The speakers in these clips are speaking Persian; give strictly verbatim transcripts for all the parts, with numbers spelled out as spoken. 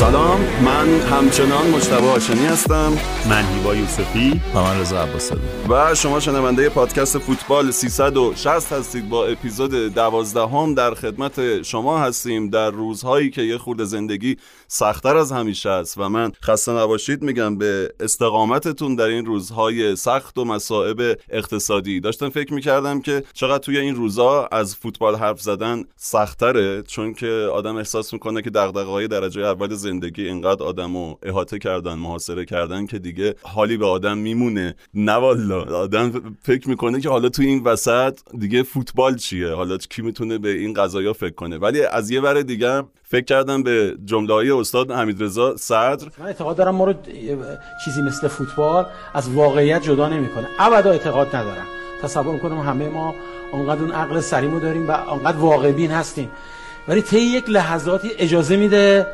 سلام، من همچنان مصطفی هاشمی هستم. من هیوا یوسفی و من رضا مهاجری و شما شنونده پادکست فوتبال سیصد و شصت هستید. با اپیزود دوازدهم در خدمت شما هستیم در روزهایی که یه خورده زندگی سخت‌تر از همیشه است و من خسته نباشید میگم به استقامتتون در این روزهای سخت و مصائب اقتصادی. داشتم فکر میکردم که چقدر توی این روزا از فوتبال حرف زدن سخت‌تره، چون که آدم احساس میکنه که دغدغه‌های درجه اول زندگی اینقدر آدمو احاطه کردن، محاصره کردن که دیگه حالی به آدم میمونه. نه والا، آدم فکر میکنه که حالا تو این وسط دیگه فوتبال چیه، حالا کی میتونه به این قضايا فکر کنه. ولی از یه ور دیگه فکر کردم به جمله‌های استاد حمیدرضا صدر. من اعتقاد دارم ما رو چیزی مثل فوتبال از واقعیت جدا نمیکنه، ابدا اعتقاد ندارم. تصور میکنم همه ما اونقدر اون عقل سریمو داریم و اونقدر واقع بین هستیم، ولی طی یک لحظاتی اجازه میده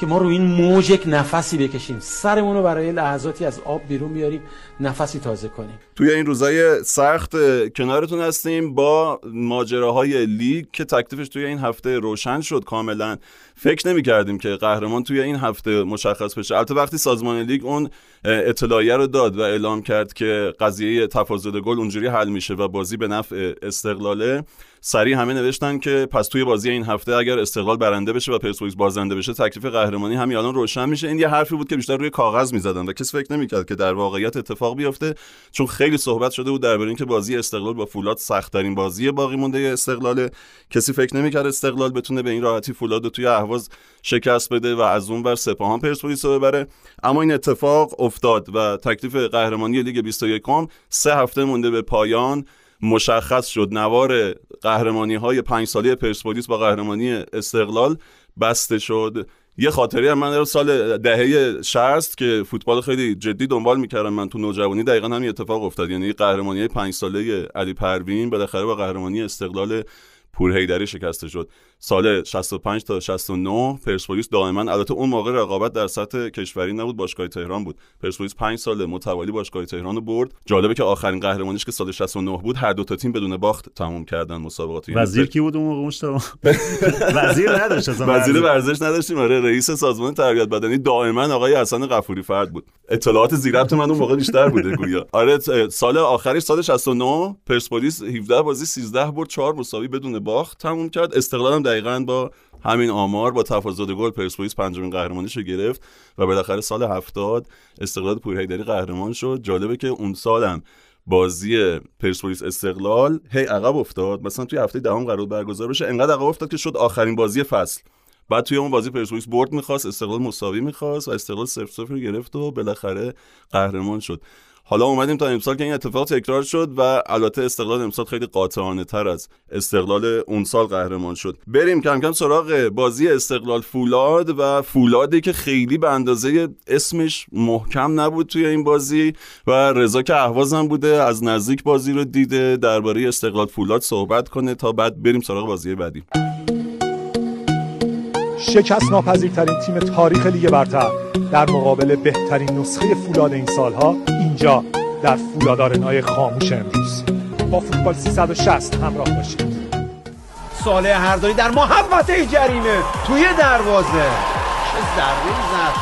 که ما رو این موج یک نفسی بکشیم، سرمون رو برای لحظاتی از آب بیرون بیاریم، نفسی تازه کنیم. توی این روزای سخت کنارتون هستیم با ماجراهای لیگ که تکلیفش توی این هفته روشن شد کاملا. فکر نمی کردیم که قهرمان توی این هفته مشخص بشه. البته وقتی سازمان لیگ اون اطلاعیه رو داد و اعلام کرد که قضیه تفاضل گل اونجوری حل میشه و بازی به نفع استقلاله، سریع همه نوشتن که پس توی بازی این هفته اگر استقلال برنده بشه و پرسپولیس بازنده بشه تکلیف قهرمانی همین الان روشن میشه. این یه حرفی بود که بیشتر روی کاغذ میزدن و کسی فکر نمیکرد که در واقعیت اتفاق بیفته، چون خیلی صحبت شده بود درباره اینکه بازی استقلال با فولاد سخت ترین بازی باقی مونده استقلاله. کسی فکر نمیکرد استقلال بتونه به این راحتی فولاد رو توی اهواز شکست بده و از اون ور سپاهان پرسپولیس رو ببره، اما این اتفاق افتاد و تکلیف قهرمانی لیگ بیست و یک سه هفته مونده به پایان مشخص شد. نوار قهرمانی‌های پنج ساله پرسپولیس با قهرمانی استقلال بسته شد. یه خاطری هم من در سال دهه شصت که فوتبال خیلی جدی دنبال میکردم، من تو نوجوانی دقیقاً همین اتفاق افتاد، یعنی قهرمانی پنج ساله علی پروین بالاخره با قهرمانی استقلال پورهیدری شکسته شد. سال شصت و پنج تا شصت و نه پرسپولیس دائما، البته اون موقع رقابت در سطح کشوری نبود، باشگاه تهران بود. پرسپولیس پنج سال متوالی باشگاه تهران رو برد. جالبه که آخرین قهرمانیش که سال شصت و نه بود هر دو تا تیم بدون باخت تموم کردن مسابقات. وزیر کی بود اون موقع مشتاق؟ وزیر نداشت، وزیر ورزش نداشتیم. آره، رئیس سازمان تربیت بدنی دائما آقای حسن غفوری فرد بود. اطلاعات زیربط من اون موقع بیشتر بوده گویا. آره، سال آخرش سال شصت و نه پرسپولیس هفده بازی سیزده برد، چهار مساوی بدون باخت تموم کرد. استقلال دقیقاً با همین آمار با تفاضل گل پرسپولیس پنجمین قهرمانیش رو گرفت و بالاخره سال هفتاد استقلال پورهیدری قهرمان شد. جالبه که اون سالم بازی پرسپولیس استقلال هی عقب افتاد، مثلا توی هفته دهم قرار برگزار بشه، انقدر عقب افتاد که شد آخرین بازی فصل. بعد توی اون بازی پرسپولیس برد می‌خواست، استقلال مساوی می‌خواست و استقلال صفر صفر رو گرفت و بالاخره قهرمان شد. حالا اومدیم تا امسال که این اتفاق تکرار شد و البته استقلال امسال خیلی قاطعانه تر از استقلال اون سال قهرمان شد. بریم کم کم سراغ بازی استقلال فولاد و فولادی که خیلی به اندازه اسمش محکم نبود توی این بازی و رضا که اهواز هم بوده از نزدیک بازی رو دیده درباره استقلال فولاد صحبت کنه تا بعد بریم سراغ بازی بعدی. شکست ناپذیرترین تیم تاریخ لیگ برتر در مقابل بهترین نسخه فولاد این سالها اینجا در فولاد آرنای خاموش امروز. با فوتبال سیصد و شصت همراه باشید. ساله حردانی در محوطه جریمه توی دروازه، چه ضربه زد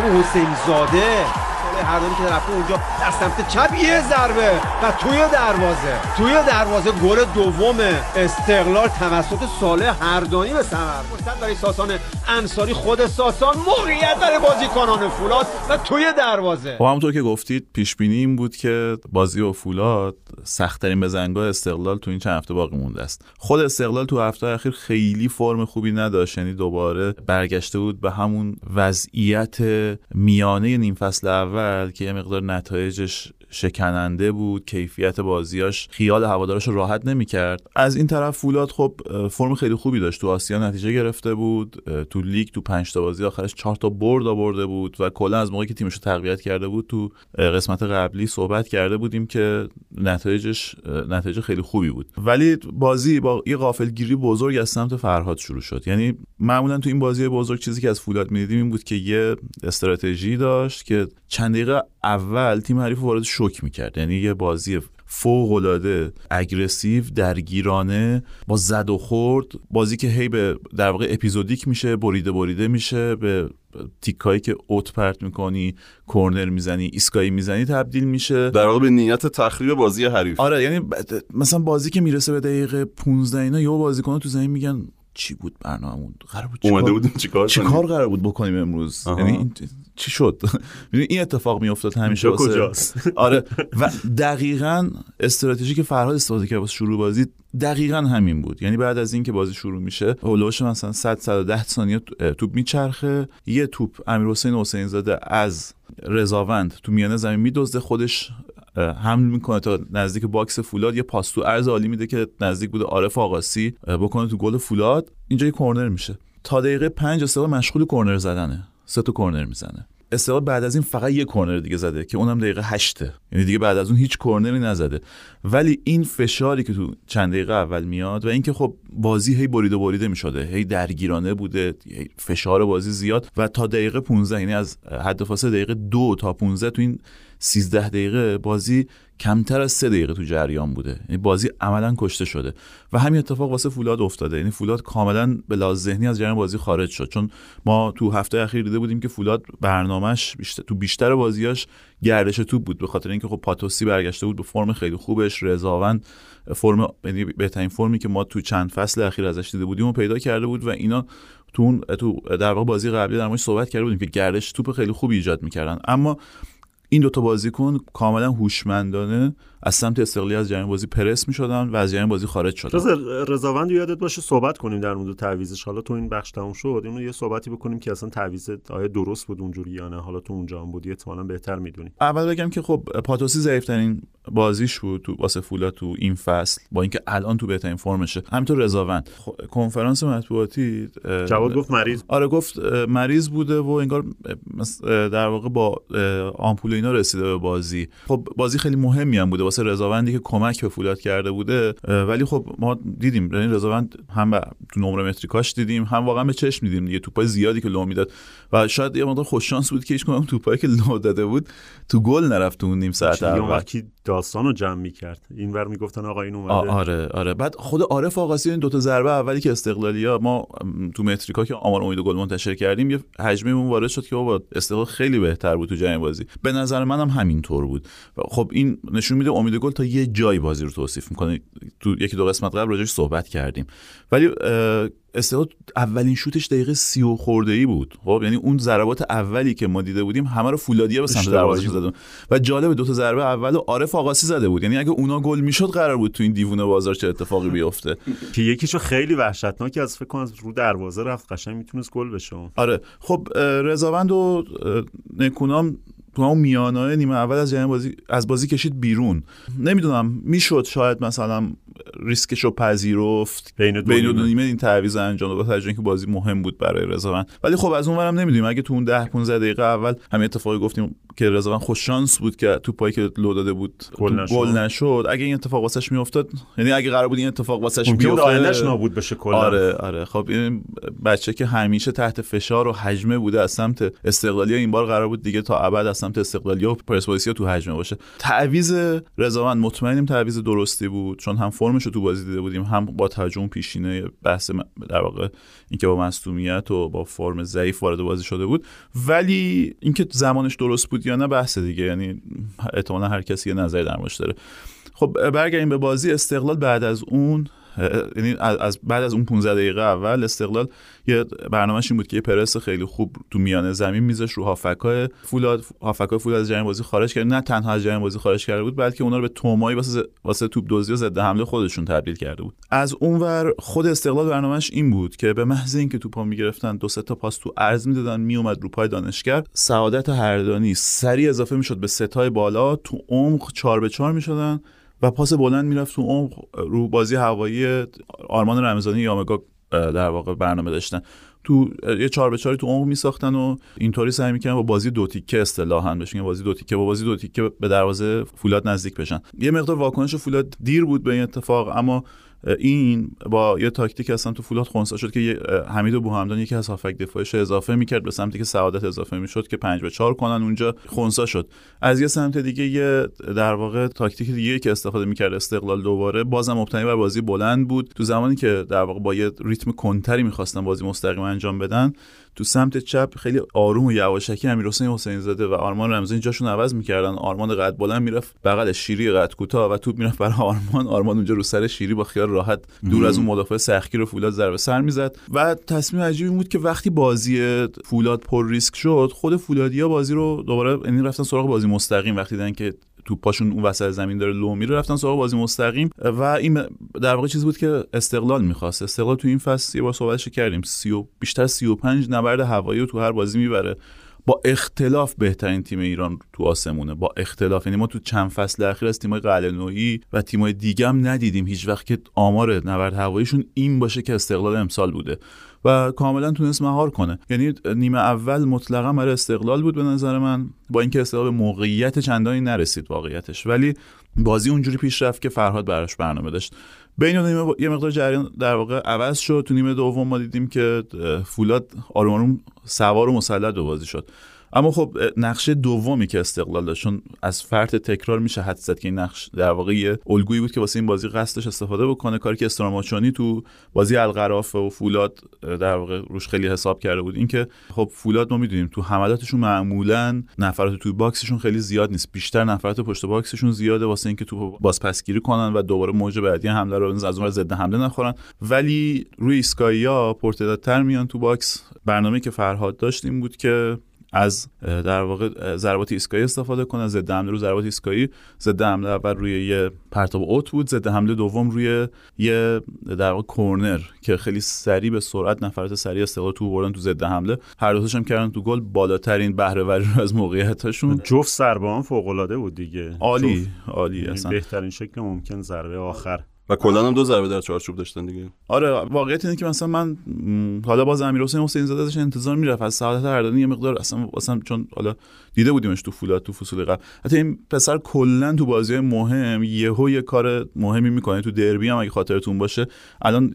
امیر حسین زاده. ساله حردانی که رفته اونجا در سمت چپ یه ضربه و توی دروازه، توی دروازه گل دوم استقلال توسط ساله حردانی به ثمر رسید. برای ساسان انصاری، خود ساسان موقعیت برای بازیکنان فولاد و توی دروازه. و همونطور که گفتید پیش بینی این بود که بازی و فولاد سخت ترین بزنگاه استقلال تو این چند هفته باقی مونده است. خود استقلال تو هفته اخیر خیلی فرم خوبی نداشت، یعنی دوباره برگشته بود به همون وضعیت میانه نیم فصل اول که یه مقدار نتایجش شکننده بود، کیفیت بازیاش خیال هوادارش رو راحت نمی‌کرد. از این طرف فولاد خب فرم خیلی خوبی داشت، تو آسیا نتیجه گرفته بود، تو لیگ تو پنج تا بازی آخرش چهار تا برد آورده بود و کلا از موقعی که تیمش رو تقویت کرده بود تو قسمت قبلی صحبت کرده بودیم که نتایجش نتایج خیلی خوبی بود. ولی بازی با یه غافلگیری بزرگ از سمت فرهاد شروع شد. یعنی معمولا تو این بازی بزرگ چیزی که از فولاد می‌دیدیم این بود که یه استراتژی داشت که چند دقیقه اول تیم حریف وارد شوک می‌کرد، یعنی یه بازی فوق‌العاده اگریسیو، درگیرانه، با زد و خورد، بازی که هی به در واقع اپیزودیک میشه، بریده بریده میشه، به تیکایی که اوت پرت میکنی، کورنر میزنی، ایسکایی میزنی تبدیل میشه، در واقع به نیت تخریب بازی حریف. آره، یعنی مثلا بازی که میرسه به دقیقه پانزده اینا، یهو بازیکن‌ها تو زمین میگن چی بود برنامه‌مون؟ قرار بود اومده بودیم چیکار چی کار قرار بود بکنیم امروز؟ یعنی چی شد؟ می‌دونی این اتفاق میافتاد همیشه واسه کجاست. آره، و دقیقاً استراتژی که فرهاد استفاده کرد واسه شروع بازی دقیقاً همین بود. یعنی بعد از این که بازی شروع میشه، هولوش مثلا صد صد و ده ثانیه توپ میچرخه، یه توپ امیر حسین حسین زده از رضاوند تو میانه زمین میدزده، خودش حمل میکنه تا نزدیک باکس فولاد، یه پاس تو عرض عالی میده که نزدیک بوده عارف آقاسی بکنه تو گل فولاد، اینجا یه کورنر میشه. تا دقیقه پنج استقلال مشغول کورنر زدنه، سه تا کورنر میزنه. استقلال بعد از این فقط یه کورنر دیگه زده که اونم دقیقه هشته، یعنی دیگه بعد از اون هیچ کورنری نزده. ولی این فشاری که تو چند دقیقه اول میاد و اینکه خب بازی هی بریده بریده میشده، هی درگیرانه بوده، هی فشار بازی زیاد و تا دقیقه پانزده، یعنی از حد فاصله دقیقه دو تا پانزده تو این سیزده دقیقه بازی کمتر از سه دقیقه تو جریان بوده، یعنی بازی عملاً کشته شده و همین اتفاق واسه فولاد افتاده. یعنی فولاد کاملاً به لحاظ ذهنی از جریان بازی خارج شد، چون ما تو هفته اخیر دیده بودیم که فولاد برنامه‌اش بیشتر تو بیشتر بازیاش گردش توپ بود، به خاطر اینکه خب پاتوسی برگشته بود به فرم خیلی خوبش، رضاوند فرم، یعنی بهترین فرمی که ما تو چند فصل اخیر ازش دیده بودیم و پیدا کرده بود و اینا تو اون تو در واقع بازی قبلی در موردش صحبت کرده بودیم که گردش توپ خیلی خوبی ایجاد می‌کردن. اما این دوتا بازیکن کاملا هوشمندانه از سمت استقلالی از جریان بازی پرس می‌شدن و از جریان بازی خارج شدن. رضا رضاوند یادت باشه صحبت کنیم در مورد تعویضش، حالا تو این بخش تموم شد اینو یه صحبتی بکنیم که اصلا تعویض آیا درست بود اونجوری یا نه، حالا تو اونجا هم بودی احتمالاً بهتر می‌دونی. اول بگم که خب پاتوسی ضعیف‌ترین بازیش بود تو واسه فولاد تو این فصل، با اینکه الان تو بهترین فرمشه. همینطور رضاوند خب، کنفرانس مطبوعاتی جواد گفت مریض. آره، گفت مریض بوده و انگار در واقع با آمپول اینا رسیده به بازی. خب بازی خیلی مهمی هم بوده رضاوندی که کمک به فولاد کرده بوده، ولی خب ما دیدیم رضاوند هم تو نمره متریکاش دیدیم، هم واقعا به چشم دیدیم دیگه توپای زیادی که لو میداد و شاید یه مقدار خوش شانس بود که هیچ کدوم توپایی که لو داده بود تو گل نرفت اون نیم ساعت اول. اون وقتی داستانو جمع می‌کرد اینور میگفتن آقا این اومده. آره آره، بعد خود عارف آقاسی این دو تا ضربه اولی که استقلالیا ما تو متریکا که آمار امید گل منتشر کردیم یه حجممون وارد شد که بابا استقلال خیلی بهتر بود تو جریان بازی. به نظر منم همینطور بود. خب این نشون میده امید گل تا یه جای بازی رو توصیف میکنه، تو یکی دو قسمت قبل راجعش صحبت کردیم. ولی استقلال اولین شوتش دقیقه سی و خورده‌ای بود، خب یعنی اون ضربات اولی که ما دیده بودیم همه رو فولادیه به سمت دروازه زدن و جالب دو تا ضربه اولو عارف آقاسی زده بود، یعنی اگه اونا گل میشد قرار بود تو این دیوونه بازار چه اتفاقی بیفته که یکیشو خیلی وحشتناک از فکر کنم رو دروازه رفت، قشنگ میتونست گل بشه. آره خب رضاوند و نکونام تو اون میانه‌های نیمه اول از جریان بازی از بازی کشید بیرون. نمیدونم میشد شاید مثلا ریسکشو پذیرفت بین دو نیمه, نیمه این تعویض انجام داد، ترجیحاً که بازی مهم بود برای رضاوند. ولی خب از اونورم نمیدونیم اگه تو اون ده پانزده دقیقه اول همین اتفاقی گفتیم که رضاوند خوش شانس بود که تو پای که لو داده بود گل نشد، اگه این اتفاق واسش میافتاد، یعنی اگه قرار بود این اتفاق واسش میافتاد آینده‌اش نابود بشه کلا. آره آره، خب این بچه که همیشه تحت فشار و هجمه بوده از سمت استقلالیا، این بار قرار بود دیگه تا ابد سمت استقلالی و پرسپولیس تو هجمه باشه. تعویض رضاوند مطمئنیم تعویض درستی بود، چون هم فرمش رو تو بازی دیده بودیم، هم با توجه اون پیشینه بحث در واقع اینکه با مصدومیت و با فرم ضعیف وارد بازی شده بود. ولی اینکه زمانش درست بود یا نه بحث دیگه، یعنی احتمالاً هر کسی یه نظری در موردش داره. خب برگردیم به بازی استقلال. بعد از اون یعنی از بعد از اون پانزده دقیقه اول استقلال یه برنامه‌اش این بود که یه پرس خیلی خوب تو میانه زمین میذاش رو هافکای فولاد، هافکای فولاد از جریان بازی خارج کرد. نه تنها از جریان بازی خارج کرده بود، بلکه اونا رو به تومایی واسه واسه توپ دزدی و ضد حمله خودشون تبدیل کرده بود. از اونور خود استقلال برنامه‌اش این بود که به محض اینکه توپا میگرفتن دو سه تا پاس تو عرض میدادن میومد رو پای دانشگر، سعادت حردانی سریع اضافه میشد به ستای بالا، تو عمق چهار به چهار میشدن و پاس بلند میرفت تو عمق رو بازی هوایی آرمان رمضانی یامگا در واقع برنامه داشتن، تو یه چهار به چهاری تو عمق میساختن و اینطوری سعی میکنن با بازی دو تیکه اصطلاحاً بهش میگن بازی دو تیکه، با بازی دو تیکه به دروازه فولاد نزدیک بشن. یه مقدار واکنش فولاد دیر بود به این اتفاق، اما این با یه تاکتیک اصلا تو فولاد خونسا شد که حمید بوهمدان یکی از هافک دفاعش اضافه میکرد به سمتی که سعادت اضافه میشد که پنج به چهار کنن، اونجا خونسا شد. از یه سمت دیگه یه در واقع تاکتیک دیگه که استفاده میکرد استقلال دوباره بازم مبتنی بر بازی بلند بود، تو زمانی که در واقع با یه ریتم کنتری میخواستن بازی مستقیم انجام بدن، تو سمت چپ خیلی آروم و یواشکی امیر حسین حسین زده و آرمان رمضانی جاشون عوض میکردن. آرمان قد بلند میرفت بغل شیری قد کوتاه و توپ میرفت برای آرمان، آرمان اونجا رو سر شیری با خیال راحت دور از اون مدافع سختگیر و فولاد ضربه سر میزد. و تصمیم عجیبی بود که وقتی بازی فولاد پر ریسک شد، خود فولادیا بازی رو دوباره یعنی رفتن سراغ بازی مستقیم، وقتی دیدن که توپاشون اون وسط زمین داره لو میره رفتن سراغ بازی مستقیم و این در واقع چیزی بود که استقلال میخواست. استقلال تو این فصل یه بار صحبتش کردیم، سی بیشتر سی و پنج نبرد هوایی رو تو هر بازی میبره، با اختلاف بهترین تیم ایران تو آسمونه، با اختلاف. یعنی ما تو چند فصل اخیر از تیمای قلعه نویی و تیمای دیگه هم ندیدیم هیچ وقت که آمار نبرد هواییشون این باشه که استقلال امسال بوده و کاملا تونست مهار کنه. یعنی نیمه اول مطلقاً برای استقلال بود به نظر من، با اینکه استقلال موقعیت چندانی نرسید واقعیتش، ولی بازی اونجوری پیش رفت که فرهاد براش برنامه داشت. بین نیمه با... یه مقدار جریان در واقع عوض شد. تو نیمه دوم ما دیدیم که فولاد آروم آروم سوار و مسلط به بازی شد. اما خب نقشه دومی که استقلال داشت، چون از فرط تکرار میشه حد زد که این نقش در واقع یه الگویی بود که واسه این بازی قصدش استفاده بکنه، کاری که استراماچانی تو بازی القرافه و فولاد در واقع روش خیلی حساب کرده بود، اینکه خب فولاد ما میدونیم تو حملاتشون معمولا نفرات توی باکسشون خیلی زیاد نیست، بیشتر نفرات پشت باکسشون زیاده واسه اینکه توپ بازپسگیری کنن و دوباره موج بعدی حمله رو از اون ضد حمله نخورن. ولی روی اسکایا پرتدادتر میان تو باکس. برنامه‌ای که فرهاد داشت این بود که از در واقع ضربات ایستگاهی استفاده کنه، ضد حمله رو ضربات ایستگاهی، ضد حمله اول روی یه پرتاب اوت بود، ضد حمله دوم روی یه در واقع کورنر که خیلی سریع به سرعت نفرات سریع استقلال تو بردن تو ضد حمله، هر دوتاش هم کردن تو گل. بالاترین بهره وری رو از موقعیتاشون، جفت ضربه‌ام فوق العاده بود دیگه، عالی عالی، اصلا بهترین شکل ممکن ضربه آخر و کلا هم دو ضربه در چارچوب داشتن دیگه. آره واقعیت اینه که مثلا من حالا باز امیر حسین حسین زاده ازش انتظار میرفت، از سعادت حردانی یه مقدار اصلا اصلا چون حالا دیده بودیمش تو فولاد تو فصول قبل، حتی این پسر کلا تو بازی‌های مهم یهو یه کار مهمی میکنه. تو دربی هم اگه خاطرتون باشه الان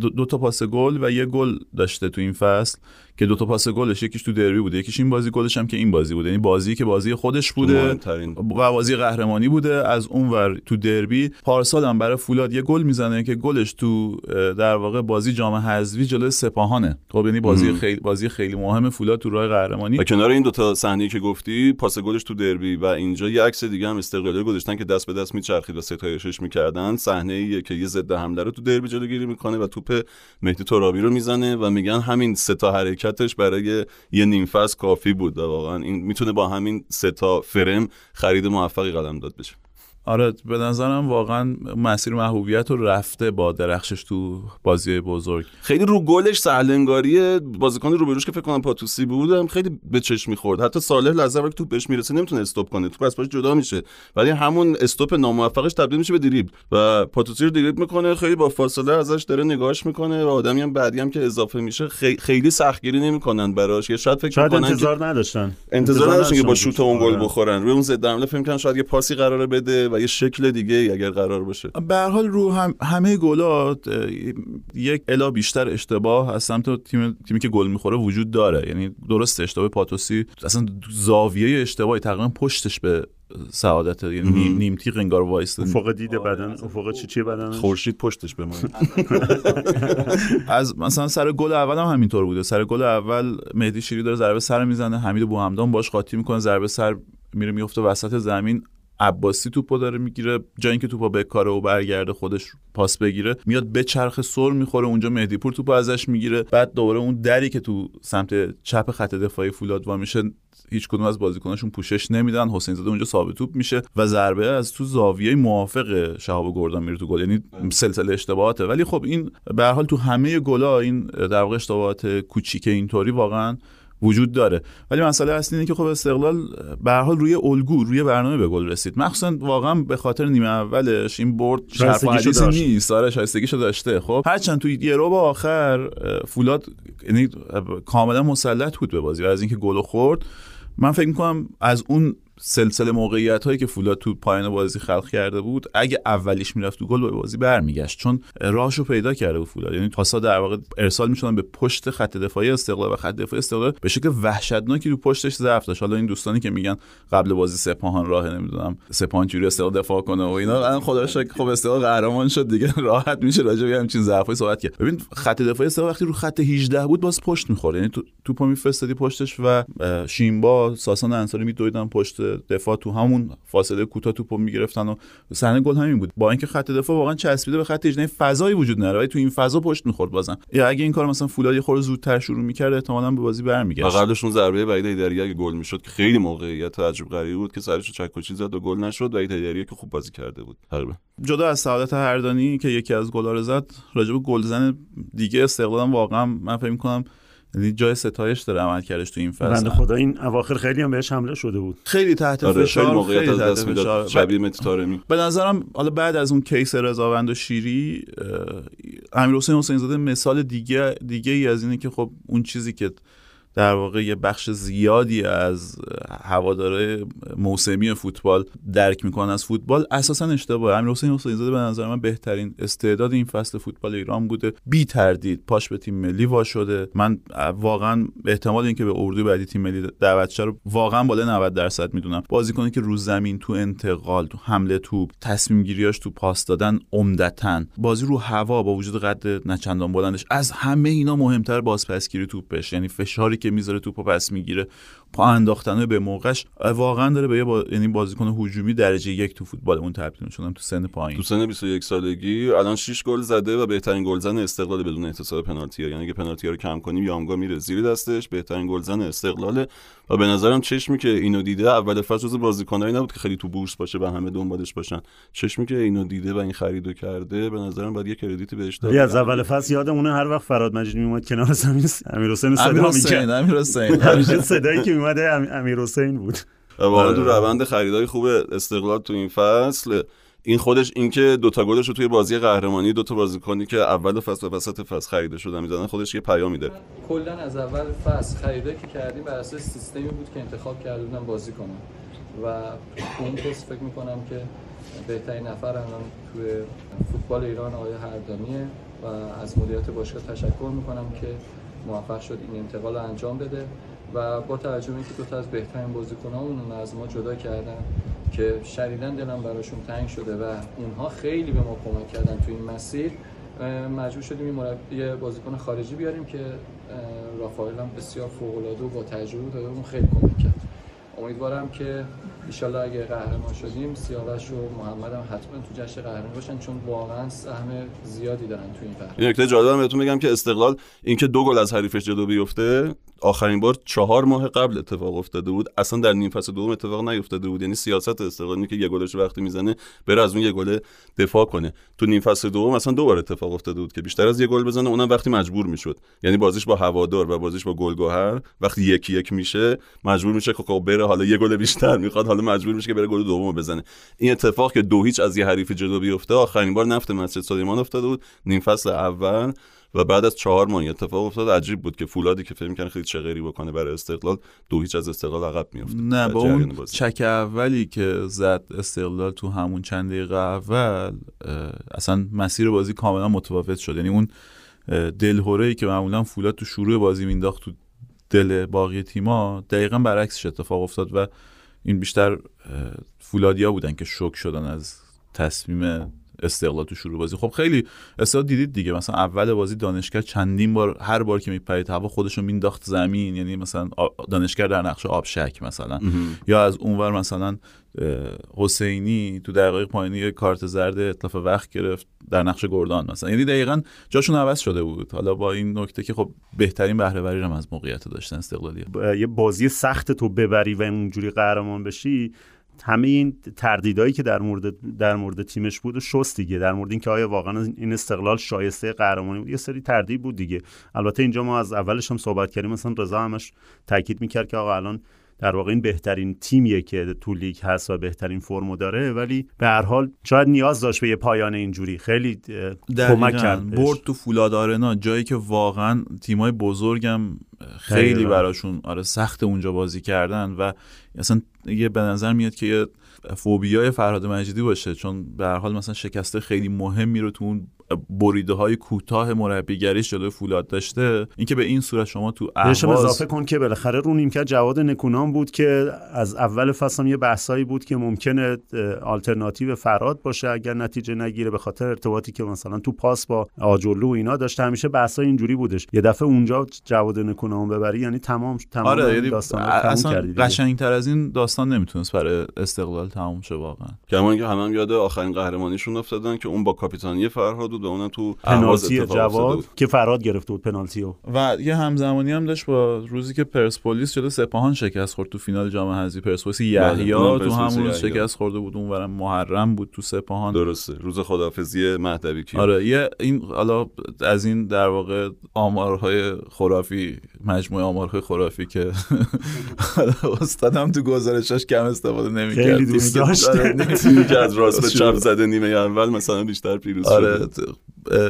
دو, دو تا پاس گل و یه گل داشته تو این فصل که دو تا پاس گلش یکیش تو دربی بوده، یکیش این بازی گلش هم که این بازی بوده، یعنی بازی که بازی خودش بوده و بازی قهرمانی بوده. از اونور تو دربی پارسال هم برای فولاد یه گل میزنه که گلش تو در واقع بازی جام حذفی جلوی سپاهانه. خب یعنی بازی مم. خیلی بازی خیلی مهم فولاد تو راه قهرمانی. و کنار این دو تا صحنه‌ای که گفتی، پاس گلش تو دربی و اینجا یه عکس دیگه هم استقلالی گذاشتن که دست به دست میچرخید و ستایشش میکردن، صحنه‌ای که یه ضد حمله رو تو دربی جلوگیری میکنه و توپ مهدی تارابی رو میزنه و میگن همین سه تا حرکتش برای یه نیم فصل کافی بود. واقعا این میتونه با همین سه تا فرم خرید موفقی قلمداد بشه. آره به نظرم واقعا مسیر محبوبیت رو رفته با درخشش تو بازی بزرگ. خیلی رو گلش سهلنگاری بازیکن روبروش که فکر کنم پاتوسی بودم خیلی به چشم می‌خورد. حتی صالح لحظه وقتی توپ بهش میرسه نمیتونه استاپ کنه، توپ از پاش جدا میشه، ولی همون استاپ ناموفقش تبدیل میشه به دریبل و پاتوسی رو دریبل میکنه، خیلی با فاصله ازش داره نگاهش میکنه و آدمی هم بعدی هم که اضافه میشه خی... خیلی سختگیری نمیکنن براش. یه شاید فکر می‌کنن انتظار که... نداشتن انتظار نداشتن که با شوت اون گل بخورن، روی اون ضد حمله فکر می‌کردن شاید یه پاسی قراره بده و یه شکل دیگه اگر قرار باشه. به هر حال رو هم همه گل‌ها یک الا بیشتر اشتباه از سمت تیم تیمی که گل میخوره وجود داره. یعنی درست اشتباه پاتوسی اصلا زاویه اشتباهی تقریبا پشتش به سعادت، یعنی نیم تیغ انگار وایسته، افق دید بدن، افق چیچی بدن، خورشید پشتش به ما. از مثلا سر گل اول هم همینطور بوده، سر گل اول مهدی شیری داره ضربه سر میزنه، حمید بوهمدان باش قاطی میکنه، ضربه سر میره میفته وسط زمین، عباسی توپو داره میگیره، جای اینکه توپو بکاره و برگرده خودش پاس بگیره میاد به چرخ سر میخوره، اونجا مهدی پور توپو ازش میگیره، بعد دوباره اون دری که تو سمت چپ خط دفاعی فولاد وا میشه هیچ کدوم از بازیکناشون پوشش نمیدن، حسین زاده اونجا صاحب توپ میشه و ضربه از تو زاویه موافق شهاب گردان میره تو گل. یعنی سلسله اشتباهاته، ولی خب این به هر حال تو همه گل‌ها این در واقع اشتباهات کوچیکه اینطوری واقعا وجود داره. ولی مسئله اصلی اینه که خب استقلال به هر حال روی الگو روی برنامه به گل رسید، مخصوصا واقعا به خاطر نیمه اولش این برد شرف حدیث نیست، آره شایستگیشو داشته. خب هرچند توی یه رو با آخر فولاد یعنی کاملا مسلط بود به بازی و از اینکه گل خورد من فکر می‌کنم از اون سلسله موقعیت‌هایی که فولاد تو پایان بازی خلق کرده بود، اگه اولیش میرفت تو گل به بازی برمیگشت، چون راهشو پیدا کرده بود فولاد. یعنی پاسا در واقع ارسال می‌شدن به پشت خط دفاعی استقلال و خط دفاعی استقلال به شکل وحشتناکی رو پشتش ضعف داشت. حالا این دوستانی که میگن قبل بازی سپاهان راه نمیدونم سپاهان چجوری استقلال دفاع کنه و اینا، خدا رو شکر خب استقلال قهرمان شد دیگه، راحت میشه راجع به همین ضعفای صحبت کرد. ببین خط دفاعی استقلال وقتی رو خط هجده بود باز پشت می‌خورد، یعنی تو توپو می‌فرستادی پشتش و شینبا ساسان انصاری می‌دویدن پشت دفاع، تو همون فاصله کوتاه توپو می‌گرفتن و صحنه گل همین بود. با اینکه خط دفاع واقعا چسبیده به خط هجده فضایی وجود نداره، تو این فضا پشت می‌خورد بازن. یا اگه این کار مثلا فولاد یه خورده زودتر شروع می‌کرد احتمالاً به بازی برمیگشت. قبلشون ضربه وحید هیدری اگه گل می‌شد که خیلی موقعیت عجیب غریبی بود که سرش چکوچی زد و گل نشد. وحید هیدری که خوب بازی کرده بود. تقریبا جدا از سعادت حردانی که یکی از گل‌ها رو زد، راجب گلزن دیگه استقلال واقعا من فکر می‌کنم یعنی جای ستایش داره عملکردش تو این فصل. بنده خدا این اواخر خیلی هم بهش حمله شده بود. خیلی تحت آره، فشار خیلی موقعیت از دست میداد. شبیه مهدی تارمی. به نظرم حالا بعد از اون کیس رضاوند و شیری امیر حسین حسین زده مثال دیگه دیگه ای از اینه که خب اون چیزی که در واقع یه بخش زیادی از هواداره موسمی فوتبال درک میکنن از فوتبال اساسا اشتباهه. امیر حسین حسین زاده به نظر من بهترین استعداد این فصل فوتبال ایران بوده، بی تردید پاش به تیم ملی وا شده. من واقعا احتمال اینکه به اردو بعدی تیم ملی دعوت شه رو واقعا بالای نود درصد میدونم. بازیکنی که رو زمین تو انتقال، تو حمله توپ، تصمیم گیریاش تو پاس دادن، عمدتاً بازی رو هوا با وجود قد نه چندان بلندش، از همه اینا مهمتر بازپسگیری توپش، یعنی فشاری که میذاره توپو پس میگیره، پا انداختنه به موقعش، واقعا داره به یه با... یعنی بازیکن هجومی درجه یک تو فوتبالمون تبدیل شدم تو سن پایین. تو سن بیست و یک سالگی الان شش گل زده و بهترین گلزن استقلال بدون احتساب پنالتیه، یعنی اگه پنالتی رو کم کنیم یامگا میره زیر دستش، بهترین گلزن استقلاله. و به نظرم چشمی که اینو دیده اول فصل جز بازیکنایی نبود که خیلی تو بورس باشه و همه دنبالش باشن. چشمی که اینو دیده و این خریدو کرده به نظرم باید یه کردیتی بهش داد. از اول فصل یادمونه هر وقت فرهاد مجیدی میومد کنار زمین امیرحسین صدا میکرد، امیرحسین همیشه صدایی که میومد امیرحسین بود. واقعا دو روند خریدای خوب استقلال تو این فصل، این خودش اینکه دو تا گلش رو توی بازی قهرمانی دو تا بازیکنی که اول فصل و وسط فصل خریده شدن میزنن خودش یه پیام میده. کلا از اول فصل خریده که کردیم بر اساس سیستمی بود که انتخاب کرده بودن بازیکن و اون پس فکر می‌کنم که بهترین نفر الان توی فوتبال ایران آقای حردانیه و از مدیریت باشگاه تشکر می‌کنم که موفق شد این انتقال رو انجام بده و با توجه به اینکه دو تا از بهترین بازیکنامون از ما جدا کردن که شدیداً دلم براشون تنگ شده و اونها خیلی به ما کمک کردن تو این مسیر، مجبور شدیم این مربی بازیکن خارجی بیاریم که رافائل هم بسیار فوق‌العاده و با تجربه داره، اون خیلی کمک کرد. امیدوارم که انشالله اگه قهرمان شدیم سیاوش و محمد هم حتما تو جشن قهرمانی باشن، چون واقعا سهم زیادی دارن تو این قهرمانی. این نکته جالبه بهتون بگم که استقلال اینکه دو گل از حریفش جلو بیفته آخرین بار چهار ماه قبل اتفاق افتاده بود، اصلا در نیم فصل دوم اتفاق نیفتاده بود. یعنی سیاست استقلالی که یه گلش وقتی میزنه بره از اون یه گل دفاع کنه، تو نیم فصل دوم مثلا دو بار اتفاق افتاده بود که بیشتر از یه گل بزنه، اونم وقتی مجبور میشد. یعنی بازیش با هوادار و بازیش با گلگهر وقتی یکی یک میشه مجبور میشه که بره، حالا یه گل بیشتر میخواد، حالا مجبور میشه که بره گل دومو بزنه. این اتفاق که دو هیچ از یه حریف جلو بیفته آخرین بار نفت مسجد سلیمان افتاده بود نیم فصل اول و بعد از چهار ماه اتفاق افتاد. عجیب بود که فولادی که فکر می‌کنه خیلی چغری بکنه برای استقلال دو هیچ از استقلال عقب میافته. نه با اون چک اولی که زد استقلال تو همون چند دقیقه اول اصلا مسیر بازی کاملا متفاوت شد. یعنی اون دلهوره‌ای که معمولا فولاد تو شروع بازی مینداخت تو دل باقی تیما دقیقاً برعکسش اتفاق افتاد و این بیشتر فولادیا بودن که شوک شدن از تصمیم استقلال تو شروع بازی. خب خیلی استقلال دیدید دیگه، مثلا اول بازی دانشکر چندین بار هر بار که میپرید هوا خودشو مینداخت زمین، یعنی مثلا دانشکر در نقش آبشک مثلا یا از اونور مثلا حسینی تو دقایق پایانی کارت زرد اتلاف وقت گرفت در نقش گردان مثلا، یعنی دقیقاً جاشون عوض شده بود. حالا با این نکته که خب بهترین بهره وری رو از موقعیت داشتن استقلالی با یه بازی سخت تو ببری و اونجوری قهرمان بشی، همه این تردیدایی که در مورد در مورد تیمش بود و شست دیگه، در مورد اینکه آیا واقعا این استقلال شایسته قهرمانی بود یه سری تردید بود دیگه. البته اینجا ما از اولش هم صحبت کردیم، مثلا رضا همش تاکید میکرد که آقا الان در واقع این بهترین تیمیه که تو لیگ هست و بهترین فرمو داره، ولی به هر حال شاید نیاز داشت به یه پایان اینجوری. خیلی کمک کرد برد تو فولاد آرنا، جایی که واقعا تیمای بزرگم خیلی براشون آره سخت اونجا بازی کردن و اصلا یه به نظر میاد که یه فوبیای فرهاد مجیدی باشه، چون به هر حال مثلا شکسته خیلی مهمی رو تو اون بریده‌های کوتاه مربیگریش جلوی فولاد داشته. اینکه به این صورت شما تو اهواز اضافه کن که بالاخره رو نیمکت جواد نکونام بود که از اول فصل یه بحثایی بود که ممکنه آلترناتیو فرهاد باشه اگر نتیجه نگیره، به خاطر ارتباطی که مثلا تو پاس با آجرلو و اینا داشت، همیشه بحثای اینجوری بودش. یه دفعه اونجا جواد نکونام ببری یعنی تمام تمام آره داستان اصلا قشنگ‌تر از این داستان نمیتونست برای استقلال تموم شه واقعا. کما اینکه همه هم یاد آخرین قهرمانیشون افتادن که اون با کاپیتانی فرهاد و اونم تو پنالتی جواد که فرهاد گرفته بود پنالتیو، و یه همزمانی هم داشت با روزی که پرسپولیس جلوی سپاهان شکست خورد تو فینال جام حذفی. پرسپولیس یحیی تو همون روز شکست خورده بود، اونورم محرم بود تو سپاهان. درسته، روز خداحافظی مهدوی کی. آره یه این حالا از این در واقع آمارهای خرافی، مجموعه آمارهای خرافی که استادم تو گزارشاش کم استفاده نمی‌کرد، خیلی دوست داشت که از راست به چپ زده نیمه اول مثلا بیشتر پیروز شد.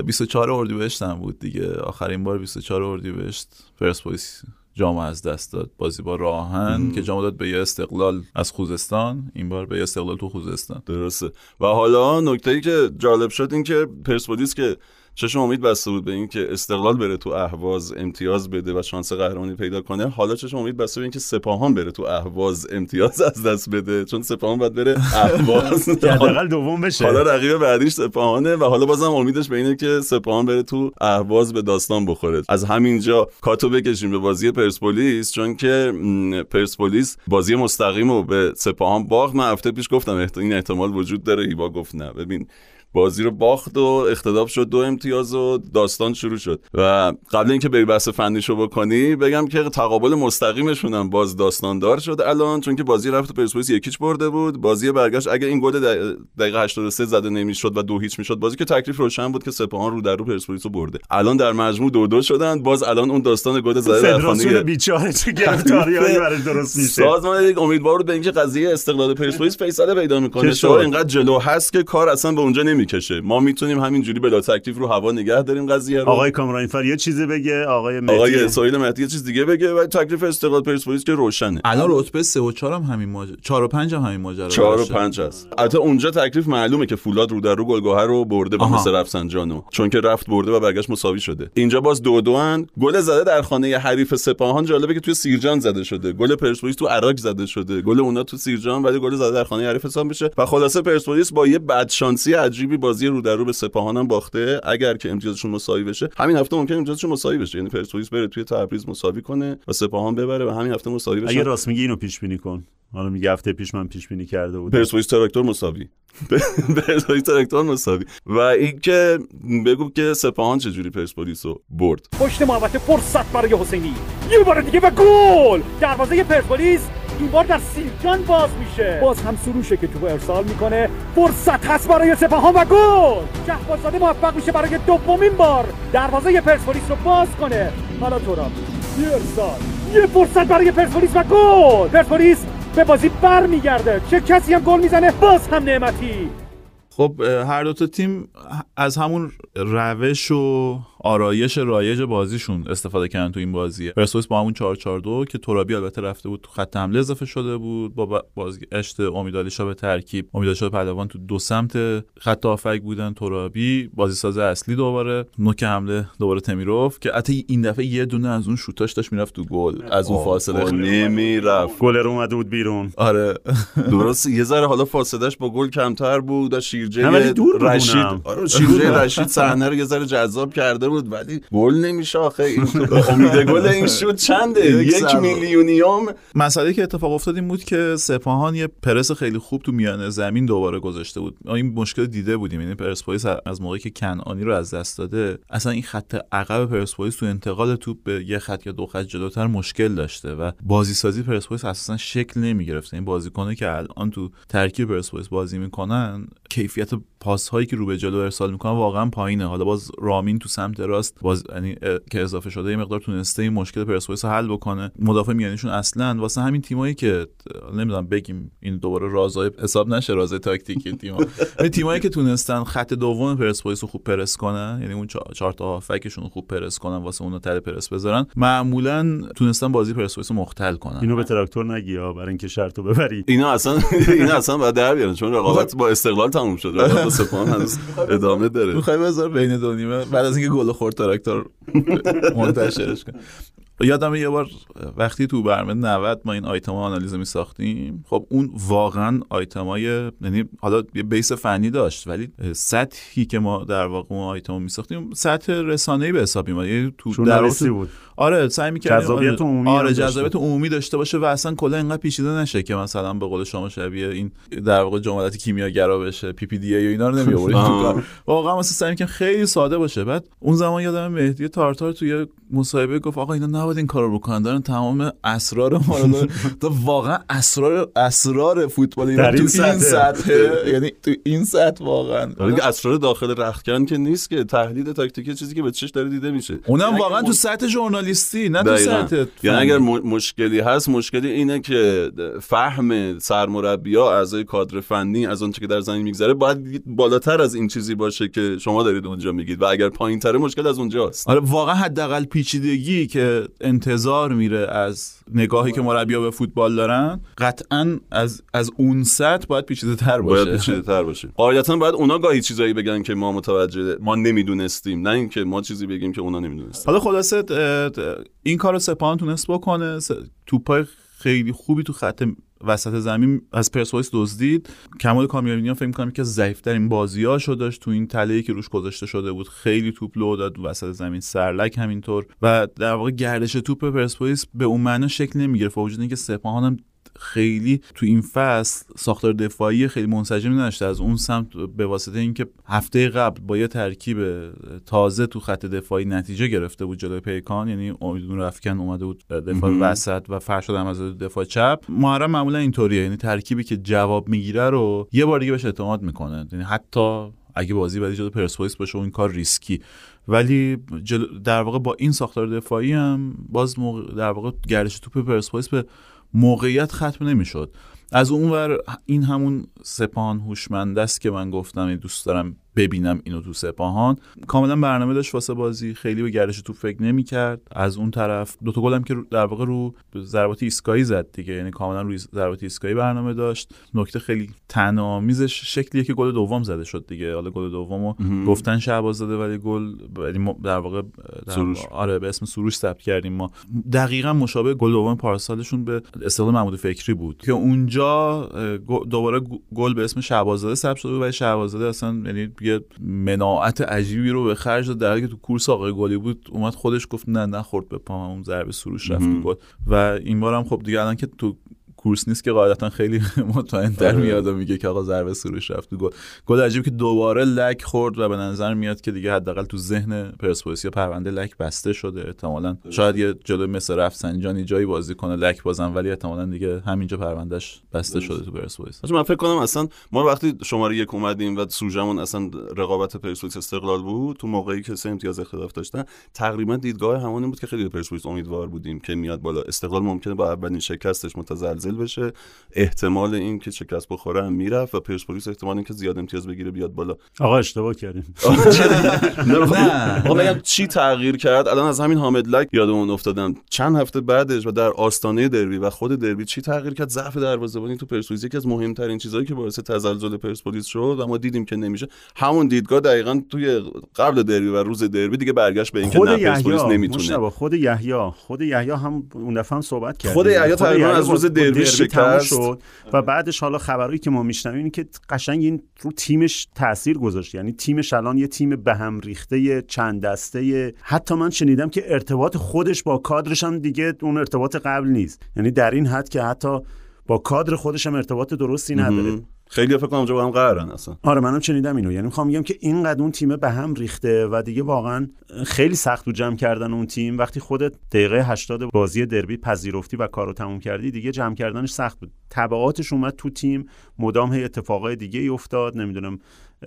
بیست و چهار اردیبهشت هم بود دیگه، آخرین بار بیست و چهار اردیبهشت پرسپولیس جام از دست داد، بازی با راهن که جام داد به یه استقلال از خوزستان، این بار به یه استقلال تو خوزستان. درسته. و حالا نکته‌ای که جالب شد این که پرسپولیس که چشم امید بسته بود به این که استقلال بره تو اهواز امتیاز بده و شانس قهرمانی پیدا کنه، حالا چشم امید بسته به این که سپاهان بره تو اهواز امتیاز از دست بده، چون سپاهان باید بره اهواز حداقل دوم بشه. حالا رقیب بعدیش سپاهانه و حالا بازم امیدش به اینه که سپاهان بره تو اهواز به داستان بخوره. از همینجا کاتو بکشیم به بازی پرسپولیس، چون که پرسپولیس بازی مستقیمو به سپاهان باخت. من هفته پیش گفتم این احتمال وجود داره، هیوا گفت نه، ببین بازی رو باخت و اختلاف شد دو امتیاز و داستان شروع شد. و قبل اینکه بری بحث فنیشو بکنی بگم که تقابل مستقیمشون هم باز داستاندار شد الان، چون که بازی رفت پرسپولیس یکیچ برده بود، بازی برگشت. اگه این گل دقیقه هشتاد و سه زده نمیشد و دو هیچ میشد بازی که تکلیف روشن بود که سپاهان رو در رو پرسپولیسو برده. الان در مجموع دو دو شدن، باز الان اون داستان گل زده رفانه بیچاره چه گرفتاریایی براش درست میشه. سازمان یک امیدوار بود به اینکه قضیه استقلال پرسپولیس فیصله پیدا میکنه، شو اینقدر جلو هست که کار اصلا به اونجا کشه. ما میتونیم همینجوری بلا تکلیف رو هوا نگه داریم قضیه رو. آقای کامرانفر یه چیزی بگه، آقای مهدی آقای سعید مهدی یه چیز دیگه بگه و تکلیف استقلال پرسپولیس که روشنه. الان رتبه سه و چهار هم همین ماجرا، چهار و پنج هم همین ماجرا، چهار و پنج است. البته اونجا تکلیف معلومه که فولاد رو در رو گلگهر رو برده با مثل رفسنجانو، چون که رفت برده و برگشت مساوی شده. اینجا باز دو دو ان. گل زده در خانه حریف سپاهان، جالبه که توی سیرجان زده شده، گل پرسپولیس تو عراق زده شده، گل اونها تو سیرجان، ولی گل زده در خانه حریف حساب میشه. و خلاصه پرسپولیس با یه بدشانسی عجیبی بازی رو در رو به سپاهان هم باخته. اگر که امتیازشون مساوی بشه همین هفته ممکنه امتیازشون مساوی بشه، یعنی پرسپولیس بره توی تبریز مساوی کنه و سپاهان ببره و همین هفته مساوی بشه. اگه راست میگی اینو پیش بینی کن. حالا میگه هفته پیش من پیش بینی کرده بودم پرسپولیس تراکتور مساوی پرسپولیس تراکتور مساوی. و اینکه بگو که سپاهان چجوری پرسپولیسو برد. پشت محوطه فرصت برای حسینی، یه بار دیگه و گل. دروازه پرسپولیس این بار در سیلجان باز میشه، باز هم سروشه که توپ ارسال میکنه، فرصت هست برای سپاهان و گل. شهبازاده موفق میشه برای دومین بار دروازه پرسپولیس رو باز کنه. حالا ترابی یه ارسال، یه فرصت برای پرسپولیس و گل. پرسپولیس به بازی بر میگرده، چه کسی هم گل میزنه، باز هم نعمتی. خب هر دو تا تیم از همون روش و آرایش رایج بازیشون استفاده کردن تو این بازی. پرسپولیس با همون چهار چهار دو که ترابی البته رفته بود تو خط حمله اضافه شده بود، با بازگشت امیدعلی شاه به ترکیب، امیدعلی شاه پهلوان تو دو سمت خط هافک بودن، ترابی بازیساز اصلی، دوباره نوک حمله دوباره تمیروف که حتی این دفعه یه دونه از اون شوتاش داشت میرفت تو گل، از اون فاصله نمیرفت، گل رو اومده بود بیرون. آره درست، یه ذره حالا فاصلهش با گل کمتر بود. شیرجه رشید، آره شیرجه رشید صحنه رو یه ذره جذاب کرده بود ولی گل نمیشه آخه. این امید گل این شد چنده، یک میلیونیوم. مسئله که اتفاق افتاد این بود که سپاهان یه پرس خیلی خوب تو میانه زمین دوباره گذاشته بود. این مشکل دیده بودیم، یعنی پرسپولیس از موقعی که کنعانی رو از دست داده اصلا این خط عقب پرسپولیس تو انتقال توپ به یه خط یا دو خط جلوتر مشکل داشته و بازی سازی پرسپولیس اصلا شکل نمیگرفت. این بازیکنایی که الان تو ترکیب پرسپولیس بازی میکنن کیف کیفیت پاس هایی که رو به جلو ارسال میکنن واقعا پایینه. حالا باز رامین تو سمت راست باز یعنی که اضافه شده یه مقدار تونسته این مشکل پرسپولیس رو حل بکنه. مدافع میانیشون اصلا واسه همین تیمایی که نمیدونم بگیم این دوباره رازای حساب نشه رازای تاکتیکی تیم‌ها این تیمایی که تونستن خط دوم پرسپولیس رو خوب پرس کنن، یعنی اون چهار تا هافکشون رو خوب پرس کنن واسه اون تله پرس بذارن، معمولا تونستن بازی پرسپولیس رو مختل کنن. اینو به تراکتور نگی ها برای اینکه شرطو ببری. اینا اصلا اینا اصلا بعد در بیارن چون رقابت با استقلال تموم شد. رقابت با سپاهان هنوز ادامه داره. می‌خوای بذار بین دو نیمه بعد از اینکه گل خورد تراکتور منتشرش کن. یادم یه بار وقتی تو برنامه نود ما این آیتم ها آنالیز می ساختیم، خب اون واقعا آیتم های یعنی حالا یه بیس فنی داشت ولی سطحی که ما در واقع اون آیتم می ساختیم سطح رسانه‌ای به حساب می اومد. تو درسی بود. آره سعی می‌کردیم جذابیت عمومی آره جذابیت عمومی داشته باشه و اصلا کلا اینقدر پیچیده نشه که مثلا به قول شما شبیه این در واقع جملات کیمیاگرا بشه، پی پی دی ای و اینا رو نمی‌آوریم تو کار. واقعا مثلا سعی می‌کردیم خیلی ساده باشه. بعد اون زمان یادم مهدی تارتار توی مصاحبه گفت آقا اینا نباید این کارو بکنن، دارن تمام اسرار ما رو واقعا اسرار اسرار فوتبال اینا تو این سطح، یعنی تو این سطح واقعا اسرار داخل رختکن که نیست، که تحلیل تاکتیکی چیزی که به چش داره دیده میشه، اونم واقعا تو سطح لیستی نه تو سطح. یعنی اگر م... مشکلی هست مشکلی اینه که فهم سرمربی‌ها اعضای کادر فنی از اون چه که در زمین میگذره باید بالاتر از این چیزی باشه که شما دارید اونجا میگید و اگر پایین‌تره مشکل از اونجاست. آره واقعا حداقل پیچیدگی که انتظار میره از نگاهی که مربی‌ها به فوتبال دارن قطعاً از از اون سطح باید پیچیده‌تر باشه. باید پیچیده‌تر باشه. قاعدتاً باید اونا گاهی چیزایی بگن که ما متوجه ما نمیدونستیم، نه اینکه ما چیزی بگیم که اونا نمیدونستن. حالا خلاصه این کارو سپاهان تونست بکنه، توپای خیلی خوبی تو خط وسط زمین از پرسپولیس دزدید. کمال کامیابینیان فکر می‌کنم که ضعیف‌ترین بازیاشو داشت تو این تله‌ای که روش گذاشته شده بود، خیلی توپ لو داد وسط زمین، سرلک همینطور، و در واقع گردش توپ پرسپولیس به اون معنا شکل نمی‌گرفت، با وجود اینکه سپاهان هم خیلی تو این فصل ساختار دفاعی خیلی منسجم نداشته از اون سمت به واسطه اینکه هفته قبل با یه ترکیب تازه تو خط دفاعی نتیجه گرفته بود جلوی پیکان، یعنی امیدون رفکن اومده بود دفاع وسط و فرشاد هم از دفاع چپ. محرم معمولا اینطوریه، یعنی ترکیبی که جواب میگیره رو یه بار دیگه بهش اعتماد میکنه، یعنی حتی اگه بازی بعدی جلوی پرسپولیس باشه اون کار ریسکی، ولی جل... در واقع با این ساختار دفاعی هم باز موقع... در واقع گردش توپ پرسپولیس به موقعیت ختم نمیشد. از اونور این همون سپاهان هوشمند است که من گفتم دوست دارم ببینم اینو تو سپاهان. کاملا برنامه داشت واسه بازی، خیلی به گردش توپ فکر نمی‌کرد. از اون طرف دو تا گل هم که در واقع رو ضربات ایستگاهی زد دیگه، یعنی کاملا روی ضربات ایستگاهی برنامه داشت. نکته خیلی تنامیزش شکلیه که گل دوم زده شد دیگه. حالا گل دومو گفتن شهباز زده ولی گل در واقع در آره به اسم سروش ثبت کردیم ما. دقیقاً مشابه گل دوم پارسالشون به استقلال محمود فکری بود که اونجا دوباره گل به اسم شهباز زده ثبت شد و شهباز زده اصلا یعنی یه مناعت عجیبی رو به خرج داد، در حالی که تو کورس آقای گلی بود اومد خودش گفت نه نخورد به پام، اون ضربه سروش رفت گل. و این بار هم خب دیگه الان که تو کورس نیست که قاعدتا خیلی مطمئن‌تر میاد و میگه که آقا ضربه سروش رفت تو گل. گل عجیبی که دوباره لگ خورد و به نظر میاد که دیگه حداقل تو ذهن پرسپولیس پرونده لگ بسته شده. احتمالاً شاید یه جلوی مثل رفسنجانی جایی بازی کنه لگ بازم، ولی احتمالاً دیگه همینجا پروندهش بسته شده تو پرسپولیس. من فکر کنم اصلا ما وقتی شماره یک اومدیم و سوژمون اصلا رقابت پرسپولیس استقلال بود، تو موقعی که سه امتیاز اختلاف داشتن تقریبا دیدگاه همون بود که خیلی پرسپولیس امیدوار بودیم که میاد بالا. استقلال ممکنه با اولین شکستش متزلزل بشه، احتمال این که شکست بخوره هم میرفت و پرسپولیس احتمال این که زیاد امتیاز بگیره بیاد بالا. آقا اشتباه کردیم. آقا میگم چی تغییر کرد؟ الان از همین حامد لک یادمون افتادم چند هفته بعدش و در آستانه دربی و خود دربی چی تغییر کرد؟ ضعف دروازه‌بانی تو پرسپولیس یکی از مهمترین چیزایی که باعث تزلزل پرسپولیس شد و ما دیدیم که نمیشه. همون دیدگاه دقیقاً توی قبل دربی و روز دربی دیگه برگشت به اینکه نه پرسپولیس نمیتونه. خود یحیی خود یحیی هم اون دفعه صحبت کرد. خود یحیی تقریباً از روز دربی شد و بعدش حالا خبرایی که ما میشنویم این که قشنگ این رو تیمش تاثیر گذاشت، یعنی تیمش الان یه تیم به هم ریخته چند دسته. حتی من شنیدم که ارتباط خودش با کادرش هم دیگه اون ارتباط قبل نیست، یعنی در این حد که حتی با کادر خودش هم ارتباط درستی نداره. خیلی فکر کنم اونجا با هم قهرن اصلا. آره منم شنیدم اینو، یعنی میخوام بگم که اینقدر اون تیم به هم ریخته و دیگه واقعا خیلی سخت بود جمع کردن اون تیم. وقتی خودت دقیقه هشتاد بازی دربی پذیرفتی و کارو تموم کردی دیگه جمع کردنش سخت بود. تبعاتش اومد تو تیم، مدام هی اتفاقای دیگه ای افتاد، نمیدونم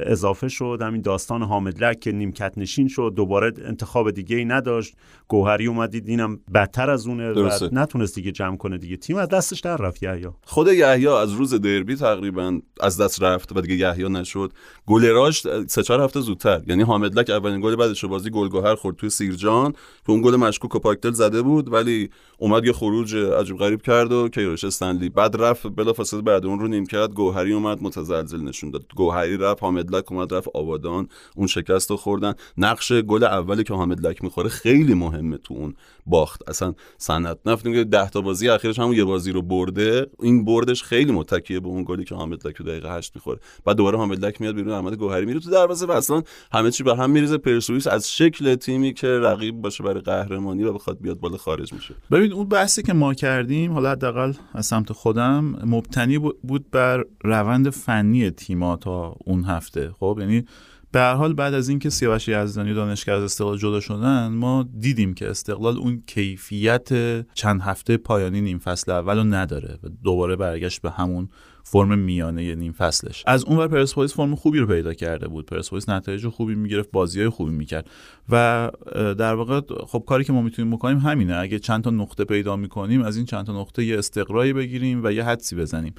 اضافه شد، همین داستان حامد لگ که نیمکت نشین شد، دوباره انتخاب دیگه ای نداشت، گوهری اومد دید اینم بدتر از اونه و نتونست دیگه جمع کنه دیگه، تیم از دستش در رفت. یحیی خود یحیی از روز دربی تقریبا از دست رفت و دیگه یحیی نشد. گلراش سه چهار هفته زودتر، یعنی حامد لگ اولین گل بعدش بازی گل گوهر خورد توی سیرجان که اون گل مشکوک و پاکتل زده بود، ولی اومد یه خروج عجیب غریب کرد و کیروش استنلی بعد رفت بلافاصله بعد اون رو نیمکت گوهری اومد متزلزل نشون داد، گوهری رفت، حامد لگ اومد رفت آبادان، اون شکست رو خوردن. نقش گل اولی که حامد لگ میخوره خیلی مهمه تو اون باخت، اصلا صنعت نفت میگه ده تا بازی اخیرش همون یه بازی رو برده، این بردش خیلی متکیه به اون گلی که حامد لگ تو دقیقه هشت میخوره. بعد دوباره حامد لگ میاد بیرون، احمد گوهری میره تو دروازه و اصلا همه چی به هم میریزه. پرسپولیس از شکل تیمی که رقیب باشه برای قهرمانی و بخواد بیاد بالا خارج میشه. ببین اون بحثی که ما کردیم، حالا حداقل از سمت خودم، مبتنی بود بر روند فنی تیم‌ها تا اون هفته. خب یعنی به هر حال بعد از اینکه سیاوش یزدانی دانشگاه از استقلال جدا شدن، ما دیدیم که استقلال اون کیفیت چند هفته پایانی نیم فصل اولو نداره و دوباره برگشت به همون فرم میانه نیم فصلش. از اونور پرسپولیس فرم خوبی رو پیدا کرده بود، پرسپولیس نتایج خوبی میگرفت، بازی‌های خوبی میکرد و در واقع خب کاری که ما میتونیم بکنیم همینه، اگه چند تا نقطه پیدا میکنیم از این چند تا نقطه یه استقرایی بگیریم و یه حدسی بزنیم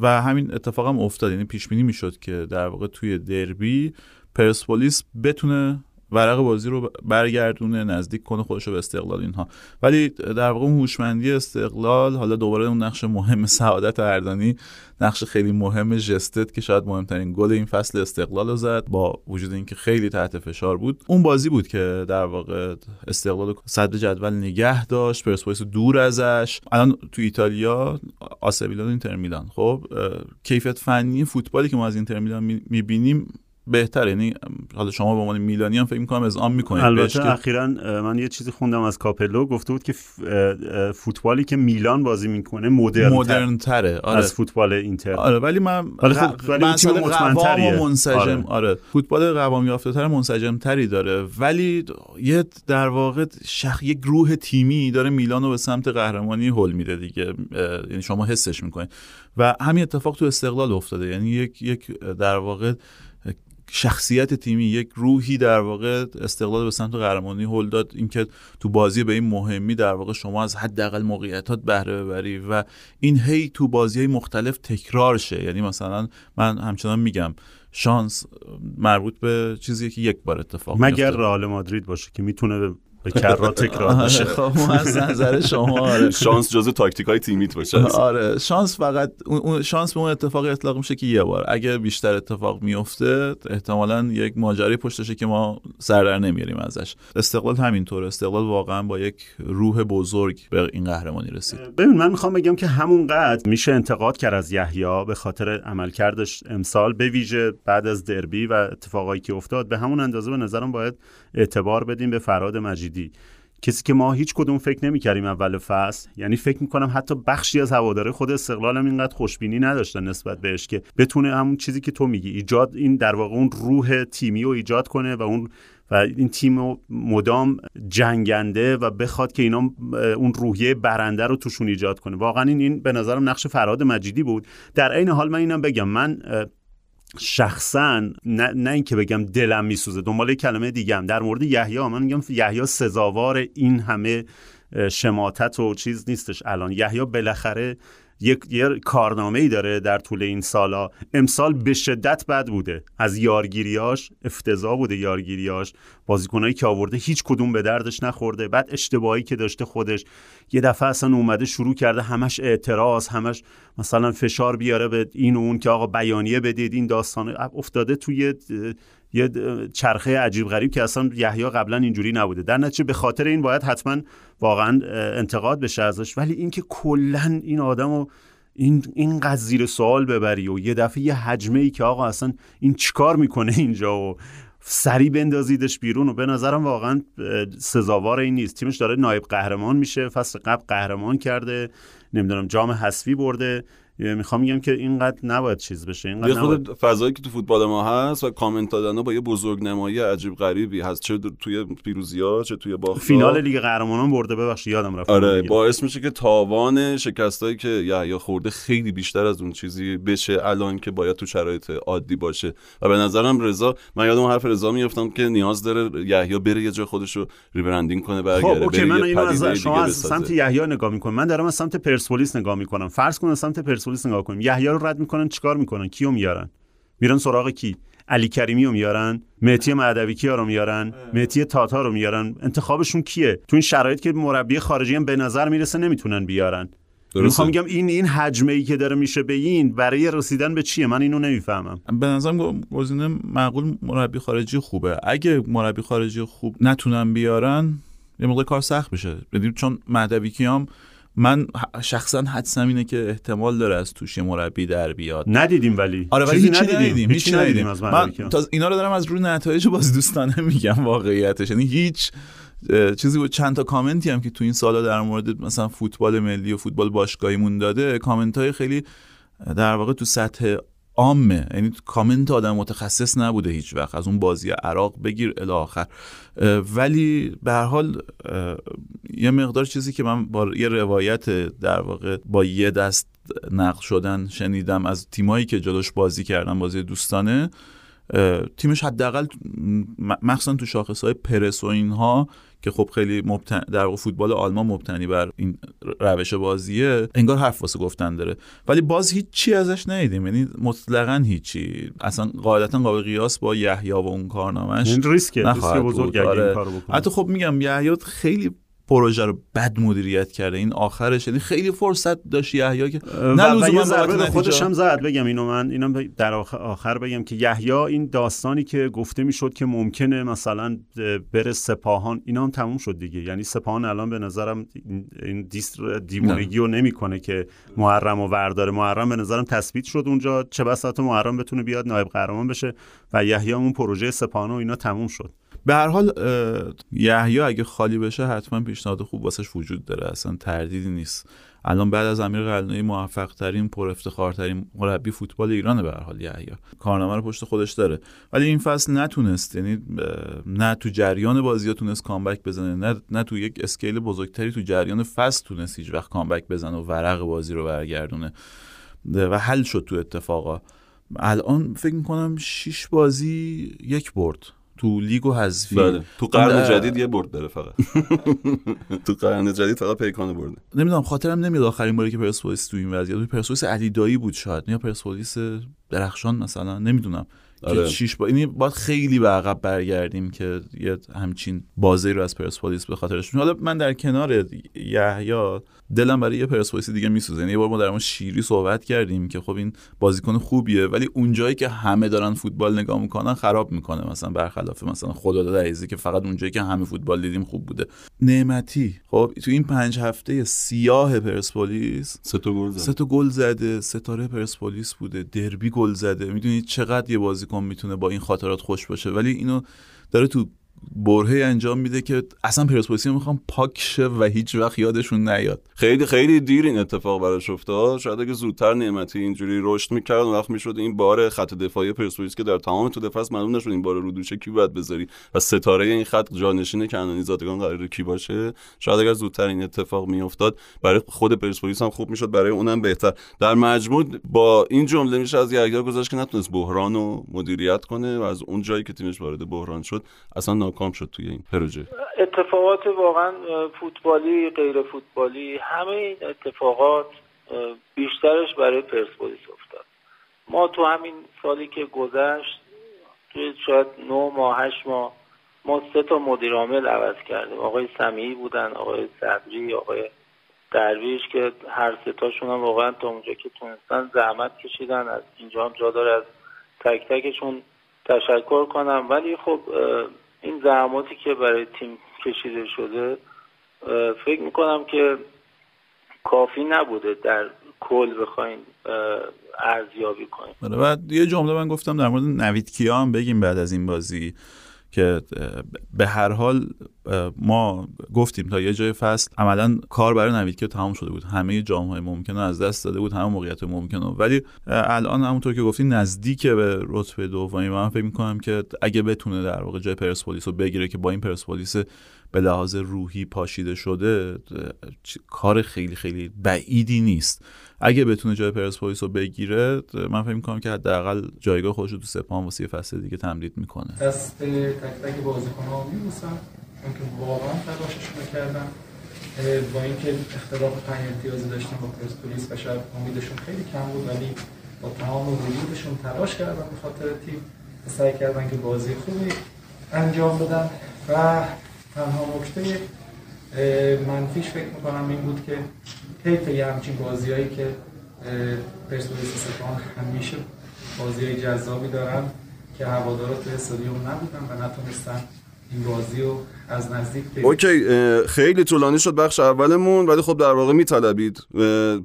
و همین اتفاق هم افتاد. یعنی پیش بینی میشد که در واقع توی دربی پرسپولیس بتونه ورق بازی رو برگردونه، نزدیک کنه خودش رو به استقلال اینها، ولی در واقع اون هوشمندی استقلال، حالا دوباره اون نقش مهم سعادت حردانی، نقش خیلی مهم جستت که شاید مهمترین گل این فصل استقلال رو زد با وجود اینکه خیلی تحت فشار بود. اون بازی بود که در واقع استقلال صدر جدول نگه داشت، پرسپولیس دور ازش. الان تو ایتالیا آسه میلان اینتر میلان، خب کیفیت فنی فوتبالی که ما از اینتر میلان میبینیم بهتره، یعنی حالا شما به عنوان میلانی هم فکر می‌کنم اذعان می‌کنید. البته اخیراً من یه چیزی خوندم از کاپلو، گفته بود که فوتبالی که میلان بازی می‌کنه مدرن مدرن‌تره آره. از فوتبال اینتر. آره ولی من ولی خب ولی تیم مطمئن‌تریه، منسجم آره. آره فوتبال قوام یافته‌تر، منسجم‌تری داره، ولی یه در واقع شخ یک گروه تیمی داره میلانو به سمت قهرمانی هل میده دیگه، یعنی شما حسش می‌کنید و همین اتفاق تو استقلال افتاده. یعنی یک یک در واقع شخصیت تیمی، یک روحی در واقع استقلال به سمت قهرمانی هل داد، اینکه تو بازی به این مهمی در واقع شما از حداقل موقعیتات بهره ببری و این هی تو بازی‌های مختلف تکرار شه. یعنی مثلا من همچنان میگم شانس مربوط به چیزیه که یک بار اتفاق میفته، مگر رئال مادرید باشه که میتونه بکرار تکرار باشه. خب از نظر شما آره شانس جزو تاکتیک‌های تیمیت باشه. آره شانس فقط اون شانس به اون اتفاق اطلاق میشه که یه بار، اگه بیشتر اتفاق میفته احتمالاً یک ماجرای پشتشه که ما سر در نمیاریم ازش. استقلال همینطور، استقلال واقعاً با یک روح بزرگ به این قهرمانی رسید. ببین من میخوام بگم که همونقدر میشه انتقاد کرد از یحیی به خاطر عملکردش امسال، به ویژه بعد از دربی و اتفاقایی که افتاد، به همون اندازه به نظرم باید اعتبار بدیم به فرهاد مجیدی، کسی که ما هیچ کدوم فکر نمی‌کردیم اول فصل. یعنی فکر می‌کنم حتی بخشی از هواداره خود استقلال هم اینقدر خوشبینی نداشتن نسبت بهش که بتونه همون چیزی که تو میگی ایجاد، این در واقع اون روح تیمی رو ایجاد کنه و اون و این تیم مدام جنگنده و بخواد که اینا اون روحیه برنده رو توشون ایجاد کنه. واقعا این این به نظرم نقش فرهاد مجیدی بود. در عین حال من اینم بگم، من شخصا نه, نه این که بگم دلم میسوزه، دنبال کلمه دیگه هم در مورد یحیی، من میگم یحیی سزاوار این همه شماتت و چیز نیستش. الان یحیی بالاخره یک یه کارنامه‌ای داره، در طول این سالا امسال به شدت بد بوده، از یارگیریاش افتضاح بوده، یارگیریاش بازیکنایی که آورده هیچ کدوم به دردش نخورده، بعد اشتباهی که داشته خودش، یه دفعه اصلا اومده شروع کرده همش اعتراض، همش مثلا فشار بیاره به این و اون که آقا بیانیه بدید، این داستان افتاده توی یه چرخه عجیب غریب که اصلا یحیی قبلا اینجوری نبوده. در نتیجه به خاطر این باید حتما واقعا انتقاد بشه ازش، ولی اینکه کلا این آدمو این این قضیه سوال ببری و یه دفعه یه حجمه ای که آقا اصلا این چیکار میکنه اینجا و سریع بندازیدش بیرون، و به نظرم واقعا سزاوار این نیست. تیمش داره نایب قهرمان میشه، فصل قبل قهرمان کرده، نمیدونم جام حذفی برده، میخوام میگم که اینقدر نباید چیز بشه، اینقدر خود فضایی که تو فوتبال ما هست و کامنت دادن با یه بزرگنمایی عجیب غریبی هست، چه توی پیروزی‌ها چه توی باخت‌ها. فینال لیگ قهرمانان برده ببخشید یادم رفت. آره باعث میشه که تاوان شکستایی که یحیی خورده خیلی بیشتر از اون چیزی بشه الان که باید تو شرایط عادی باشه. و به نظرم رضا، من یادم حرف رضا میافتم که نیاز داره یحیی بره یه جای خودش رو ریبرندینگ کنه، برگرده. خب اوکی، من اینو از شما از سمت یحیی نگاه می‌کنم، من دارم از سمت پرسپولیس نگاه می‌کنم. فرض کن از سمت پرسپولیس نگاه کنیم، یحیی رو رد می‌کنن، چیکار می‌کنن؟ کیو میارن؟ میرن سراغ کی؟ علی کریمی رو میارن، مهدی مهدوی کیا رو میارن، مهدی تارتار رو میارن. انتخابشون کیه؟ تو این شرایط که مربی خارجی هم به نظر میرسه نمیتونن بیارن. میخوام میگم این این حجمه ای که داره میشه به این برای رسیدن به چیه؟ من اینو نمیفهمم. به نظرم گزینه معقول مربی خارجی خوبه. اگه مربی خارجی خوب نتونن بیارن یه موقع کار سخت میشه. بدیم چون مهدوی کیام من شخصا حدسم اینه که احتمال داره از توش مربی در بیاد. ندیدیم ولی آره ولی هیچ ندیدیم هیچ ندیدیم از من تا اینا رو دارم از روی نتایج باز دوستانه میگم واقعیتش. یعنی هیچ چیزی بود. چند تا کامنتی هم که تو این سالا در مورد مثلا فوتبال ملی و فوتبال باشگاهیمون داده، کامنت های خیلی در واقع تو سطح عامه، یعنی کامنت آدم متخصص نبوده هیچ وقت، از اون بازی عراق بگیر الی آخر. ولی به هر حال یه مقدار چیزی که من با یه روایت در واقع با یه دست نقل شدن شنیدم از تیمایی که جلوش بازی کردن بازی دوستانه، تیمش حداقل مخصوصا تو شاخص‌های پرس و اینها که خب خیلی مبتنی در واقع فوتبال آلمان مبتنی بر این روش بازیه، انگار حرف واسه گفتن داره. ولی باز هیچ چی ازش ندیدیم، یعنی مطلقاً هیچی. اصلا قاعدتاً قابل قیاس با یحیی و اون کارنامه‌اش این ریسک ریسک بزرگ این کارو بکنه. حتی خب میگم یحیی خیلی پروژه رو بد مدیریت کرده این آخرش، یعنی خیلی فرصت داشت یحیی که نه لزوما ضربه خودش هم زد. بگم اینو من اینم در آخر, آخر بگم که یحیی این داستانی که گفته میشد که ممکنه مثلا بره سپاهان، اینا هم تموم شد دیگه. یعنی سپاهان الان به نظرم این دیستر دیوونگیو نمیکنه که محرمو ورداره. محرم به نظرم تثبیت شد اونجا، چه بسا تو محرم بتونه بیاد نایب قهرمان بشه و یحیی اون پروژه سپاهان و اینا تموم شد. به هر حال یحیی اگه خالی بشه حتما پیشنهاد خوب واسش وجود داره، اصلا تردیدی نیست. الان بعد از امیر قلعه نویی موفق ترین پر افتخار ترین مربی فوتبال ایرانه. به هر حال یحیی کارنامه رو پشت خودش داره، ولی این فصل نتونست، یعنی نه تو جریان بازی‌ها تونست کامبک بزنه، نه نه تو یک اسکیل بزرگتری تو جریان فصل تونست هیچ وقت کامبک بزنه و ورق بازی رو برگردونه و حل شد تو اتفاقا. الان فکر می‌کنم شش بازی یک برد تو لیگ و حذفی. بله. تو قرن جدید یه برد داره فقط. تو قرن جدید فقط پیکانه برده. نمیدونم، خاطرم نمیاد آخرین باری که پرسپولیس تو این وضعیت بود. پرسپولیس علی دایی بود شاید، یا پرسپولیس درخشان مثلا، نمیدونم. آره. شیش با یعنی باید خیلی به عقب برگردیم که یه همچین بازی رو از پرسپولیس به خاطرش. حالا من در کنار یحیی دلم برای یه پرسپولیس دیگه میسوزه. یعنی یه بار ما در مورد شیری صحبت کردیم که خب این بازیکن خوبیه، ولی اون جایی که همه دارن فوتبال نگاه میکنن خراب میکنه، مثلا برخلاف مثلا خداداد عزیزی که فقط اون جایی که همه فوتبال دیدیم خوب بوده. نعمتی خب تو این پنج هفته سیاه پرسپولیس سه تا گل زده، سه تا گل زده، ستاره پرسپولیس بوده، دربی گل زده. میدونید چقدر یه بازی کم میتونه با این خاطرات خوش باشه، ولی اینو داره تو برهه انجام میده که اصلا پرسپولیس میخوام پاک شه و هیچ وقت یادشون نیاد. خیلی خیلی دیر این اتفاق براش افتاد. شاید اگه زودتر نعمتی اینجوری رشد میکرد اون وقت میشد این بار خط دفاعی پرسپولیس که در تمام تو دفاع معلوم نشد این بار رو دوش کی باید بذاری و ستاره این خط جانشین کنانی زادگان قراره کی باشه. شاید اگر زودتر این اتفاق میافتاد برای خود پرسپولیس هم خوب میشد، برای اونم بهتر. در مجموع با این جمله میشه از یحیی گذشت که نتونست بحرانو مدیریت کنه و از اون جایی که تیمش وارد بحران شد اصلا ناکام شد توی این پروژه. اتفاقات واقعا فوتبالی غیر فوتبالی، همه این اتفاقات بیشترش برای پرسپولیس افتاد. ما تو همین سالی که گذشت توی شاید نه ماه هشت ماه ما سه تا مدیر عامل عوض کردیم. آقای سمیعی بودن، آقای صدری، آقای درویش که هر سه تاشون هم واقعا تا اونجا که تونستن زحمت کشیدن. از اینجا هم جا داره از تک تکشون تشکر کنم، ولی خب این زحماتی که برای تیم کشیده شده فکر میکنم که کافی نبوده در کل بخواین ارزیابی کنیم. و یه جمله من گفتم در مورد نوید کیا هم بگیم بعد از این بازی که به هر حال ما گفتیم تا یه جای فصل عملاً کار برای نوید که تمام شده بود، همه جام‌های ممکن از دست داده بود، همه موقعیت ممکن رو، ولی الان همونطور که گفتیم نزدیک به رتبه دومی. من فکر می‌کنم که اگه بتونه در واقع جای پرسپولیس رو بگیره که با این پرسپولیس به لحاظ روحی پاشیده شده کار خیلی خیلی بعیدی نیست. اگه بتونه جای پرسپولیس رو بگیره من فکر می‌کنم که حداقل جایگاه خودش رو تو سپاهان واسه فصل دیگه تمدید می‌کنه. دست تک تک بازیکن‌ها می‌بوسم چون که واقعا تلاششون کردن، با اینکه اختلاف پنج امتیاز داشتن با پرسپولیس و شاید امیدشون خیلی کم بود، ولی با تمام وجودشون تلاش کردن به خاطر تیم، سعی کردن که بازی خوبی انجام بدن و تنها نکته منفیش فکر میکنم این بود که طیف یه همچین بازی هایی که پرسپولیس و سپاهان همیشه بازی های جذابی دارن که هوادارا توی استادیوم نبودن و نتونستن این بازی رو از نزدیک ببینن. اوکی، خیلی طولانی شد بخش اولمون، ولی خب در واقع میطلبید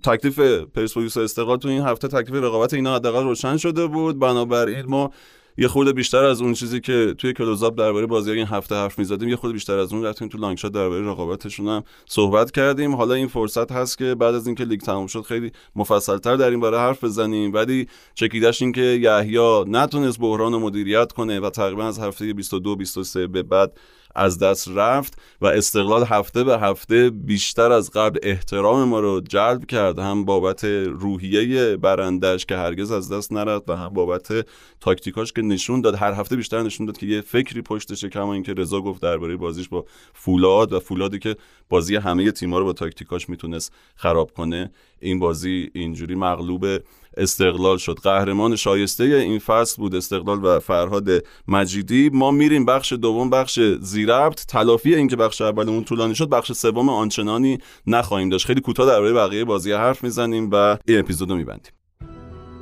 تکلیف پرسپولیس و استقلال تو این هفته، تکلیف رقابت اینا حداقل روشن شده بود، بنابراین ما یه خورده بیشتر از اون چیزی که توی کلوزآپ درباره بازی‌های این هفته حرف می‌زدیم یه خورده بیشتر از اون رفتیم تو لانگ شات درباره رقابتشون هم صحبت کردیم. حالا این فرصت هست که بعد از اینکه لیگ تموم شد خیلی مفصل‌تر در این باره حرف بزنیم، ولی چکیدش این که یحیی نتونست بحران رو مدیریت کنه و تقریبا از هفته بیست و دو بیست و سه به بعد از دست رفت و استقلال هفته به هفته بیشتر از قبل احترام ما رو جلب کرد، هم بابت روحیه برندش که هرگز از دست نرفت و هم بابت تاکتیکاش که نشون داد، هر هفته بیشتر نشون داد که یه فکری پشتشه، کما اینکه رضا گفت درباره بازیش با فولاد و فولادی که بازی همه تیم‌ها رو با تاکتیکاش میتونست خراب کنه. این بازی اینجوری مغلوب استقلال شد. قهرمان شایسته این فصل بود استقلال و فرهاد مجیدی. ما میریم بخش دوم، بخش زیربط، تلافی این که بخش اولمون طولانی شد بخش سوم آنچنانی نخواهیم داشت، خیلی کوتاه درباره بقیه بازی حرف میزنیم و این اپیزودو میبندیم.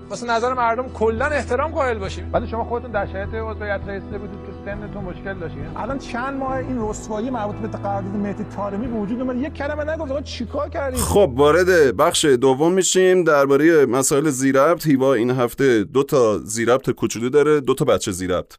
واسه نظر مردم کلا احترام قائل باشیم، ولی شما خودتون در شرایط وضعیت رسیده بودید که سنتون مشکل داشتین. الان چند ماه این رسوایی مربوط به قرارداد مهدی تارمی به وجود اومد، یک کلمه نگفت. آقا چیکار کردین؟ خب وارد بخش دوم میشیم، درباره مسائل زیربط. هیوا این هفته دو تا زیربط کوچولو داره، دو تا بچه زیربط،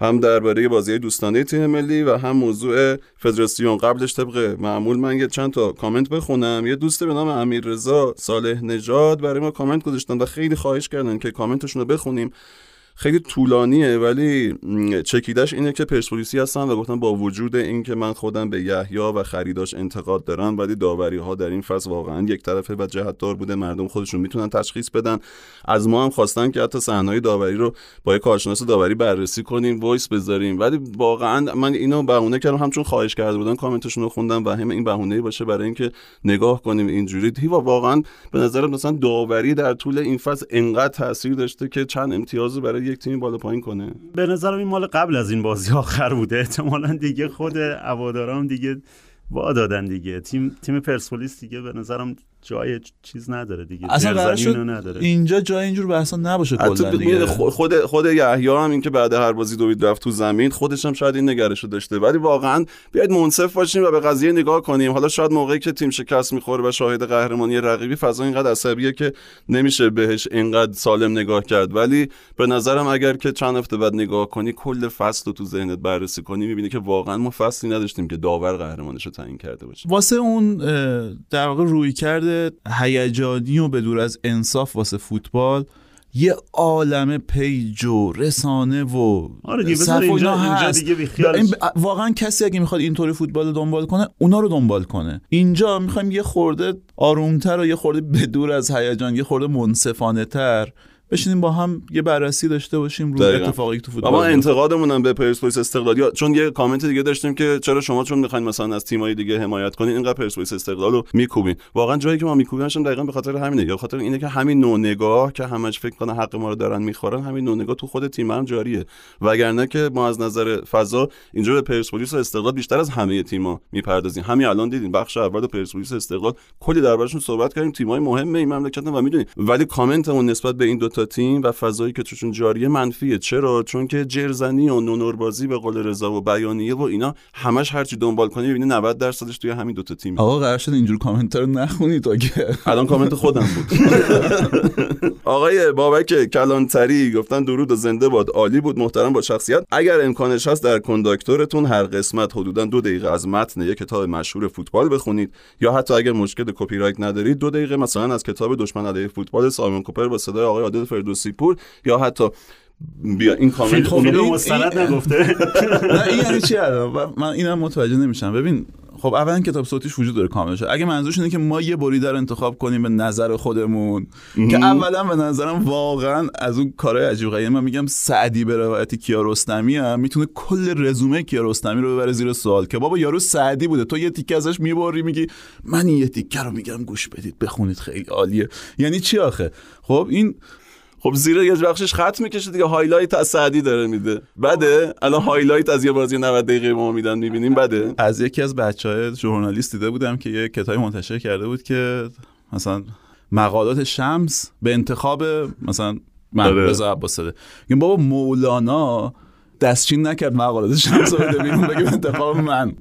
هم درباره بازی دوستانه تیم ملی و هم موضوع فدراسیون. قبلش طبق معمول من یه چند تا کامنت بخونم. یه دوست به نام امیررضا صالح نژاد برای ما کامنت گذاشتن و خیلی خواهش کردن که کامنتشون رو بخونیم، خیلی طولانیه ولی چکیدش اینه که پرسپولیسی هستن و گفتن با وجود اینکه من خودم به یحیی و خریداش انتقاد دارم، ولی داوری‌ها در این فصل واقعا یک طرفه و جهت‌دار بوده، مردم خودشون میتونن تشخیص بدن. از ما هم خواستن که حتی صحنه‌های داوری رو با یک کارشناس داوری بررسی کنیم، وایس بذاریم، ولی واقعا من اینو بهونه کردم، همچون خواهش کرده بودن کامنتشون رو خوندم و هم این بهونه‌ای باشه برای اینکه نگاه کنیم اینجوری. هیوا واقعا به نظرم مثلا داوری در طول این فصل انقدر تاثیر داشته که چند امتیازو برای یک تیم بالا پایین کنه. به نظرم این مال قبل از این بازی آخر بوده، احتمالاً دیگه خود هوادارام دیگه وا دادن دیگه، تیم تیم پرسپولیس دیگه به نظرم جای چیز نداره دیگه، اصلا درزمینو نداره اینجا، جای اینجور بحثا نباشه کلا دیگه. خود خود یحیی هم این که بعد هر بازی دوید رفت تو زمین، خودش هم شاید این نگرشو داشته، ولی واقعا بیاید منصف باشیم و به قضیه نگاه کنیم. حالا شاید موقعی که تیم شکست میخوره و شاهد قهرمانی رقیبی فضا اینقدر عصبیه که نمیشه بهش اینقدر سالم نگاه کرد، ولی به نظرم اگر که چند هفته بعد نگاه کنی کل فصل رو تو ذهنت بررسی کنی میبینی که واقعا ما فصلی نداشتیم که داور قهرمانشو تعیین کرده باشه. واسه اون در واقع روی کرد هیجانی و به دور از انصاف واسه فوتبال یه عالمه پیج و رسانه و آره صفحه اینجا, اینجا دیگه بی خیالش. واقعا کسی اگه میخواد اینطوری فوتبال رو دنبال کنه اونا رو دنبال کنه. اینجا میخوایم یه خورده آرومتر و یه خورده به دور از هیجان، یه خورده منصفانه تر بشینیم با هم یه بررسی داشته باشیم روی اتفاقی تو فوتبال. ما انتقادمون هم به پرسپولیس استقلالیا، چون یه کامنت دیگه داشتیم که چرا شما چون میخواین مثلا از تیمای دیگه حمایت کنین اینقدر پرسپولیس استقلال رو میکوبین. واقعا جایی که ما میکوبیمشون دقیقاً به خاطر همینه، یا خاطر اینه که همین نوع نگاه که همش فکر کنه حق ما رو دارن میخورن، همین نوع نگاه تو خود تیم هم جاریه، وگرنه که ما از نظر فضا اینجا به پرسپولیس استقلال بیشتر از همه تیم‌ها میپردازیم. همین الان دیدین بخش اول پرسپولیس استقلال کلی دربارشون صحبت کردیم، تیمای مهمه این مملکتن و میدونید، ولی کامنتمون نسبت به این دو تا تیم و فضایی که توشون جاریه منفیه. چرا؟ چون که جرزنی و نونوربازی به قول رضا و بیانیه و اینا همش هرچی دنبال کنی ببینی نود درصدش توی همین دو تا تیمه. آقا قرار شد اینجور کامنت رو نخونید آگه. الان کامنت خودم بود. آقای بابک کلانتری گفتن درود و زنده باد، عالی بود، محترم با شخصیت. اگر امکانش هست در کنداکتورتون هر قسمت حدوداً دو دقیقه از متن یک کتاب مشهور فوتبال بخونید، یا حتی اگر مشکل کپی رایت ندارید دو دقیقه مثلا از کتاب دشمن علیه فوتبال سایمون کوپر با صدای آقای عادل فردوسی پور، یا حتی بیا این کامنت اونو مستند نگفته. نه این یعنی چی الان من اینم متوجه نمیشم. ببین خب اولا کتاب صوتیش وجود داره کاملش. اگه منظورش اینه که ما یه بریده رو انتخاب کنیم به نظر خودمون که اولا به نظرم واقعا از اون کارهای عجیب غریبه. من میگم سعدی به روایت کیاروستمی هم میتونه کل رزومه کیاروستمی رو ببره زیر سوال که بابا یارو سعدی بوده، تو یه تیکه ازش میبری میگی من این یه تیکه رو میگم گوش بدید بخونید خیلی عالیه. یعنی چی آخه؟ خب این خب زیرا یه بخشش خط میکشه دیگه، هایلایت از سعدی داره میده. بده الان هایلایت از یه بازی نود دقیقه ما میدن میبینیم. بده از یکی از بچهای ژورنالیست دیده بودم که یه کتابی منتشر کرده بود که مثلا مقالات شمس به انتخاب مثلا رضا عباس‌زاده. میگم بابا مولانا دستچین نکرد مقالات شمس رو بده بیرون بگه انتخاب من.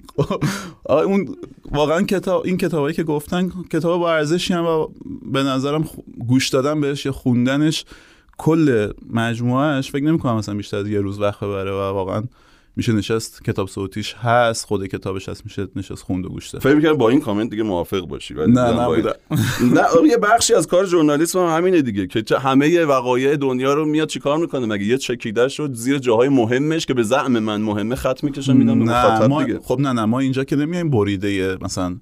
اون واقعا کتاب این کتابایی که گفتن کتاب با ارزشی هم و به نظرم گوش دادن بهش یا خوندنش کل مجموعهش فکر نمی‌کنم مثلا بیشتر از یه روز وقت ببره و واقعا میشه نشست. کتاب صوتیش هست، خود کتابش هست، میشه نشست خوند و گوش داد. فکر می‌کنم با این کامنت دیگه موافق باشی. ولی نه نه این... نه یه بخشی از کار ژورنالیسم هم همینه دیگه که همه وقایع دنیا رو میاد چیکار میکنه مگه یه چکیدهش رو زیر جاهای مهمش که به زعم من مهمه خط میکشن میدم به مخاطب ما... دیگه. خب نه نه ما اینجا که نمیایم بریده مثلا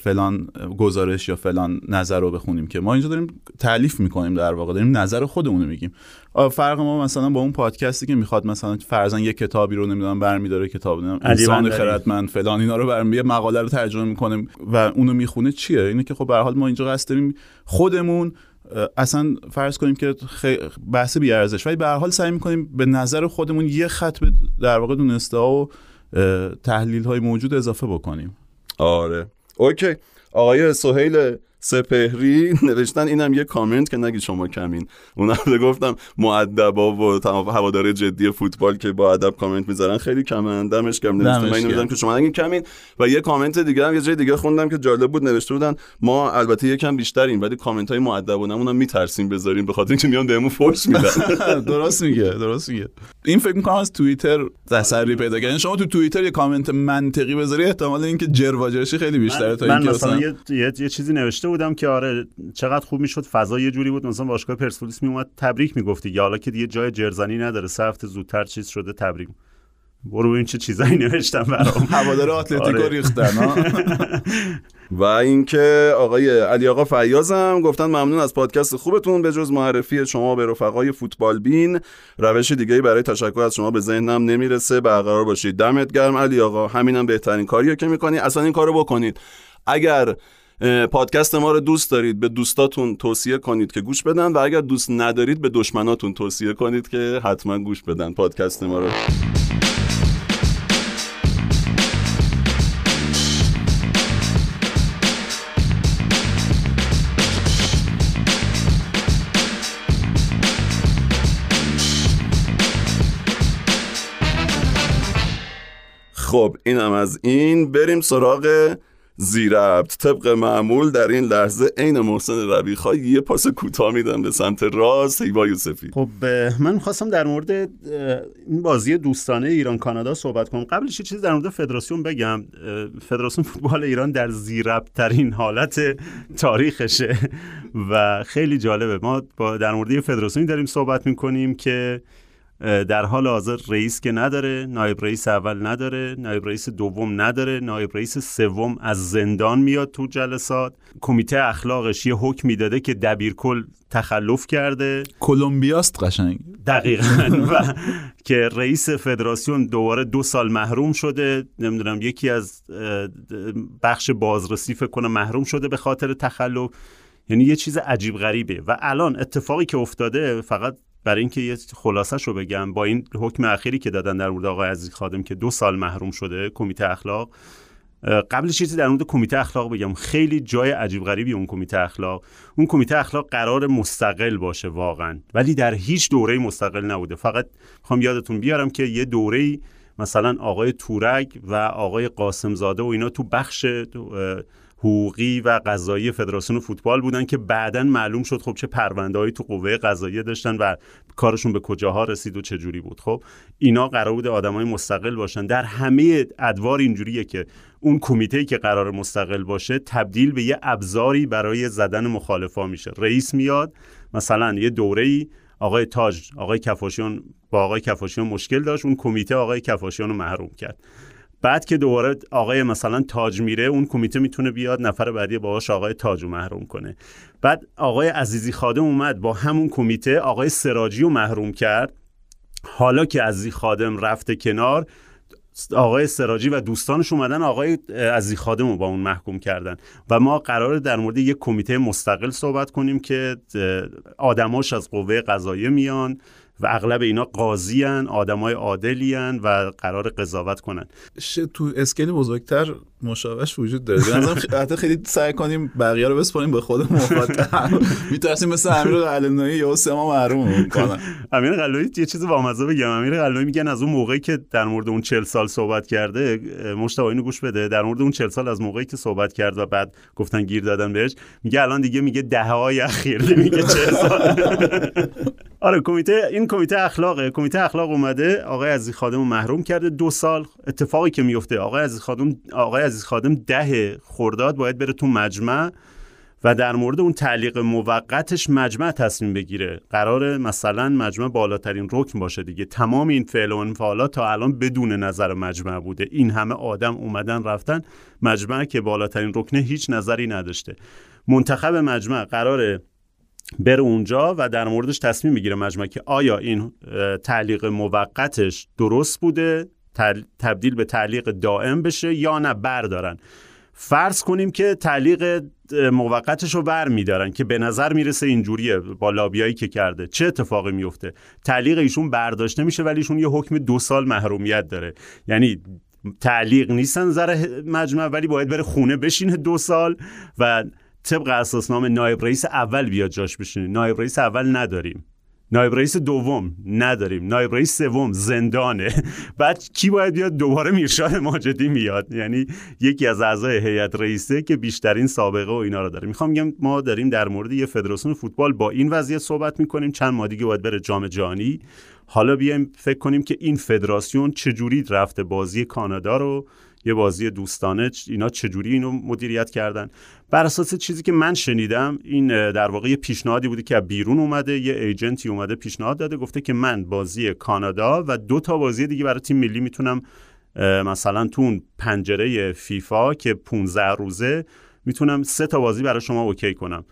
فلان گزارش یا فلان نظر رو بخونیم که ما اینجا داریم تألیف میکنیم، در واقع داریم نظر خودمون رو میگیم. فرق ما مثلا با اون پادکستی که میخواد مثلا فرضاً یک کتابی رو نمیدونم برمیداره، کتاب نمیدونم انسان خردمند فلان اینا رو برمیاد مقاله رو ترجمه میکنه و اونو میخونه چیه اینه که خب به هر حال ما اینجا قصد داریم خودمون اصلا فرض کنیم که بحث بی ارزش، ولی به هر حال سعی میکنیم به نظر خودمون یه خط در واقع دونسته و تحلیل های موجود اضافه بکنیم. آره اوکی. آقای سهیل سپهری نوشتن اینم یه کامنت که نگید شما کمین. اونم گفتم مؤدبا و تمام هواداره جدی فوتبال که با ادب کامنت میذارن خیلی کمن، دمش گرم. نوشتم من نمیدونم که شما نگید کمین. و یه کامنت دیگه هم یه جای دیگه خوندم که جالب بود، نوشته بودن ما البته یکم بیشتریم ولی کامنت های مؤدبانمونم میترسیم بذاریم به خاطر اینکه میان بهمون فورس میدن. درست میگه، درست میگه. این فکر میکنم از توییتر تسری پیدا کردن. شما تو توییتر یه کامنت منطقی بذاری احتمال اینکه جرواجرشی خیلی بیشتره تا اینکه مثلا یه یه چیزی نوشته بودم که آره چقدر خوب میشد فضا یه جوری بود مثلا باشگاه پرسپولیس میومد تبریک میگفت دیگه، حالا که دیگه جای جرزنی نداره سه هفته زودتر چیز شده تبریک. برو ببین چه چیزایی نوشتم برام. هوادار اتلتیکو ریختن ها. و اینکه آقای علی آقا فیاض هم گفتن ممنون از پادکست خوبتون، به جز معرفی شما به رفقای فوتبال بین روش دیگه‌ای برای تشکر از شما به ذهنم نمیرسه. برقرار باشید. دمت گرم علی آقا، همینم بهترین کاریه که میکنی. اصلا این کارو بکنید. اگر پادکست ما رو دوست دارید به دوستاتون توصیه کنید که گوش بدن، و اگر دوست ندارید به دشمناتون توصیه کنید که حتما گوش بدن پادکست ما رو. خب اینم از این. بریم سراغ زیربط. طبق معمول در این لحظه عین محسن ربیع‌خواه یه پاس کوتاه میدم به سمت راست هیوا یوسفی. خب من خواستم در مورد این بازی دوستانه ایران کانادا صحبت کنم. قبلش یه چیزی در مورد فدراسیون بگم. فدراسیون فوتبال ایران در زیربط ترین حالت تاریخشه و خیلی جالبه. ما در مورد یه فدراسیونی داریم صحبت میکنیم که در حال حاضر رئیس که نداره، نایب رئیس اول نداره، نایب رئیس دوم نداره، نایب رئیس سوم از زندان میاد تو جلسات، کمیته اخلاقش یه حکمی داده که دبیرکل تخلف کرده، کلمبیاست قشنگ دقیقاً، و که رئیس فدراسیون دوباره دو سال محروم شده، نمیدونم یکی از بخش بازرسی فکر کنم محروم شده به خاطر تخلف. یعنی یه چیز عجیب غریبه. و الان اتفاقی که افتاده، فقط برای اینکه یه خلاصش رو بگم، با این حکم اخیری که دادن در مورد آقای عزیز خادم که دو سال محروم شده کمیته اخلاق، قبل چیزی در مورد کمیته اخلاق بگم، خیلی جای عجیب غریبی اون کمیته اخلاق. اون کمیته اخلاق قرار مستقل باشه واقعا، ولی در هیچ دوره‌ای مستقل نبوده. فقط میخوام یادتون بیارم که یه دوره‌ای مثلا آقای تورک و آقای قاسمزاده و اینا تو بخش حقوقی و قضایی فدراسیون فوتبال بودن که بعداً معلوم شد خب چه پرونده‌ای تو قوه قضاییه داشتن و کارشون به کجاها رسید و چه جوری بود. خب اینا قرار بود آدمای مستقل باشن. در همه ادوار اینجوریه که اون کمیته‌ای که قرار مستقل باشه تبدیل به یه ابزاری برای زدن مخالفا میشه. رئیس میاد مثلا یه دوره‌ای آقای تاج، آقای کفاشیان با آقای کفاشیان مشکل داشت، اون کمیته آقای کفاشیان رو محروم کرد. بعد که دوباره آقای مثلا تاج میره، اون کمیته میتونه بیاد نفر بعدی باهاش آقای تاج رو محروم کنه. بعد آقای عزیزی خادم اومد با همون کمیته آقای سراجی رو محروم کرد. حالا که عزیزی خادم رفته کنار، آقای سراجی و دوستانش اومدن آقای عزیزی خادم رو با اون محکوم کردن. و ما قراره در مورد یک کمیته مستقل صحبت کنیم که آدماش از قوه قضاییه میان و اغلب اینا قاضیان، آدمای عادلین و قرار قضاوت کنن. تو اسکیل بزرگتر مشابهش وجود داره. مثلا حتی خیلی سعی کنیم بقیه رو بسپاریم به خود مخاطب. میترسیم مثل امیر قلعه نویی یا سما محروم کنن. امیر قلعه نویی یه چیز بامزه بگم. امیر قلعه نویی میگن از اون موقعی که در مورد اون چهل سال صحبت کرده، مشتاق اینو گوش بده، در مورد اون چهل سال از موقعی که صحبت کرد و بعد گفتن گیر دادن بهش، میگه الان دیگه میگه دههای اخیر، میگه چهل سال. آره کمیته، این کمیته اخلاقه. کمیته اخلاق اومده آقای عزیز خادم محروم کرده دو سال. اتفاقی که میفته آقای عزیز خادم آقای عزیز خادم ده خرداد باید بره تو مجمع و در مورد اون تعلیق موقتش مجمع تصمیم بگیره. قراره مثلا مجمع بالاترین رکن باشه دیگه. تمام این فعل و انفعالات تا الان بدون نظر مجمع بوده. این همه آدم اومدن رفتن، مجمع که بالاترین رکنه هیچ نظری نداشته. منتخب مجمع قراره بره اونجا و در موردش تصمیم میگیره مجمع که آیا این تعلیق موقتش درست بوده تبدیل به تعلیق دائم بشه یا نه بردارن. فرض کنیم که تعلیق موقتش رو بر میدارن که به نظر میرسه اینجوریه با لابیایی که کرده. چه اتفاقی میفته؟ تعلیق ایشون برداشته میشه ولی ایشون یه حکم دو سال محرومیت داره. یعنی تعلیق نیستن زره مجمع ولی باید بره خونه بشینه دو سال و طبق اساسنامه نایب رئیس اول بیاد جاش بشینه. نایب رئیس اول نداریم، نایب رئیس دوم نداریم، نایب رئیس سوم زندانه. بعد کی باید بیاد؟ دوباره میرشاد ماجدی میاد، یعنی یکی از اعضای هیئت رئیسه که بیشترین سابقه و اینا رو داره. میخوام بگم ما داریم در مورد یه فدراسیون فوتبال با این وضعیت صحبت میکنیم. چند ماه دیگه باید بره جام جهانی. حالا بیایم فکر کنیم که این فدراسیون چجوری رفته بازی کانادا رو، یه بازی دوستانه، اینا چجوری اینو مدیریت کردن. بر اساس چیزی که من شنیدم، این در واقع یه پیشنهادی بوده که از بیرون اومده، یه ایجنتی اومده پیشنهاد داده، گفته که من بازی کانادا و دو تا بازی دیگه برای تیم ملی میتونم مثلا تو اون پنجره فیفا که پانزده روزه میتونم سه تا بازی برای شما اوکی کنم.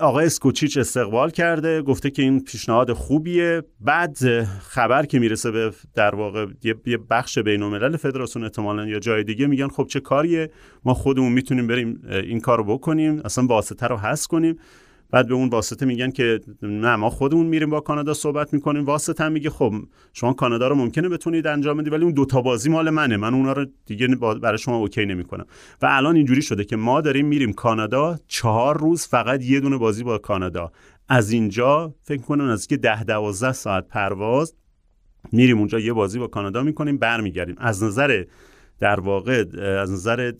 آقای اسکوچیچ استقبال کرده، گفته که این پیشنهاد خوبیه. بعد خبر که میرسه به در واقع یه بخش بین‌الملل فدراسیون احتمالاً یا جای دیگه، میگن خب چه کاریه، ما خودمون میتونیم بریم این کارو بکنیم، اصلا واسطه رو حذف کنیم. بعد به اون واسطه میگن که نه ما خودمون میریم با کانادا صحبت میکنیم. واسطه هم میگه خب شما کانادا رو ممکنه بتونید انجام بدید ولی اون دو تا بازی مال منه، من اونا رو دیگه برای شما اوکی نمیکنم. و الان اینجوری شده که ما داریم میریم کانادا چهار روز فقط یه دونه بازی با کانادا. از اینجا فکر کنم از که ده دوازده ساعت پرواز میریم اونجا، یه بازی با کانادا میکنیم، برمیگردیم. از نظر در واقع از نظر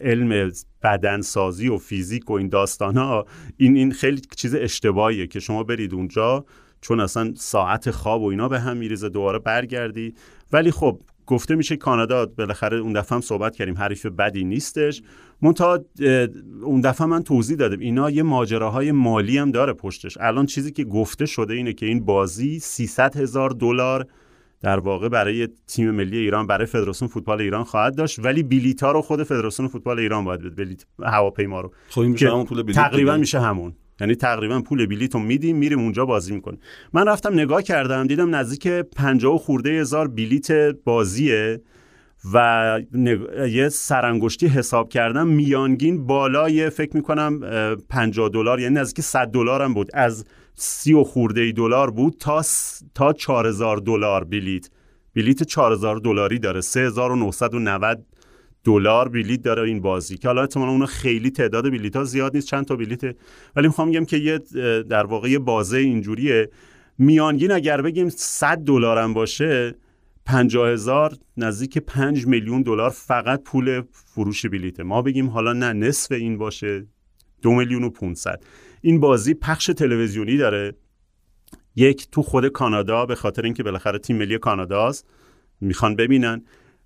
علم بدنسازی و فیزیک و این داستان‌ها این این خیلی چیز اشتباهیه که شما برید اونجا، چون اصلا ساعت خواب و اینا به هم میریزه، دوباره برگردی. ولی خب گفته میشه کانادا بالاخره اون دفعه هم صحبت کردیم حریف بدی نیستش. منتها اون دفعه من توضیح دادم اینا یه ماجراهای مالی هم داره پشتش. الان چیزی که گفته شده اینه که این بازی سیصد هزار دلار در واقع برای تیم ملی ایران، برای فدراسیون فوتبال ایران خواهد داشت، ولی بلیط‌ها رو خود فدراسیون فوتبال ایران باید بده، بلیط هواپیما رو. خب این میشه همون پول بلیط تقریبا، میشه همون، یعنی تقریبا پول بلیط رو میدیم میریم اونجا بازی میکنیم. من رفتم نگاه کردم دیدم نزدیک پنجاه و خورده هزار بلیط بازیه و نگ... یه سرانگشتی حساب کردم میانگین بالای فکر میکنم پنجاه دلار، یعنی نزدیک صد دلار هم بود، از سی و خورده دلار بود تا س... تا چهار هزار دلار بلیت. بلیت چهار هزار دلاری داره، سه هزار و نهصد و نود دلار بلیت داره این بازی که حالا احتمالاً اون خیلی تعداد بلیت‌ها زیاد نیست، چند تا بلیته، ولی میخوام بگم که یه در واقع یه بازه اینجوریه میانگین اگر بگیم صد دلار هم باشه پنجاه هزار نزدیک پنج میلیون دلار فقط پول فروش بلیته. ما بگیم حالا نه نصف این باشه دو میلیون و پانصد. این بازی پخش تلویزیونی داره، یک تو خود کانادا به خاطر اینکه بالاخره تیم ملی کاناداست میخوان ببینن،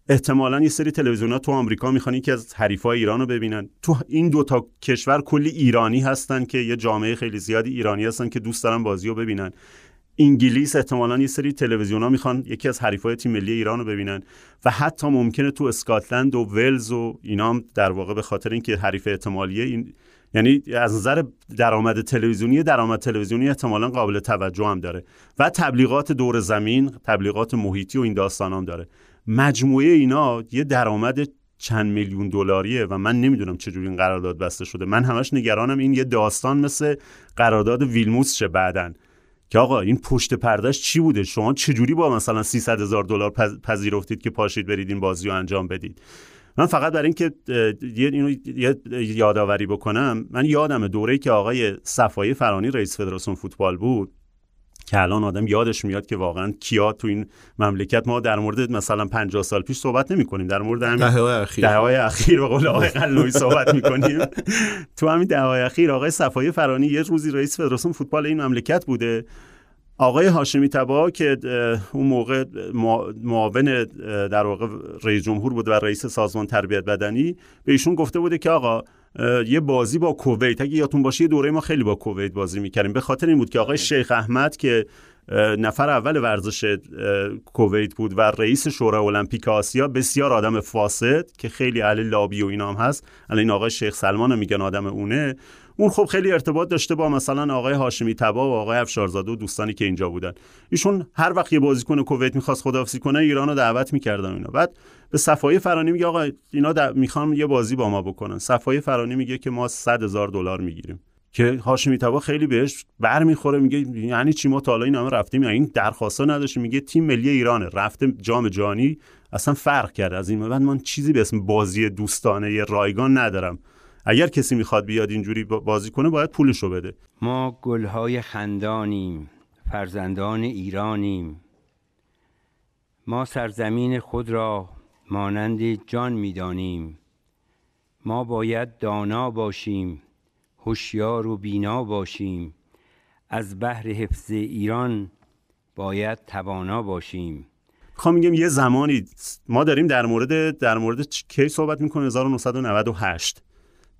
احتمالاً یه سری تلویزیون‌ها تو آمریکا میخوان یکی از حریفای ایران رو ببینن، تو این دوتا کشور کلی ایرانی هستن که یه جامعه خیلی زیادی ایرانی هستن که دوست دارن بازی رو ببینن، انگلیس احتمالاً یه سری تلویزیون‌ها میخوان یکی از حریفای تیم ملی ایران رو ببینن و حتی ممکنه تو اسکاتلند و ولز و اینا هم در واقع به خاطر اینکه حریف احتمالیه این، یعنی از نظر درآمد تلویزیونی درآمد تلویزیونی احتمالاً قابل توجه هم داره و تبلیغات دور زمین، تبلیغات محیطی و این داستانام داره. مجموعه اینا یه درآمد چند میلیون دلاریه و من نمیدونم چجوری این قرارداد بسته شده. من همش نگرانم این یه داستان مثل قرارداد ویلموس شه بعدن که آقا این پشت پردهش چی بوده، شما چجوری با مثلا سیصد هزار دلار پذیرفتید که پاشید برید این بازی رو انجام بدید. من فقط برای اینکه اینو یادآوری بکنم، من یادم دوره‌ای که آقای صفایی فرانی رئیس فدراسیون فوتبال بود که الان آدم یادش میاد که واقعا کیا تو این مملکت، ما در مورد مثلا پنجاه سال پیش صحبت نمی کنیم، در مورد همین دهه‌های اخیر دهه‌های اخیر به قول آقای قلوی صحبت می‌کنیم. تو همین دهه‌های اخیر آقای صفایی فرانی یه روزی رئیس فدراسیون فوتبال این مملکت بوده، آقای هاشمی تبا که اون موقع معاون در واقع رئیس جمهور بود و رئیس سازمان تربیت بدنی، به ایشون گفته بوده که آقا یه بازی با کویت، اگه یادتون باشه یه دوره ما خیلی با کویت بازی میکردیم، به خاطر این بود که آقای شیخ احمد که نفر اول ورزش کویت بود و رئیس شورای المپیک آسیا، بسیار آدم فاسد که خیلی اهل لابی و اینا هم هست، الان این آقای شیخ سلمان هم میگن آدم اونه، اون خب خیلی ارتباط داشته با مثلا آقای هاشمی تبا و آقای افشارزاده و دوستانی که اینجا بودن. ایشون هر وقت یه بازیکن کویت می‌خواست خداحافظی کنه ایرانو دعوت می‌کردن اینا. بعد به صفایی فرانی میگه آقا اینا میخوان یه بازی با ما بکنن. صفایی فرانی میگه که ما صد هزار دلار میگیریم. که هاشمی تبا خیلی بهش برمیخوره، میگه یعنی چی ما تا حالا اینا رفتیم این درخواستا نداشتیم؟ میگه تیم ملی ایرانه، رفته جام جهانی، اصلا فرق کرد از این. بعد من چیزی به اسم بازی دوستانه رایگان ندارم. اگر کسی میخواد بیاد اینجوری بازی کنه باید پولشو بده. ما گلهای خندانیم، فرزندان ایرانیم، ما سرزمین خود را مانند جان میدانیم، ما باید دانا باشیم، هوشیار و بینا باشیم، از بحر حفظ ایران باید توانا باشیم. خب میگم یه زمانی ما داریم در مورد در مورد کی صحبت میکنه، هزار و نهصد و نود و هشت،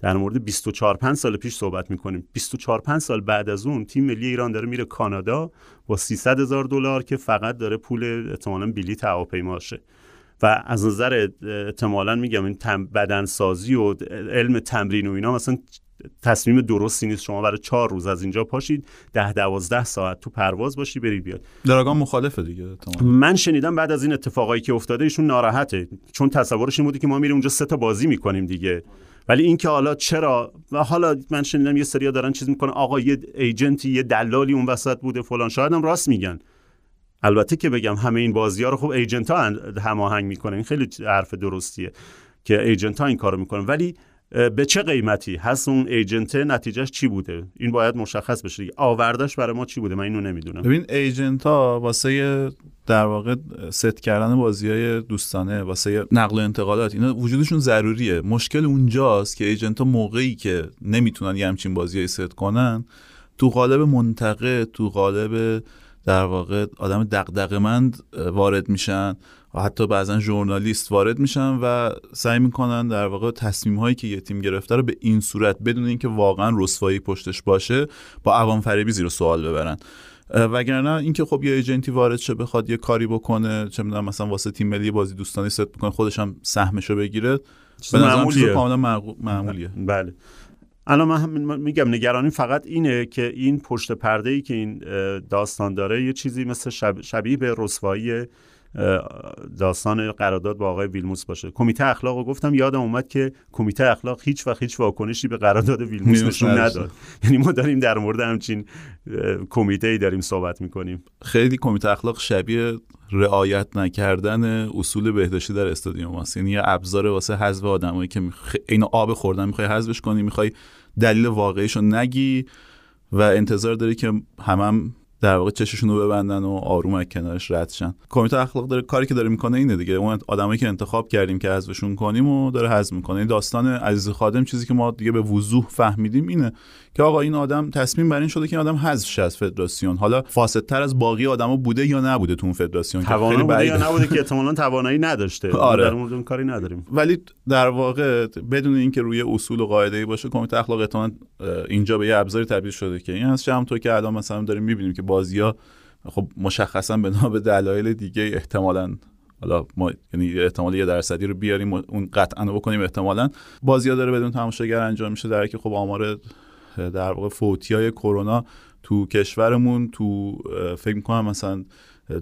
در مورد بیست و چهار پنج سال پیش صحبت می‌کنیم. بیست و چهار پنج سال بعد از اون تیم ملی ایران داره میره کانادا با سیصد هزار دلار که فقط داره پول احتمالاً بلیط هواپیماشه و از نظر احتمالاً میگم این بدنسازی و علم تمرین و اینا مثلا تصمیم درستی نیست. شما برای چهار روز از اینجا پاشید ده تا دوازده ساعت تو پرواز باشی برید بیاد. دراگان مخالفه دیگه تمام. من شنیدم بعد از این اتفاقایی که افتاده ایشون ناراحته، چون تصورش این بوده که ما میریم اونجا سه تا بازی می‌کنیم دیگه، ولی این که حالا چرا و حالا من شنیدم یه سریا دارن چیز میکنن، آقا یه ایجنتی یه دلالی اون وسط بوده فلان، شاید هم راست میگن. البته که بگم همه این بازی‌ها رو خب ایجنت‌ها هماهنگ میکنن، این خیلی حرف درستیه که ایجنت‌ها این کارو میکنن، ولی به چه قیمتی هست اون ایجنت، نتیجهش چی بوده، این باید مشخص بشه. آوردش برای ما چی بوده من اینو نمیدونم. ببین ایجنت‌ها واسه در واقع ست کردن بازی‌های دوستانه، واسه نقل و انتقالات اینا وجودشون ضروریه. مشکل اونجاست که ایجنت‌ها موقعی که نمیتونن یه همچین بازی‌های ست کنن، تو قالب منطقه، تو قالب در واقع آدم دغدغه‌مند وارد میشن و حتی بعضن ژورنالیست وارد میشن و سعی میکنن در واقع تصمیم هایی که یه تیم گرفته رو به این صورت بدون اینکه واقعا رسوایی پشتش باشه با عوام فریبی زیر سوال ببرن، وگرنه اینکه خب یه ایجنتی وارد شه بخواد یه کاری بکنه، چه میدونم مثلا واسه تیم ملی بازی دوستانه ست بکنه، خودش هم سهمشو بگیره، به نظرم چیز کاملا معمولیه. بله الان من میگم نگرانی فقط اینه که این پشت پرده ای که این داستان داره یه چیزی مثل شب... شبیه به رسوایی داستان قرارداد با آقای ویلموس باشه. کمیته اخلاقو گفتم، یادم اومد که کمیته اخلاق هیچ وقت هیچ واکنشی به قرارداد ویلموس نشون نداد. یعنی ما داریم در مورد همچین کمیته‌ای داریم صحبت می‌کنیم. خیلی کمیته اخلاق شبیه رعایت نکردن اصول بهداشتی در استادیوم است. یعنی یه ابزار واسه حذف آدمایی که میخ... اینو آب خوردن می‌خوای حذفش کنی، می‌خوای دلیل واقعیشو نگی و انتظار داری که همم در واقع چششون رو ببندن و آروم از کنارش رد شن. کمیته اخلاق داره کاری که داره میکنه اینه دیگه، اون آدمایی که انتخاب کردیم که حذفشون کنیم و داره حذف میکنه. این داستان عزیز خادم چیزی که ما دیگه به وضوح فهمیدیم اینه که آقا این آدم تصمیم بر این شده که این آدم حذف شه از فدراسیون. حالا فاسدتر از باقی آدما بوده یا نبوده تو اون فدراسیون، توانایی بوده یا نبوده که احتمالاً توانایی نداشته. آره. در مورد اون کاری نداریم، ولی در واقع بدون اینکه روی اصول و قاعده‌ای باشه کمیته اخلاق احتمالاً اینجا به یه ابزاری تبدیل شده که این هست. همونطور که الان مثلا داریم می‌بینیم که بازی‌ها خب مشخصاً بنا به دلایل دیگه احتمالاً، حالا ما یعنی احتمال یه درصدی رو بیاریم اون قطعاً بکنیم، احتمالاً بازی‌ها داره بدون تماشاگر انجام میشه، در حالی که خب آمار در واقع فوتیای کرونا تو کشورمون تو فکر میکنم مثلا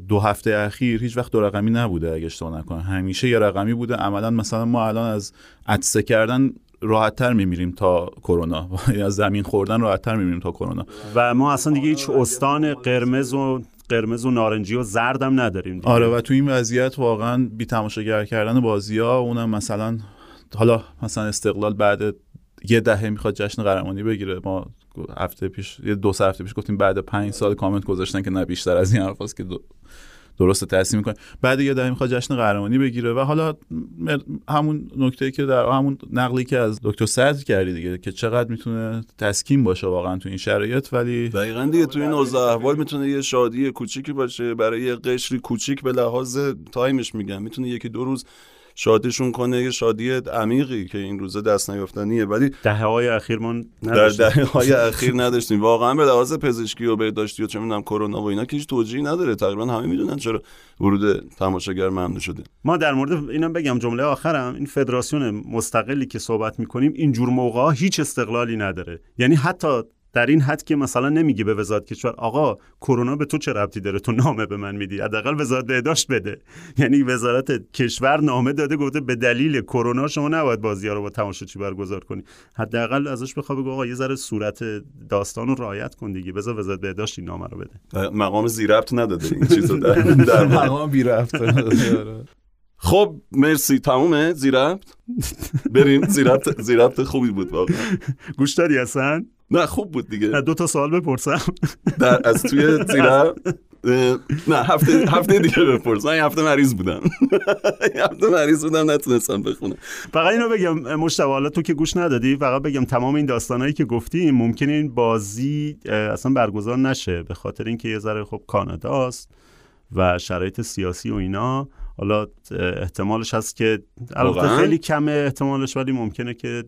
دو هفته اخیر هیچ وقت دو رقمی نبوده اگه اشتباه نکنم، همیشه یه رقمی بوده. عملا مثلا ما الان از عطسه کردن راحت‌تر می‌میریم تا کرونا، از زمین خوردن راحت‌تر می‌میریم تا کرونا، و ما اصلا دیگه هیچ استان قرمز و قرمز و نارنجی و زرد هم نداریم دیگه. آره، و تو این وضعیت واقعا بی تماشاگر کردن بازی‌ها، اونم مثلا حالا مثلا استقلال بعد یه دهه میخواد جشن قهرمانی بگیره، ما هفته پیش یه دو سه هفته پیش گفتیم بعد پنج سال کامنت گذاشتن که نه بیشتر از این حرفاست که درست تصمیم میکنه. بعد یه دهه میخواد جشن قهرمانی بگیره و حالا همون نکته که در همون نقلی که از دکتر صدر کردی دیگه که چقدر میتونه تسکین باشه واقعا تو این شرایط. ولی دقیقاً دیگه تو این اوضاع احوال میتونه یه شادی کوچیکی باشه برای یه قشری کوچیک، به لحاظ تایمش میگم میتونه یکی دو روز شادیشون کنه، یه شادی عمیقی که این روزه دست نیافتنیه، ولی دهه‌های اخیر ما نداشتیم. در دهه‌های اخیر نداشتیم واقعا، به لحاظ پزشکی و بهداشتی و چه می‌دونم کرونا و اینا که هیچ توجیهی نداره، تقریبا همه میدونن چرا ورود تماشاگر ممنوع شده. ما در مورد اینم بگم جمله آخرم، این فدراسیون مستقلی که صحبت می‌کنیم این جور موقع‌ها هیچ استقلالی نداره. یعنی حتی در این حد که مثلا نمیگه به وزارت کشور آقا کرونا به تو چه ربطی داره، تو نامه به من میدی، حداقل وزارت بهداشت بده. یعنی وزارت کشور نامه داده گفته به دلیل کرونا شما نباید بازی‌ها رو با تماشاچی برگزار کنی، حداقل ازش بخواه بگو آقا یه ذره صورت داستان رو رعایت کن دیگه، بذار وزارت بهداشت این نامه رو بده. مقام زیربط نداده این چیزو در, در مقام بی‌ربط. خب مرسی، تمومه زیربط، بریم. زیربط زیربط خوبی بود واقعا. گوش دادی حسن؟ نه خوب بود دیگه. دو تا سوال بپرسم در از توی زیرا. نه هفته هفته دیگه بپرسم، این هفته مریض بودم. این هفته مریض بودم نتونستم بخونم. فقط اینو بگم مشتاق، حالا تو که گوش ندادی، فقط بگم تمام این داستانایی که گفتیم ممکنه این بازی اصلا برگزار نشه به خاطر اینکه یه ذره خب کاناداست و شرایط سیاسی و اینا. حالا احتمالش هست که البته خیلی کمه احتمالش، ولی ممکنه که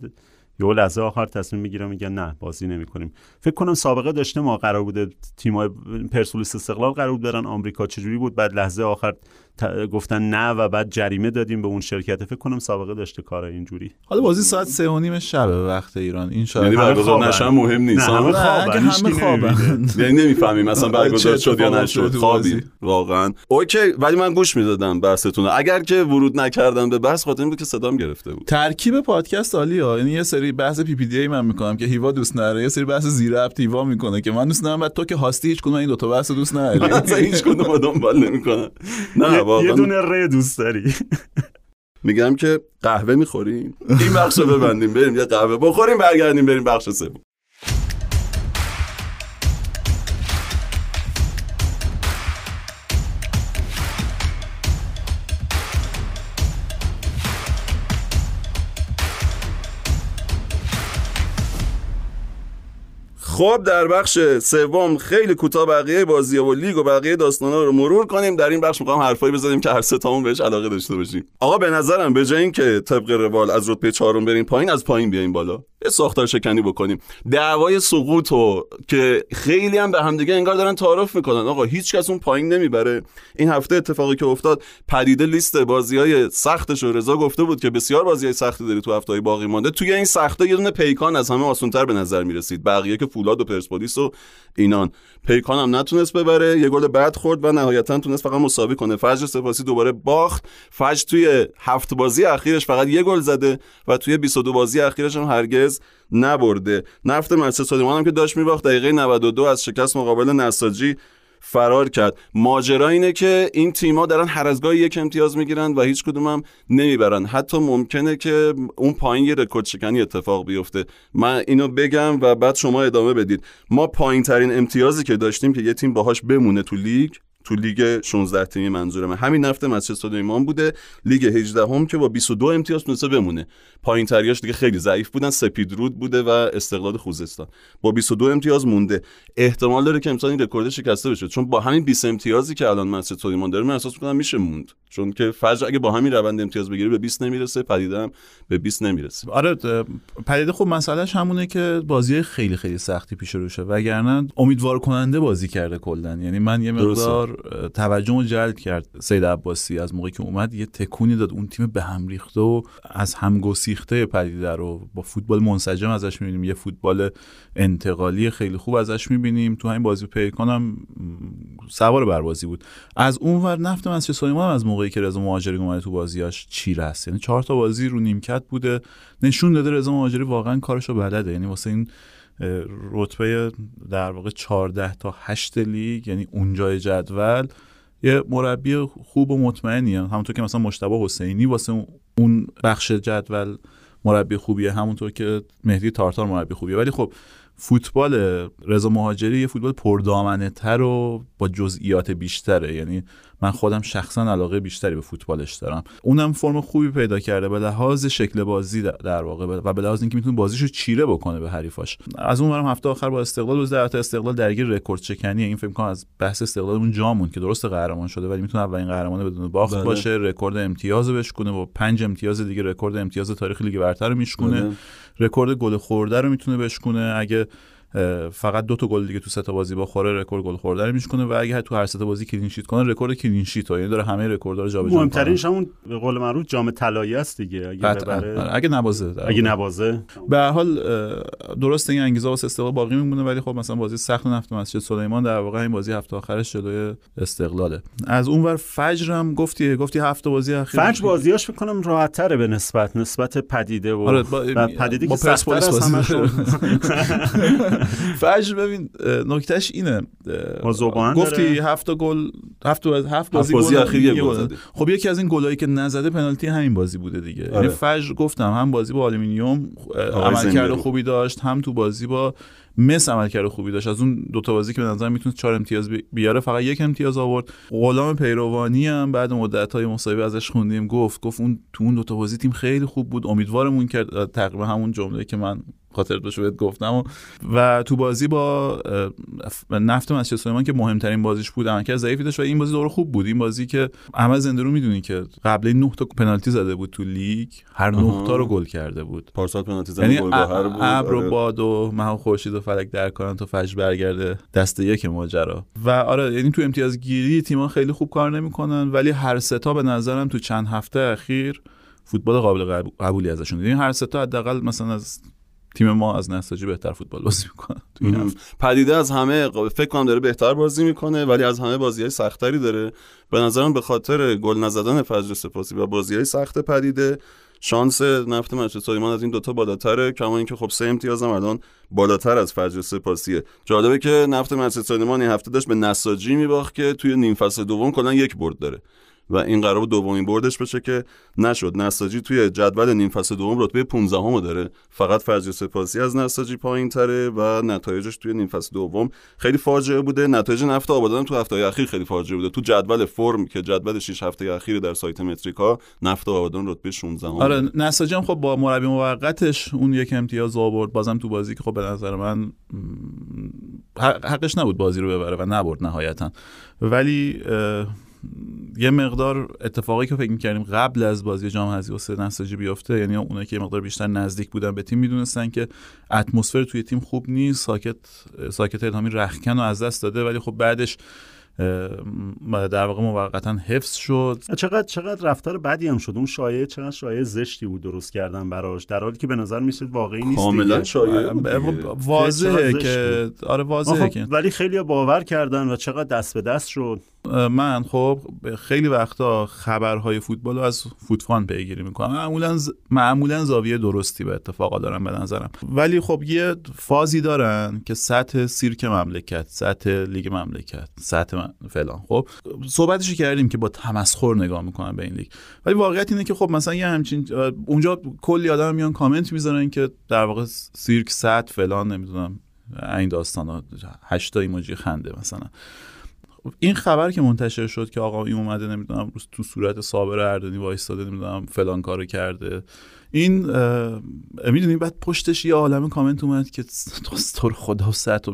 یه لحظه آخر تصمیم میگیرم میگن نه بازی نمی‌کنیم. فکر کنم سابقه داشته، ما قرار بوده تیم‌های پرسپولیس استقلال قرار بود برن آمریکا، چجوری بود بعد لحظه آخر ت... گفتن نه و بعد جریمه دادیم به اون شرکت. فکر کنم سابقه داشته کار اینجوری. حالا بازی ساعت سه و نیم شب وقت ایران، این شاید برگزار نشه مهم نیست. همه خوابن، همه خوابن، یعنی نمی‌فهمیم مثلا برگزار شد یا نشد، خوابی واقعا. اوکی، ولی من گوش میدادم بحثتون، اگر که ورود نکردم به بحث خاطر این بود که صدام گرفته بود. ترکیب پادکست عالیه، یعنی یه سری بحث پی پی دی ای من میکنم که هیوا دوست نداره، یه سری بحث زیر ربط هیوا میکنه که من دوست ندارم، بعد تو که هاستی هیچ کدوم این دو تا بحث دوست نداری. هیچ کدوم رو دنبال نمیکنه. نه واقعا یه دونه ر دوست داری. میگم که قهوه میخوریم، این بخش رو ببندیم، بریم یه قهوه بخوریم، برگردیم بریم بخش سوم. خب در بخش سوم خیلی کوتاه بقیه بازی‌ها و لیگ و بقیه داستانا رو مرور کنیم. در این بخش می‌خوام حرفایی بزنیم که هر سه تامون بهش علاقه داشته باشیم. آقا به نظرم به جای اینکه طبق روال از رتبه چهارم بریم پایین، از پایین بیایم بالا. یه ساختار شکنی بکنیم. دعوای سقوطو که خیلی هم به هم دیگه انگار دارن تعارف میکنن. آقا هیچ کس اون پایین نمیبره. این هفته اتفاقی که افتاد، پدیده لیست بازی‌های سختش رو رضا گفته بود که بسیار بازی‌های سختی داری تو هفته‌های باقی مانده. توی این سخته یه دونه پیکان از همه آسان‌تر به نظر میرسید. بقیه که فولاد و پرسپولیس و اینان، پیکان هم نتونست ببره، یه گل بد خورد و نهایتاً تونست فقط مساوی کنه. فجر سپاسی دوباره باخت. فجر توی هفت بازی اخیرش فقط یه گل زده و توی بیست و دو بازی اخیرش هم هرگز نبرده. نفت مرسد سادمان هم که داشت میباخت، دقیقه نود و دو از شکست مقابل نساجی فرار کرد. ماجرا اینه که این تیم‌ها دارن هر از گاهی یک امتیاز میگیرن و هیچ کدوم هم نمیبرن. حتی ممکنه که اون پایین یه رکورد شکنی اتفاق بیفته. من اینو بگم و بعد شما ادامه بدید. ما پایین‌ترین امتیازی که داشتیم که یه تیم باهاش بمونه تو لیگ، تو لیگ شانزده تیمی منظورم، همین هفته مسجد صدای امام بوده، لیگ هجده هم که با بیست و دو امتیاز تونسته بمونه. پایین‌تریاش دیگه خیلی ضعیف بودن، سپیدرود بوده و استقلال خوزستان با بیست و دو امتیاز مونده. احتمال داره که امسال این رکورد شکسته بشه، چون با همین بیست امتیازی که الان مسجد صدای امام داره من احساس می‌کنم میشه موند، چون که فجر اگه با همین روند امتیاز بگیره به بیست نمیرسه، پدیدم به بیست نمیرسه. آره پدیده خب مسئلهش همونه که بازی خیلی خیلی سختی پیش روشه، وگرنه امیدوار کننده بازی کرده کلا. یعنی من یه مقدار توجهمو جلب کرد سید عباسی از موقعی که اومد، یه تکونی داد اون تیم به هم ریخته و از هم گسیخته پدیده رو. با فوتبال منسجم ازش می‌بینیم، یه فوتبال انتقالی خیلی خوب ازش می‌بینیم. تو همین بازی پیکان هم سوار بر بازی بود. از اونور نفت مسجد سلیمان از موقعی که رضا مهاجری اومده تو بازیاش چیره است. یعنی چهار تا بازی رو نیمکت بوده، نشون داده رضا مهاجری واقعا کارشو بلده. یعنی واسه این رتبه در واقع چهارده تا هشت لیگ، یعنی اونجای جدول، یه مربی خوب و مطمئنیه. همونطور که مثلا مصطفی حسینی واسه اون بخش جدول مربی خوبیه، همونطور که مهدی تارتار مربی خوبیه. ولی خب فوتبال رضا مهاجری یه فوتبال پردامنه تر و با جزئیات بیشتره. یعنی من خودم شخصا علاقه بیشتری به فوتبالش دارم. اونم فرم خوبی پیدا کرده به لحاظ شکل بازی در واقع و به لحاظ اینکه میتونه بازیشو چیره بکنه به حریفاش. از اون برم هفته آخر با استقلال و ذات استقلال درگیر رکورد شکنیه. این فکر کنم از بحث استقلالمون جامون که درست قهرمان شده ولی میتونه اولین قهرمانه بدون باخت بله. باشه، رکورد امتیازو بشکنه با پنج امتیاز دیگه، رکورد امتیاز تاریخ لیگ برتر رو میشکنه، بله. رکورد گل خورده رو میتونه بشکنه، اگه فقط دو تا گل دیگه تو سه تا بازی بخوره رکورد گل خوردن میشکنه و اگه تو هر سه تا بازی کلین شیت کنه رکورد کلین شیت. یعنی داره همه رکوردها رو جابجا می‌کنه. مهمترینش همون به قول معروف جام طلایی است دیگه، اگه ببره، اگه نبازه اگه نبازه به هر حال درسته این انگیزه واسه استقلال باقی میمونه. ولی خب مثلا بازی سخت نفت مسجد سلیمان در واقع این بازی هفته آخرش جلوی استقلاله. از اونور فجر هم گفتی گفتی هفت بازی اخیر فجر بازیاش فکر کنم راحت‌تره به نسبت نسبت پدیده و آره با... پدیده که پرسپولیس فجر. ببین نکتهش اینه، گفتی هفت گل هفت هفت بازی, بازی اخیر گل زده. خب یکی از این گلایی که نزده پنالتی همین بازی بوده دیگه. یعنی آره. فجر گفتم هم بازی با آلومینیوم عملکرد خوبی داشت، هم تو بازی با مس عملکرد خوبی داشت. از اون دوتا بازی که به نظر میتونست چهار امتیاز بیاره فقط یک امتیاز آورد. غلام پیروانی هم بعد مدت‌های مصاحبه ازش خوندیم، گفت گفت اون تو اون دوتا بازی تیم خیلی خوب بود، امیدوارمون کرد. تقریبا همون جمله‌ای که من خاطر باشه بهت گفتم. و, و تو بازی با نفت مسجد سلیمان که مهمترین بازیش بود عملکرد ضعیفی داشت و این بازی دوره خوب بود. این بازی که احمد زندرو میدونی که قبل نه تا پنالتی زده بود تو لیگ، هر نه تا رو گل کرده بود. پارسال پنالتی زدن گل گوهر بود. ابر و باد و مه خورشید و فلک در کارن تا فجر برگرده دست یک ماجرا. و آره یعنی تو امتیاز گیری تیم‌ها خیلی خوب کار نمی‌کنن، ولی هر سه تا به نظرم تو چند هفته اخیر فوتبال قابل قبولی ازشون دیدیم. هر سه تا حداقل مثلا از تیم ما از نساجی بهتر فوتبال بازی میکنه. تو این هفته پدیده از همه فکر کنم داره بهتر بازی میکنه، ولی از همه بازی‌های سختری داره. به نظرم به خاطر گل نزدن فجر سپاسی و بازی‌های سخت پدیده شانس نفت مسجد سلیمان از این دوتا بالاتره، کما اینکه خب سه امتیاز هم الان بالاتر از فجر سپاسیه. جالبه که نفت مسجد سلیمان این هفته داشت به نساجی میباخت که توی نیم فصل دوم کلا یک برد داره و این قرار بود دومین بردش بشه که نشد. نساجی توی جدول نیم فصل دوم رتبه پانزدهم داره، فقط فجر سپاسی از نساجی پایین‌تره و نتایجش توی نیم فصل دوم خیلی فاجعه بوده. نتایج نفت آبادان تو هفته‌های اخیر خیلی فاجعه بوده. تو جدول فرم که جدول شش هفته اخیر در سایت متریکا، نفت آبادان رتبه شانزدهم. آره نساجی هم خب با مربی موقتش اون یک امتیاز آورد، بازم تو بازی که خب به نظر من حقش نبود بازی رو ببره و نبرد نهایتاً. ولی یه مقدار اتفاقی که فکر می‌کردیم قبل از بازی جام حذفی سه نساجی بیفته، یعنی اونایی که مقدار بیشتر نزدیک بودن به تیم میدونستن که اتمسفر توی تیم خوب نیست، ساکت ساکت الهامی رختکن رو از دست داده، ولی خب بعدش در واقع موقتاً حفظ شد. چقدر چقدر رفتار بدی هم شد اون شایعه، چقدر شایعه زشتی بود درست کردن براش، در حالی که به نظر میسید واقعی نیست، کاملا شایعه واضحه که آره واضحه که ولی خیلی باور کردن و چقدر دست به دست شد. من خب خیلی وقتا خبرهای فوتبال رو از فوتفان پیگیری میکنم، معمولا معمولا زاویه درستی به اتفاقا دارن به نظرم، ولی خب یه فازی دارن که سطح سیرک مملکت، سطح لیگ مملکت، سطح من فلان، خب صحبتش کردیم که با تمسخر نگاه میکنن به این لیگ، ولی واقعیت اینه که خب مثلا یه همچین اونجا کلی آدم میان کامنت میذارن که در واقع سیرک سطح فلان نمیدونم این داستانا، هشت ایموجی خنده مثلا. این خبر که منتشر شد که آقا این اومده نمیدونم تو صورت صابر اردنی وایستاده نمیدونم فلان کارو کرده، این میدونی بعد پشتش یه عالمه کامنت اومد که دستور خدا و سطح.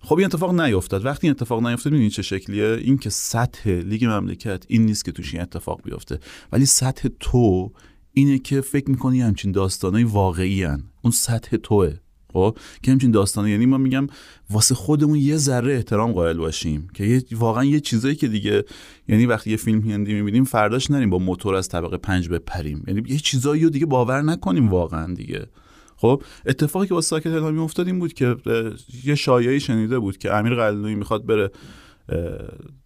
خب این اتفاق نیفتاد، وقتی این اتفاق نیفتاد میدونی چه شکلیه؟ این که سطح لیگ مملکت این نیست که توش این اتفاق بیفته، ولی سطح تو اینه که فکر میکنی همچین داستانای واقعی هن. اون سطح توه خب که همچین داستانه، یعنی ما میگم واسه خودمون یه ذره احترام قائل باشیم که یه واقعا یه چیزایی که دیگه، یعنی وقتی یه فیلم هندی میبینیم فرداش نریم با موتور از طبقه پنج بپریم، یعنی یه چیزایی رو دیگه باور نکنیم واقعا دیگه. خب اتفاقی که با ساکت الهامی افتاد این بود که یه شایعی شنیده بود که امیر قلعه نویی میخواد بره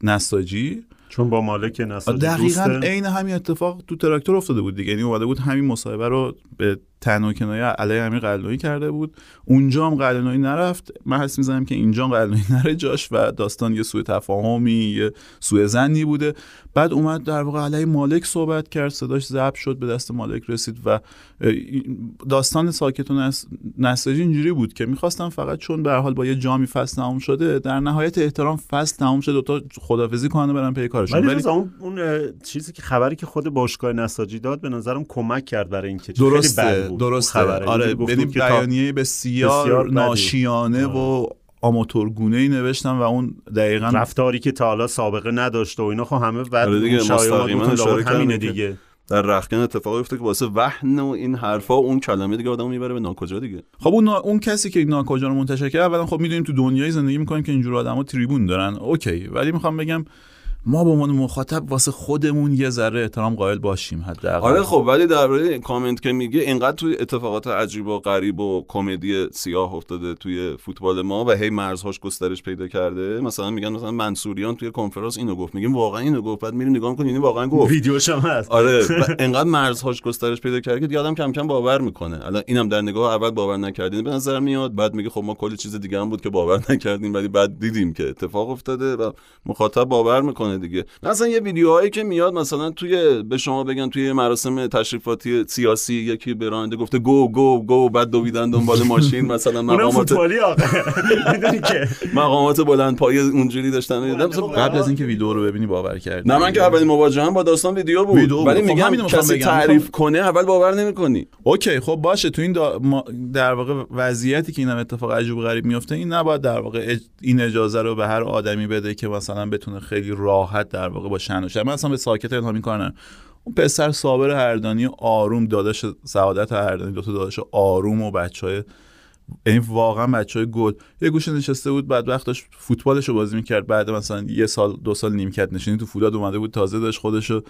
نساجی چون با مالک نساجی دقیقاً عین همین اتفاق تو تراکتور افتاده بود دیگه، یعنی اومده بود همین مصاحبه رو به تن و کنایه علیه امیر قلعه نویی کرده بود، اونجا هم قلعه نویی نرفت. من حس می‌زنم که اینجا قلعه نویی نره جاش و داستان یه سوء تفاهمی یه سوء ظنی بوده. بعد اومد در واقع علیه مالک صحبت کرد، صداش ضبط شد به دست مالک رسید و داستان ساکت و نس... نساجی اینجوری بود که می‌خواستن فقط چون به هر حال با یه جامی فصل تمام شده در نهایت احترام فصل تمام شد و تا خدافظی کنن برن پی کارشون. ولی بلی... اون... اون چیزی که خبری که خود باشگاه نساجی داد به نظرم کمک کرد برای اینکه خیلی درسته. آره ببین بیانیه بسیار ناشیانه و آماتورگونه‌ای نوشتم و اون دقیقاً رفتاری که تا حالا سابقه نداشت و اینا. خب همه بعد مستقیما شایعات همینه دیگه. در رختکن اتفاقی افتاد که واسه وحن و این حرفا اون کلمه دیگه آدمو میبره به ناکجا دیگه. خب اون نا... اون کسی که ناکجا رو منتشر کرد، اولا خب میدونیم تو دنیای زندگی میکنیم که اینجور آدما تریبون دارن، اوکی، ولی میخوام بگم ما به عنوان مخاطب واسه خودمون یه ذره احترام قائل باشیم حداقل. آره خب، ولی در مورد کامنت که میگه اینقدر توی اتفاقات عجیب و غریب و کمدی سیاه افتاده توی فوتبال ما و هی مرزهاش گسترش پیدا کرده. مثلا میگن مثلا منصوریان توی کنفرانس اینو گفت، میگیم واقعا اینو گفت، بعد میریم نگاه می‌کنیم یعنی واقعا گفت، ویدیوش هم هست. آره اینقدر مرزهاش گسترش پیدا کرده که دیگه آدم کم کم باور میکنه. الان اینم در نگاه اول باور نکردین به نظر میاد، بعد میگه خب ما کلی چیز دیگه هم بود که باور نکردیم ولی بعد دیدیم که اتفاق افتاده و مخاطب باور میکنه دیگه. مثلا یه ویدیوهایی که میاد مثلا توی به شما بگن توی مراسم تشریفاتی سیاسی یکی به راننده گفته گو گو گو، بعد دویدن دنبال ماشین، مثلا مقامات میدونی که مقامات بلندپایه اونجوری داشتن. قبل از اینکه ویدیو رو ببینی باور کردی. نه من که اولین مواجهه هم با داستان ویدیو بود، ولی میگم کسی تعریف کنه اول باور نمی‌کنی. اوکی خب باشه، تو این در واقع وضعیتی که اینم اتفاق عجیب غریب میفته، این نباید در واقع این اجازه رو به هر آدمی بده که مثلا بتونه خیلی راحت در واقع با شأن و شعب. من اصلا به ساکت الهامی کار ندارم. اون پسر صابر حردانی آروم، داداش سعادت حردانی، دو تا داداش آروم و بچهای، یعنی واقعا بچهای گل، یه گوشه نشسته بود، بعد وقتش فوتبالشو بازی میکرد. بعد مثلا یه سال دو سال نیمکت نشینی تو فولاد اومده بود، تازه داشت خودشو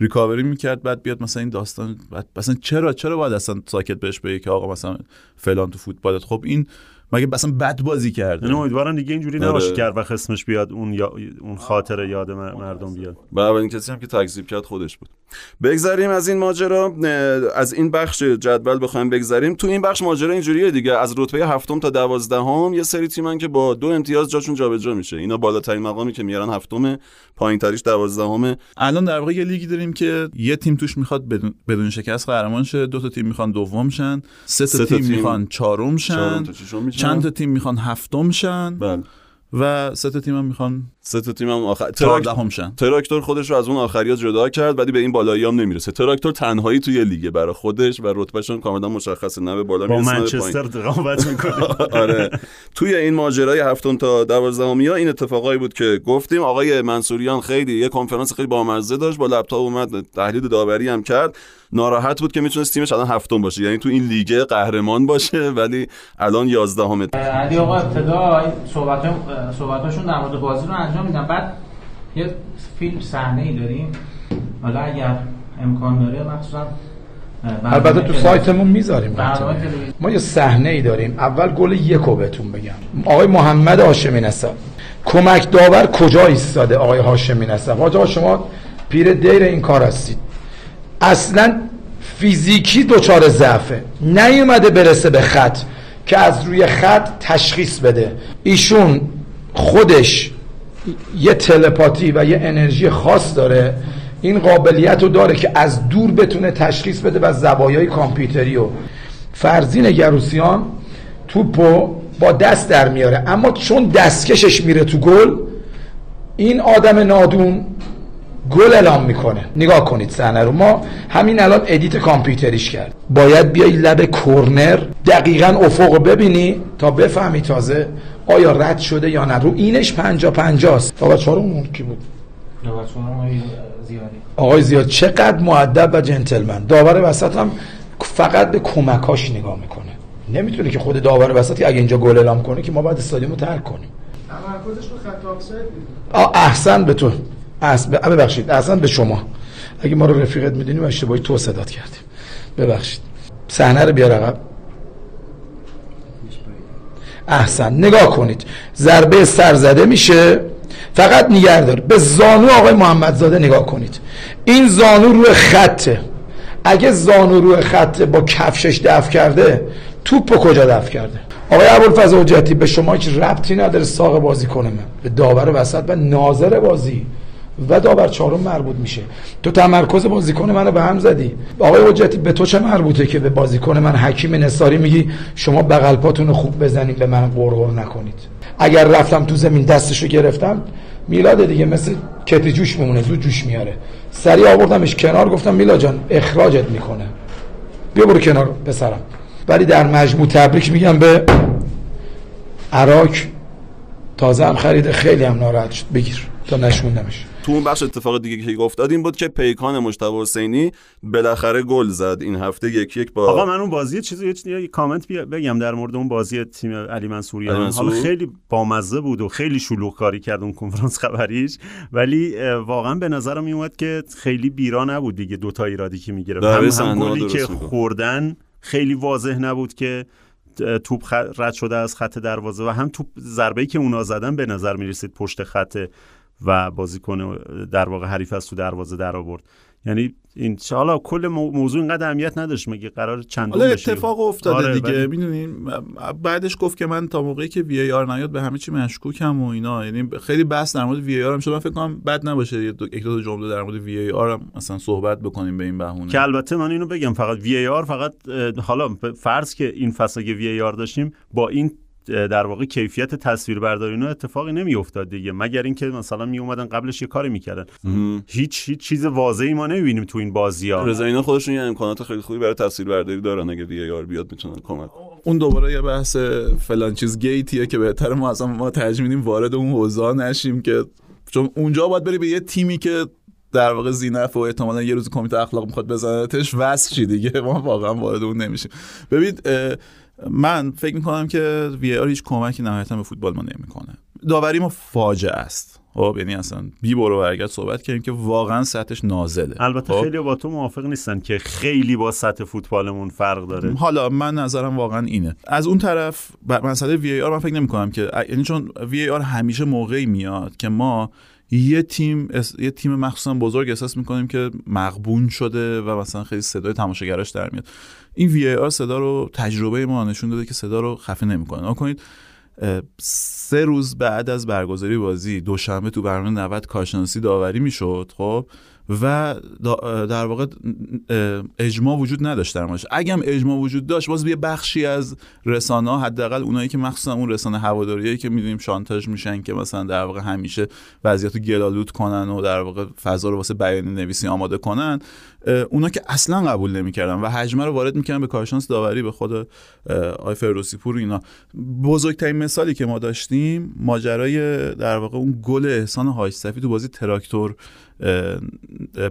ریکاوری میکرد، بعد بیاد مثلا این داستان. بعد مثلا چرا چرا باید اصلا ساکت بهش بگه که آقا مثلا فلان تو فوتبالت؟ خب این مگه مثلا بد بازی کرده؟ نه امیدوارم دیگه اینجوری نباشه که و خصمش بیاد اون یا... اون خاطره یاد مردم بیاد. با اولین کسی هم که تکذیب کرد خودش بود. بگذریم از این ماجرا، از این بخش جدول بخوایم بگذریم. تو این بخش ماجرا اینجوریه دیگه، از رتبه هفتم تا دوازدهم یه سری تیمن که با دو امتیاز جاشون جابجا میشه. اینا بالاترین مقامی که میارن هفتمه، پایین‌تریش دوازدهمه. الان در واقع یه لیگی داریم که یه تیم توش میخواد بدون بدون شکست قهرمان شه، دو تا تیم میخوان دوم شن، سه تا تیم میخوان چهارم شن، چند تا تیم میخوان هفتم شن و سه تا تیم هم میخوان سه تا تیمم آخر چهاردهم شدن. تراکتور خودش رو از اون آخریا جدا کرد، بعدی به این بالایی هم نمیرسه. تراکتور تنهایی توی لیگ برای خودش و رتبهش هم کاملا مشخصه، نه به بالا میرسه. با منچستر رقابت می‌کنه. آره. توی این ماجرای هفتم تا دوازدهمیا این اتفاقایی بود که گفتیم. آقای منصوریان خیلی یه کنفرانس خیلی بامزه داشت، با لپتاپ اومد تحلیل داوری هم کرد. ناراحت بود که میتونه تیمش الان هفتم باشه، یعنی تو این لیگ قهرمان باشه، ولی الان یازدهمه. علی آقا ابتدا صحبت صحبتاشون در مورد بازی رو انجام میدن، بعد یه فیلم صحنه‌ای داریم، حالا اگر امکان داره مخصوصا البته تو سایتمون میذاریم. ما یه صحنه‌ای داریم، اول گل یکو بهتون بگم. آقای محمد هاشمی نسب کمک داور کجا ایستاده؟ آقای هاشمی نسب، آقا شما پیر دیر این کار هستید، اصلا فیزیکی دوچار ضعفه، نیومده برسه به خط که از روی خط تشخیص بده. ایشون خودش یه تلپاتی و یه انرژی خاص داره، این قابلیت رو داره که از دور بتونه تشخیص بده و زوایای کامپیوتری و فرزین گروسیان توپو با دست در میاره، اما چون دستکشش میره تو گل، این آدم نادون گل اعلام میکنه. نگاه کنید صحنه رو، ما همین الان ادیت کامپیوتریش کرد. باید بیای لب کورنر دقیقاً افق ببینی تا بفهمی تازه آیا رد شده یا نه. رو اینش پنجاه پنجاه است. آقا چهارم کی بود؟ داور چهارم زیادی. آقای زیاد چقدر مؤدب و جنتلمن. داور وسط هم فقط به کمکاش نگاه میکنه. نمیتونه که خود داور وسط اگه اینجا گل اعلام کنه که ما بعد استادیوم رو ترک کنیم. تمرکزش رو خط آفساید بود. احسن به تو. اصلا ببخشید اصلا به شما، اگه ما رو رفیقت میدونیم اشتباهی تو صدات کردیم، ببخشید. صحنه رو بیار عقب. احسن، نگاه کنید، ضربه سر زده میشه، فقط نگهدار به زانو آقای محمدزاده نگاه کنید، این زانو روی خطه. اگه زانو روی خطه با کفشش دفع کرده، توپو کجا دفع کرده؟ آقای ابوالفضل حجتی به شما هیچ ربطی نداره، ساق بازی کنه به داور وسط و ناظر بازی و داور چهارم مربوط میشه. تو تمرکز بازیکن منو به هم زدی. آقای حجتی به تو چه مربوطه که به بازیکن من حکیم نثاری میگی شما بغل پاتونو خوب بزنید، به من قرقر نکنید. اگر رفتم تو زمین دستشو گرفتم، میلاد دیگه مثل کتی جوش میمونه، زود جوش میاره. سریع آوردمش کنار، گفتم میلاد جان اخراجت میکنه، بیا برو کنار پسرم. ولی در مجموع تبریک میگم به عراق، تازه هم خرید، خیلی هم ناراحت شد، بگیر تا نشوندمش. تو اون بخش اتفاق دیگه که افتاد این بود که پیکان مجتبی حسینی بالاخره گل زد این هفته یک یک با آقا. من اون بازی چیزی یه چیزی کامنت بگم در مورد اون بازی تیم علی منصوریان. حالا خیلی بامزه بود و خیلی شلوغ کاری کرد اون کنفرانس خبریش، ولی واقعا به نظر می اومد که خیلی بیرا نبود دیگه، دو تا ایرادی که میگرفت، هم, هم گلی که خوردن خیلی واضح نبود که توپ خ... رد شده از خط دروازه، و هم توپ ضربه‌ای که اونا زدن به نظر می‌رسید پشت خط و بازیکن در واقع حریف از تو دروازه در آورد. یعنی این حالا کل موضوع اینقدر اهمیت نداشت، مگه قرار چند تا اتفاق افتاده. آره دیگه میدونین بعدش گفت که من تا موقعی که وی آر نیاد به همه چی مشکوکم و اینا، یعنی خیلی بحث در مورد وی آر هم شد. من فکر کنم بد نباشه یک دو جمله در مورد وی آر هم مثلا صحبت بکنیم به این بهونه. که البته من اینو بگم، فقط وی آر فقط حالا فرض که این فصل که وی آر داشتیم، با این در واقع کیفیت تصویربرداری اینا اتفاقی نمیافتاد دیگه، مگر اینکه مثلا می اومدن قبلش یه کاری میکردن. هیچ هیچ چیز واضحی ما نمیبینیم تو این بازی‌ها. رضا اینا خودشون یه امکانات خیلی خوبی برای تصویربرداری دارن، اگه وی آر بیاد میتونن کمک. اون دوباره یه بحث فلان چیز گیتیه که بهتره ما اصلا ما ترجیح میدیم وارد اون حوزه نشیم، که چون اونجا باید بری به یه تیمی که در واقع زینف و احتمالاً یه روز کمیته اخلاق میخواد بزنتش واسه چی دیگه، ما واقعا وارد اون نمیشیم. ببین من فکر میکنم که وی آر هیچ کمکی نهایتا به فوتبال ما نمیکنه. داوری ما فاجعه است. خب یعنی اصلا بی برو برگرد صحبت کردیم که واقعا سطحش نازله. البته خب. خیلی با تو موافق نیستن که خیلی با سطح فوتبالمون فرق داره. حالا من نظرم واقعا اینه. از اون طرف مسئله وی آر من فکر نمیکنم که، یعنی چون وی آر همیشه موقعی میاد که ما یه تیم یه تیم مخصوصا بزرگ احساس میکنیم که مغبون شده و مثلا خیلی صدای تماشاگراش در میاد. این وی ای آر صدا رو تجربه ما نشون داده که صدا رو خفه نمیکنه. نا کنید سه روز بعد از برگزاری بازی دوشنبه تو برنامه نود کارشناسی داوری میشد، خب و در واقع اجماع وجود نداشت در موردش. اگرم اجماع وجود داشت باز یه بخشی از رسانه‌ها، حداقل اونایی که مخصوصا اون رسانه هواداریایی که می‌دونیم شانتاژ میشن، که مثلا در واقع همیشه وضعیتو گلالود کنن و در واقع فضا رو واسه بیانیه‌نویسی آماده کنن، اونا که اصلا قبول نمی‌کردن و حجمه رو وارد می‌کردن به کارشناس داوری، به خود آی فردوسی پور. اینا بزرگترین مثالی که ما داشتیم ماجرای در واقع اون گل احسان حاج صفی تو بازی تراکتور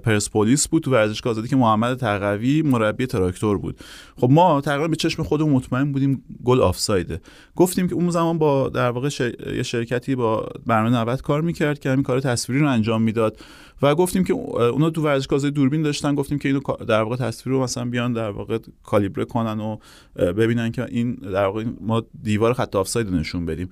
پرسپولیس بود تو ورزشگاه آزادی که محمد تقوی مربی تراکتور بود. خب ما تقریبا به چشم خودمون مطمئن بودیم گل آفسایده. گفتیم که اون زمان با در واقع شر... یه شرکتی با برنامه نود کار میکرد که همین کار تصویری رو انجام میداد و گفتیم که اونا تو ورزشگاه آزادی دوربین داشتن، گفتیم که اینو در واقع تصویر رو مثلا بیان در واقع کالیبره کنن و ببینن که این در واقع ما دیوار خط آفساید نشون بدیم.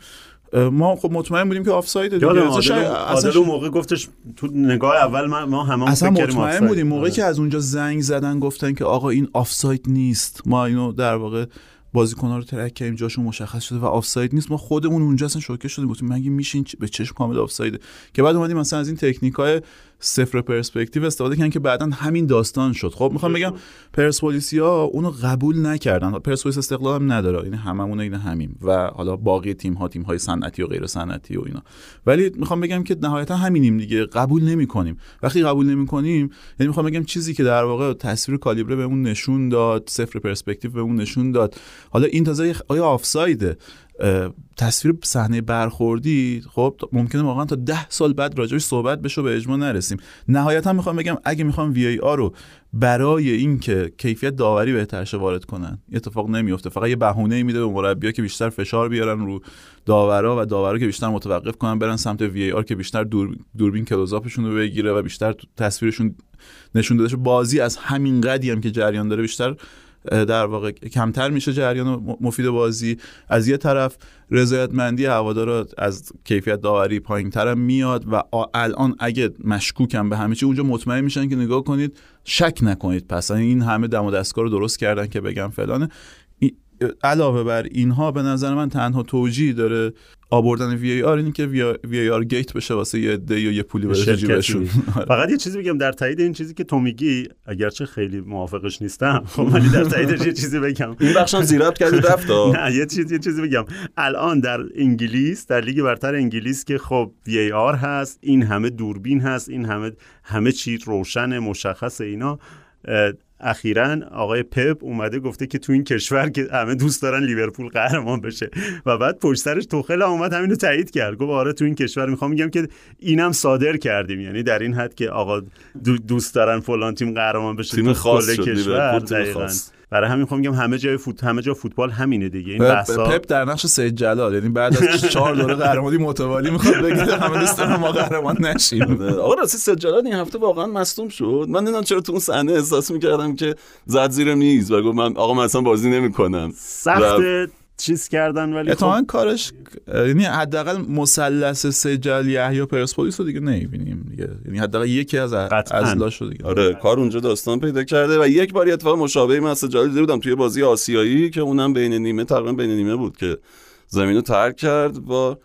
ما خب مطمئن بودیم که آفساید. عادل اون موقع گفتش تو نگاه اول من ما همون فکر کردیم اصلا مطمئن بودیم. موقعی که از اونجا زنگ زدن گفتن که آقا این آفساید نیست، ما اینو در واقع بازیکن‌ها رو ترک کردیم، جاشون مشخص شده و آفساید نیست، ما خودمون اونجا اصلا شوکه شدیم، گفتیم مگه میشین به چشم کامل آفساید. که بعد اومدیم مثلا از این تکنیک‌های صفر پرسپکتیو استفاده کردن که بعداً همین داستان شد. خب میخوام بگم پرسپولیسیا اونو قبول نکردن. پرسپولیس استقلال هم نداره، این هممون این همیم و حالا باقی تیم‌ها، تیم‌های صنعتی و غیر صنعتی و اینا. ولی میخوام بگم که نهایتا همینیم دیگه، قبول نمی‌کنیم. وقتی قبول نمی‌کنیم یعنی میخوام بگم چیزی که در واقع تصویر کالیبره بهمون نشون داد، صفر پرسپکتیو بهمون نشون داد. حالا این تازه آیا آفسایده؟ تصویر صحنه برخوردی خب ممکنه واقعا تا ده سال بعد راجعش صحبت بشه و به اجماع نرسیم. نهایتا میخوام بگم اگه میخوام وی ای آر رو برای اینکه کیفیت داوری بهتر شه وارد کنن، اتفاق نمیفته، فقط یه بهونه میده به مربی‌ها که بیشتر فشار بیارن رو داورا و داورا که بیشتر متوقف کنن، برن سمت وی ای آر که بیشتر دور دوربین کلوزآپشون رو بگیره و بیشتر تصویرشون نشون داده شه. بازی از همین قدی هم که جریان داره بیشتر در واقع کمتر میشه جریان مفید بازی. از یه طرف رضایتمندی هوادارا از کیفیت داوری پایین‌تر میاد و الان اگه مشکوکم به همه چی اونجا مطمئن میشن که نگاه کنید شک نکنید، پس این همه دم و دستگاه رو درست کردن که بگم فلانه. علاوه بر اینها به نظر من تنها توجیه داره آوردن وی ای آر این که وی ای آر گیت بشه واسه یه عده یا یه پولی بره جیبشون. فقط یه چیزی بگم در تایید این چیزی که تو میگی، اگرچه خیلی موافقش نیستم ولی در تاییدش یه چیزی بگم. این بخشم زیراب کردی رفت. نه یه چیز یه چیزی بگم. الان در انگلیس، در لیگ برتر انگلیس که خب وی ای آر هست، این همه دوربین هست، این همه همه چی روشن مشخص، اینا اخیراً آقای پپ اومده گفته که تو این کشور که همه دوست دارن لیورپول قهرمان بشه و بعد پشت سرش توخل اومد همین رو تایید کرد، گفت آره تو این کشور. میخوام میگم که اینم صادر کردیم، یعنی در این حد که آقا دوست دارن فلان تیم قهرمان بشه، تیم خاص شد لیورپول، تیم خاص. برای همین میخوام بگم همه جای فوت همه جا فوتبال همینه دیگه. این بحثا پپ در نقش سید جلال، یعنی بعد از چهار دوره قهرمانی متوالی میخواد بگه همه دوست دارن ما قهرمان نشیم. آقا راستی سید جلال این هفته واقعا مصدوم شد. من نمیدونم چرا تو اون صحنه احساس میکردم که زد زیر میز و گفت من آقا من اصلا بازی نمیکنم. سخت و... چیز کردن ولی اتفاقا خب... کارش یعنی حداقل مثلث سجل یحیی پرسپولیس رو دیگه نمیبینیم دیگه، یعنی حداقل یکی از ازلا شده دیگه. آره کار اونجا داستان پیدا کرده و یک بار اتفاق مشابهی من سجل دیده بودم توی بازی آسیایی که اونم بین نیمه تقریبا بین نیمه بود که زمینو ترک کرد با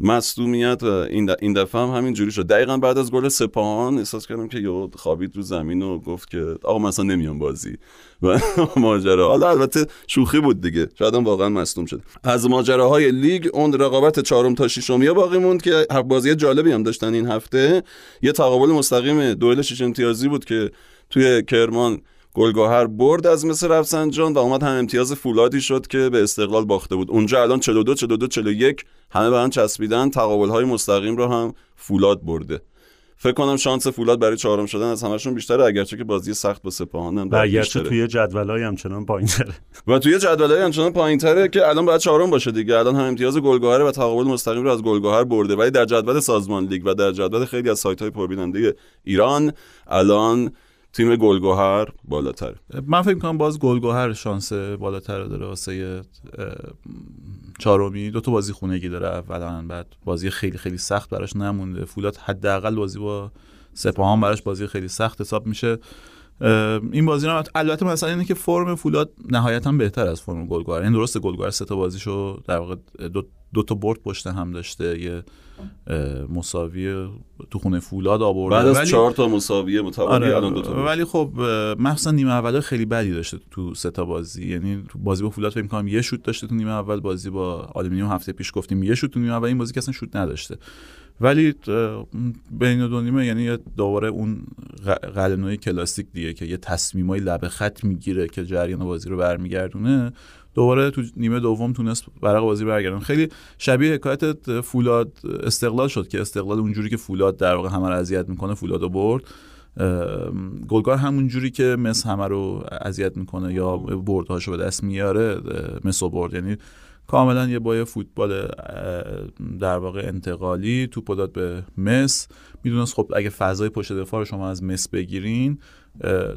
مصدومیت و این این دفعه هم همین جوری شد. دقیقاً بعد از گل سپاهان احساس کردم که یهو خوابید رو زمین و گفت که آقا من اصلا نمیام بازی و ماجرا. حالا البته شوخی بود دیگه، شاید هم واقعا مصدوم شد. از ماجراهای لیگ اون رقابت چهارم تا ششم یا باقی موند که بازی جالبی هم داشتن این هفته. یه تقابل مستقیم دوئل شش امتیازی بود که توی کرمان گلگهر برد از مثل رفسنجان و اومد هم امتیاز فولادی شد که به استقلال باخته بود. اونجا الان چهل و دو چهل و دو چهل و یک همه به هم چسبیدن. تقابل‌های مستقیم رو هم فولاد برده. فکر کنم شانس فولاد برای چهارم شدن از همشون بیشتره، اگرچه که بازی سخت با سپاهان هم داره، اگرچه توی جدولای همچنان پایین‌تره و توی جدولای همچنان پایین‌تره که الان باید چهارم باشه دیگه. الان هم امتیاز گلگهر و تقابل مستقیم رو از گلگهر برده، ولی در جدول سازمان لیگ و در جدول خیلی از سایت‌های پربیننده ایران الان تیم گلگهر بالاتر. من فکر می‌کنم باز گلگهر شانس بالاتر داره واسه چهارمی. دو تا بازی خونگی داره اولاً، بعد بازی خیلی خیلی سخت براش نمونده. فولاد حداقل بازی با سپاهان براش بازی خیلی سخت حساب میشه. این بازی رو البته مثلا اینه که فرم فولاد نهایتاً بهتر از فرم گلگهر. این درسته گلگهر سه تا بازیشو در واقع دو دو تا برد پشت هم داشته، یه مساوی تو خونه فولاد آورده بعد از چهار تا مساوی متوالی الان دو تا برد. ولی خب مخصوصا نیمه اول خیلی بدی داشته تو سه تا بازی، یعنی تو بازی با فولاد فکر می‌کنم یه شوت داشته تو نیمه اول، بازی با آلومینیوم هفته پیش گفتیم یه شوت تو نیمه اول، این بازی که اصلا شوت نداشته. ولی بین دو نیمه یعنی دوباره اون قلنوی کلاسیک دیگه که یه تصمیمای لبه خط میگیره که جریان بازی رو برمیگردونه، دوباره تو نیمه دوم تونست برق بازی برگردونه. خیلی شبیه حکایت فولاد استقلال شد که استقلال اونجوری که فولاد در واقع همه رو اذیت میکنه فولاد رو برد، گلگار همون جوری که مس همه رو اذیت میکنه یا بردهاشو به دست میاره مسو برد. یعنی کاملا یه با فوتبال در واقع انتقالی توپو داد به مس، میدونست خب اگه فضای پشت دفاع رو شما از مس بگیرین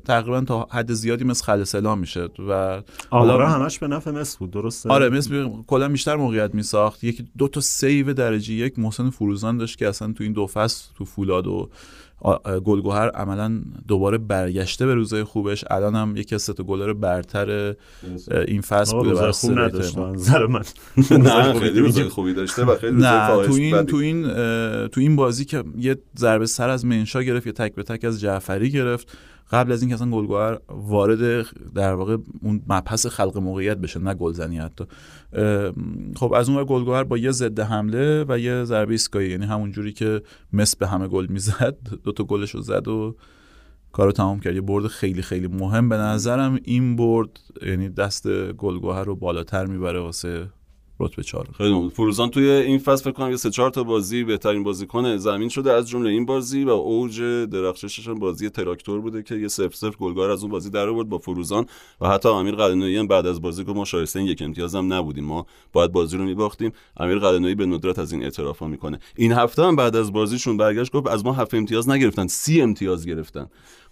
تقریبا تا حد زیادی مس خل سلام میشه و حالا همش به نفع مس بود. درسته، آره مس کلا بیشتر موقعیت میساخت، یکی دو تا سیو درجه یک محسن فروزان داشت که اصلا تو این دو فصل تو فولاد و گلگوهر عملا دوباره برگشته به روزای خوبش، الان هم یکی از سه تا گلر برتر این فصل بوده. روزای خوب نداشت نظر من، نه خیلی روزای خوبی داشته و خیلی روزای فاحش. تو این تو این تو این بازی که یه ضربه سر از منشا گرفت، یه تک به تک از جعفری گرفت، قبل از این که اصلا گلگوهر وارد در واقع اون مبحث خلق موقعیت بشه، نه گلزنی حتی. خب از اون گلگوهر با یه ضد حمله و یه ضربه ایستگاهی، یعنی همون جوری که مس به همه گل میزد دو تا گلش رو زد و کارو تمام کرد. یه برد خیلی خیلی مهم به نظرم این برد، یعنی دست گلگوهر رو بالاتر میبره واسه رتبه چهار. خیلی فروزان توی این فصل فکر کنم یه سه چهار تا بازی بهترین بازیکن زمین شده، از جمله این بازی و اوج درخششش هم بازی تراکتور بوده که یه صفر صفر گلگار از اون بازی در آورد با فروزان و حتی امیر قلعه نویی هم بعد از بازی که ما شایسته یک امتیاز هم نبودیم، ما باید بازی رو میباختیم. امیر قلعه نویی به ندرت از این اعترافا میکنه. این هفته هم بعد از بازیشون برگشت گفت از ما هفت امتیاز نگرفتن، سی امتیاز گرفتن.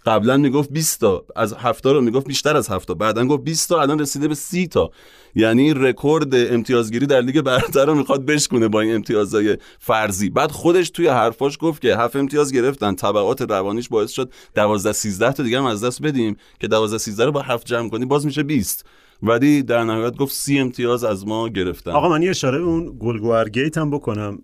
قبلا میگفت بیست تا، از هفته رو میگفت بیشتر از هفته، بعدن گفت بیست تا، الان رسیده به سی تا. یعنی رکورد امتیازگیری در لیگ برتر رو میخواد بشکنه با این امتیازهای فرضی. بعد خودش توی حرفاش گفت که هفت امتیاز گرفتن، تبعات روانیش باعث شد دوازده سیزده تا دیگه هم از دست بدیم که دوازده سیزده رو با هفت جمع کنی باز میشه بیست، ولی در نهایت گفت سی امتیاز از ما گرفتن. آقا من یه اشاره به اون گلگوهر گیت هم بکنم.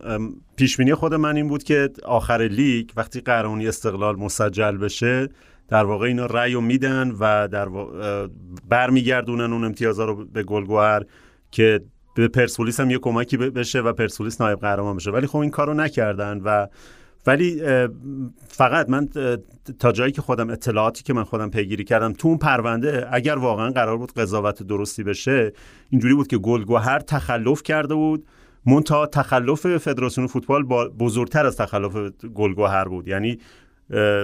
پیشبینی خود من این بود که آخر لیگ وقتی قهرمانی استقلال مسجل بشه در واقع اینا رأیو میدن و در واقع برمیگردونن اون امتیازا رو به گلگوهر که به پرسپولیس هم یه کمکی بشه و پرسپولیس نایب قهرمان بشه، ولی خب این کارو نکردن. و ولی فقط من تا جایی که خودم اطلاعاتی که من خودم پیگیری کردم تو اون پرونده، اگر واقعا قرار بود قضاوت درستی بشه، اینجوری بود که گلگوهر تخلف کرده بود، منتها تخلف فدراسیون فوتبال بزرگتر از تخلف گلگوهر بود. یعنی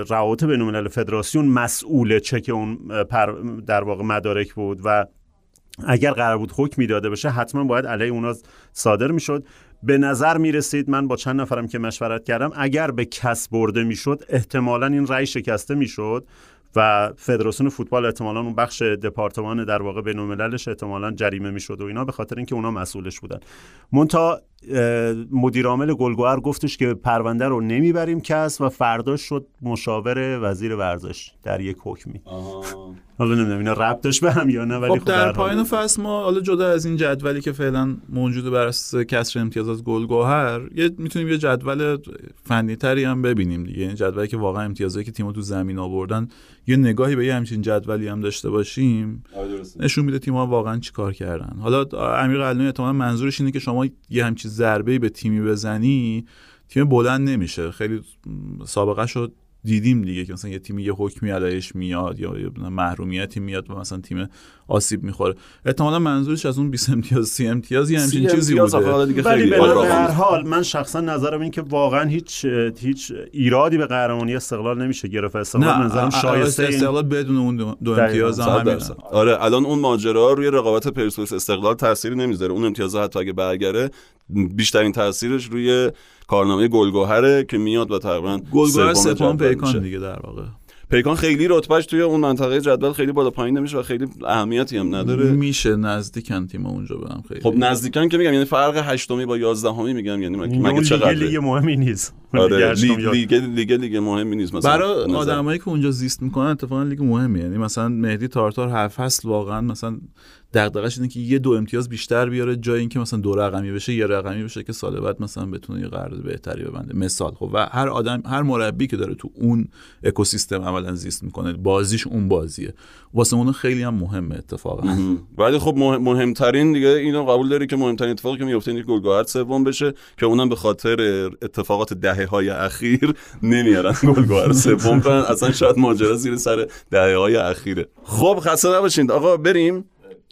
روابط بین‌الملل فدراسیون مسئول چک اون در واقع مدارک بود و اگر قرار بود حکمی داده بشه حتما باید علیه اونا صادر میشد. به نظر میرسید، من با چند نفرم که مشورت کردم، اگر به کس برده میشد احتمالاً این رأی شکسته میشد و فدراسیون فوتبال احتمالاً اون بخش دپارتمان در واقع بین‌المللش احتمالاً جریمه میشد و اینا، به خاطر اینکه اونا مسئولش بودن. منتها مدیر عامل گلگوهر گفتش که پرونده رو نمیبریم کس و فردا شد مشاور وزیر ورزش در یک حکمی. حالا نمیدونم اینا ربطش به هم یا نه، ولی خب در پایان فصل ما حالا جدا از این جدولی که فعلا موجوده بر اساس کسر امتیاز از گلگوهر، یه میتونیم یه جدول فنی تری هم ببینیم دیگه، این جدولی که واقعا امتیازایی که تیم‌ها تو زمین آوردن یه نگاهی به همین جدولی هم داشته باشیم، نشون میده تیم‌ها واقعا چیکار کردن. حالا امیر قلعه‌نویی احتمالاً منظورش اینه که شما یه همچین ضربه‌ای به تیمی بزنی تیم بلند نمیشه. خیلی سابقه شد دیدیم دیگه که مثلا یه تیمی یه حکمی علایش میاد یا یه محرومیتی میاد و مثلا تیم آسیب میخوره. احتمالاً منظورش از اون بیست امتیاز سی امتیاز یا همچین چیزی بوده. ولی به هر حال من شخصا نظرم این که واقعا هیچ هیچ ایرادی به قهرمانی استقلال نمیشه گرفت. استقلال نظرم شایسته استقلال بدون اون دو امتیاز هم. آره الان اون ماجرا روی رقابت پرسپولیس استقلال تأثیری نمیذاره، اون امتیاز حتی اگه برگره بیشترین تأثیرش روی کارنامه گلگوهره که میاد و تقریبا گلگوهر سپاهان پیکان دیگه. در واقع پیکان خیلی رتبهش توی اون منطقه جدول خیلی بالا پایین نمیشه و خیلی اهمیتی هم نداره، میشه نزدیکن تیم اونجا به هم خیلی. خب نزدیکن که میگم یعنی فرق هشتمی با یازدهمی میگم، یعنی مگه چقدر لیگ مهمی نیست. آره لیگ لیگ لیگ مهمی نیست مثلا برای آدمایی که اونجا زیست میکنن، اتفاقا لیگ مهمیه. یعنی مثلا مهدی تارتار هر فصل واقعا مثلا دغدغش اینه که یه دو امتیاز بیشتر بیاره، جای اینکه مثلا دو رقمی بشه یه رقمی بشه که سال بعد مثلا بتونه یه قرارداد بهتری ببنده مثال. خب و هر آدم، هر مربی که داره تو اون اکوسیستم عملا زیست میکنه، بازیش اون بازیه، واسه اون خیلی هم مهمه اتفاقا. ولی خب مهمترین دیگه اینو قبول داره که مهمترین اتفاقی که میفته اینه که گلگهر سوم بشه، که اونم به خاطر اتفاقات دهه‌های اخیر نمیارن گلگهر سوم کنن. اصلا شاید ماجرا زیر سر دهه‌های اخیره. خب خسته نباشید آقا، بریم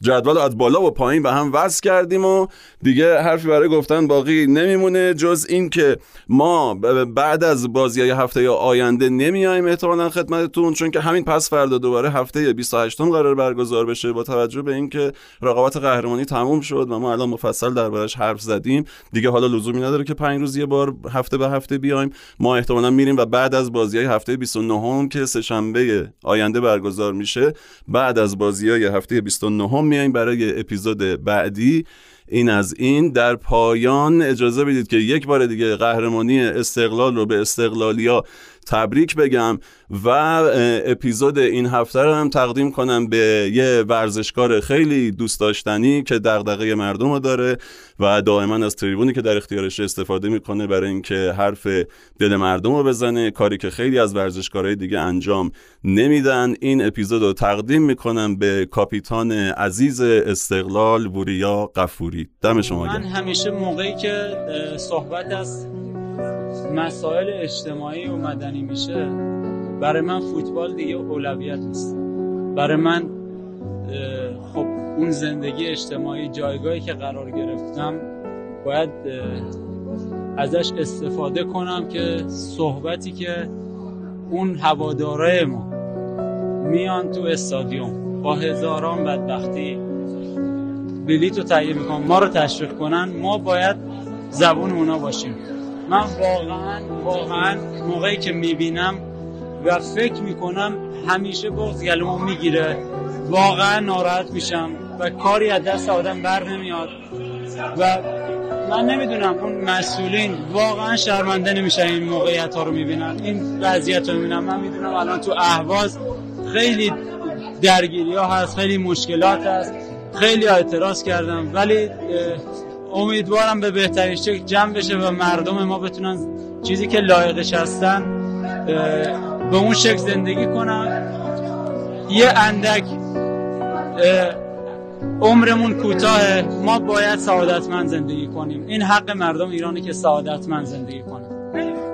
جدول از بالا و پایین به هم وصل کردیم و دیگه حرفی برای گفتن باقی نمیمونه، جز این که ما بعد از بازی‌های هفته آینده نمیایم احتمالاً خدمتتون، چون که همین پس فردا دوباره هفته بیست و هشتم قرار برگزار بشه. با توجه به اینکه رقابت قهرمانی تموم شد و ما الان مفصل دربارش حرف زدیم، دیگه حالا لزومی نداره که پنج روز یه بار هفته به هفته بیایم. ما احتمالاً میریم و بعد از بازی‌های هفته بیست و نهم که سه‌شنبه آینده برگزار میشه، بعد از بازی‌های هفته بیست و نهم میایم برای اپیزود بعدی. این از این. در پایان اجازه بدید که یک بار دیگه قهرمانی استقلال رو به استقلالیا تبریک بگم و اپیزود این هفته رو هم تقدیم کنم به یه ورزشکار خیلی دوست داشتنی که دغدغه مردم رو داره و دائما از تریبونی که در اختیارش استفاده میکنه برای اینکه حرف دل مردم رو بزنه، کاری که خیلی از ورزشکارهای دیگه انجام نمیدن. این اپیزود رو تقدیم میکنم به کاپیتان عزیز استقلال وریا قفوری. دم شما گرم. من همیشه موقعی که صحبت از مسائل اجتماعی و مدنی میشه، برای من فوتبال دیگه اولویت نیست. برای من خب اون زندگی اجتماعی، جایگاهی که قرار گرفتم، باید ازش استفاده کنم که صحبتی که اون هواداره ما میان تو استادیوم با هزاران بدبختی بلیط رو تهیه میکنن، ما رو تشویق کنن، ما باید زبون اونا باشیم. من واقعاً واقعاً موقعی که میبینم و فکر میکنم همیشه بغض گلومو میگیره، واقعاً ناراحت میشم و کاری از دست آدم بر نمیاد و من نمیدونم اون مسئولین واقعاً شرمنده نمیشن این موقعیت ها رو میبینن، این وضعیت رو میبینن. من میدونم الان تو اهواز خیلی درگیری ها هست، خیلی مشکلات هست، خیلی اعتراض کردم، ولی امیدوارم به بهترین شکل جمع بشه و مردم ما بتونن چیزی که لایقش هستن به اون شکل زندگی کنن. یه اندک عمرمون کوتاهه، ما باید سعادتمند زندگی کنیم. این حق مردم ایرانی که سعادتمند زندگی کنن.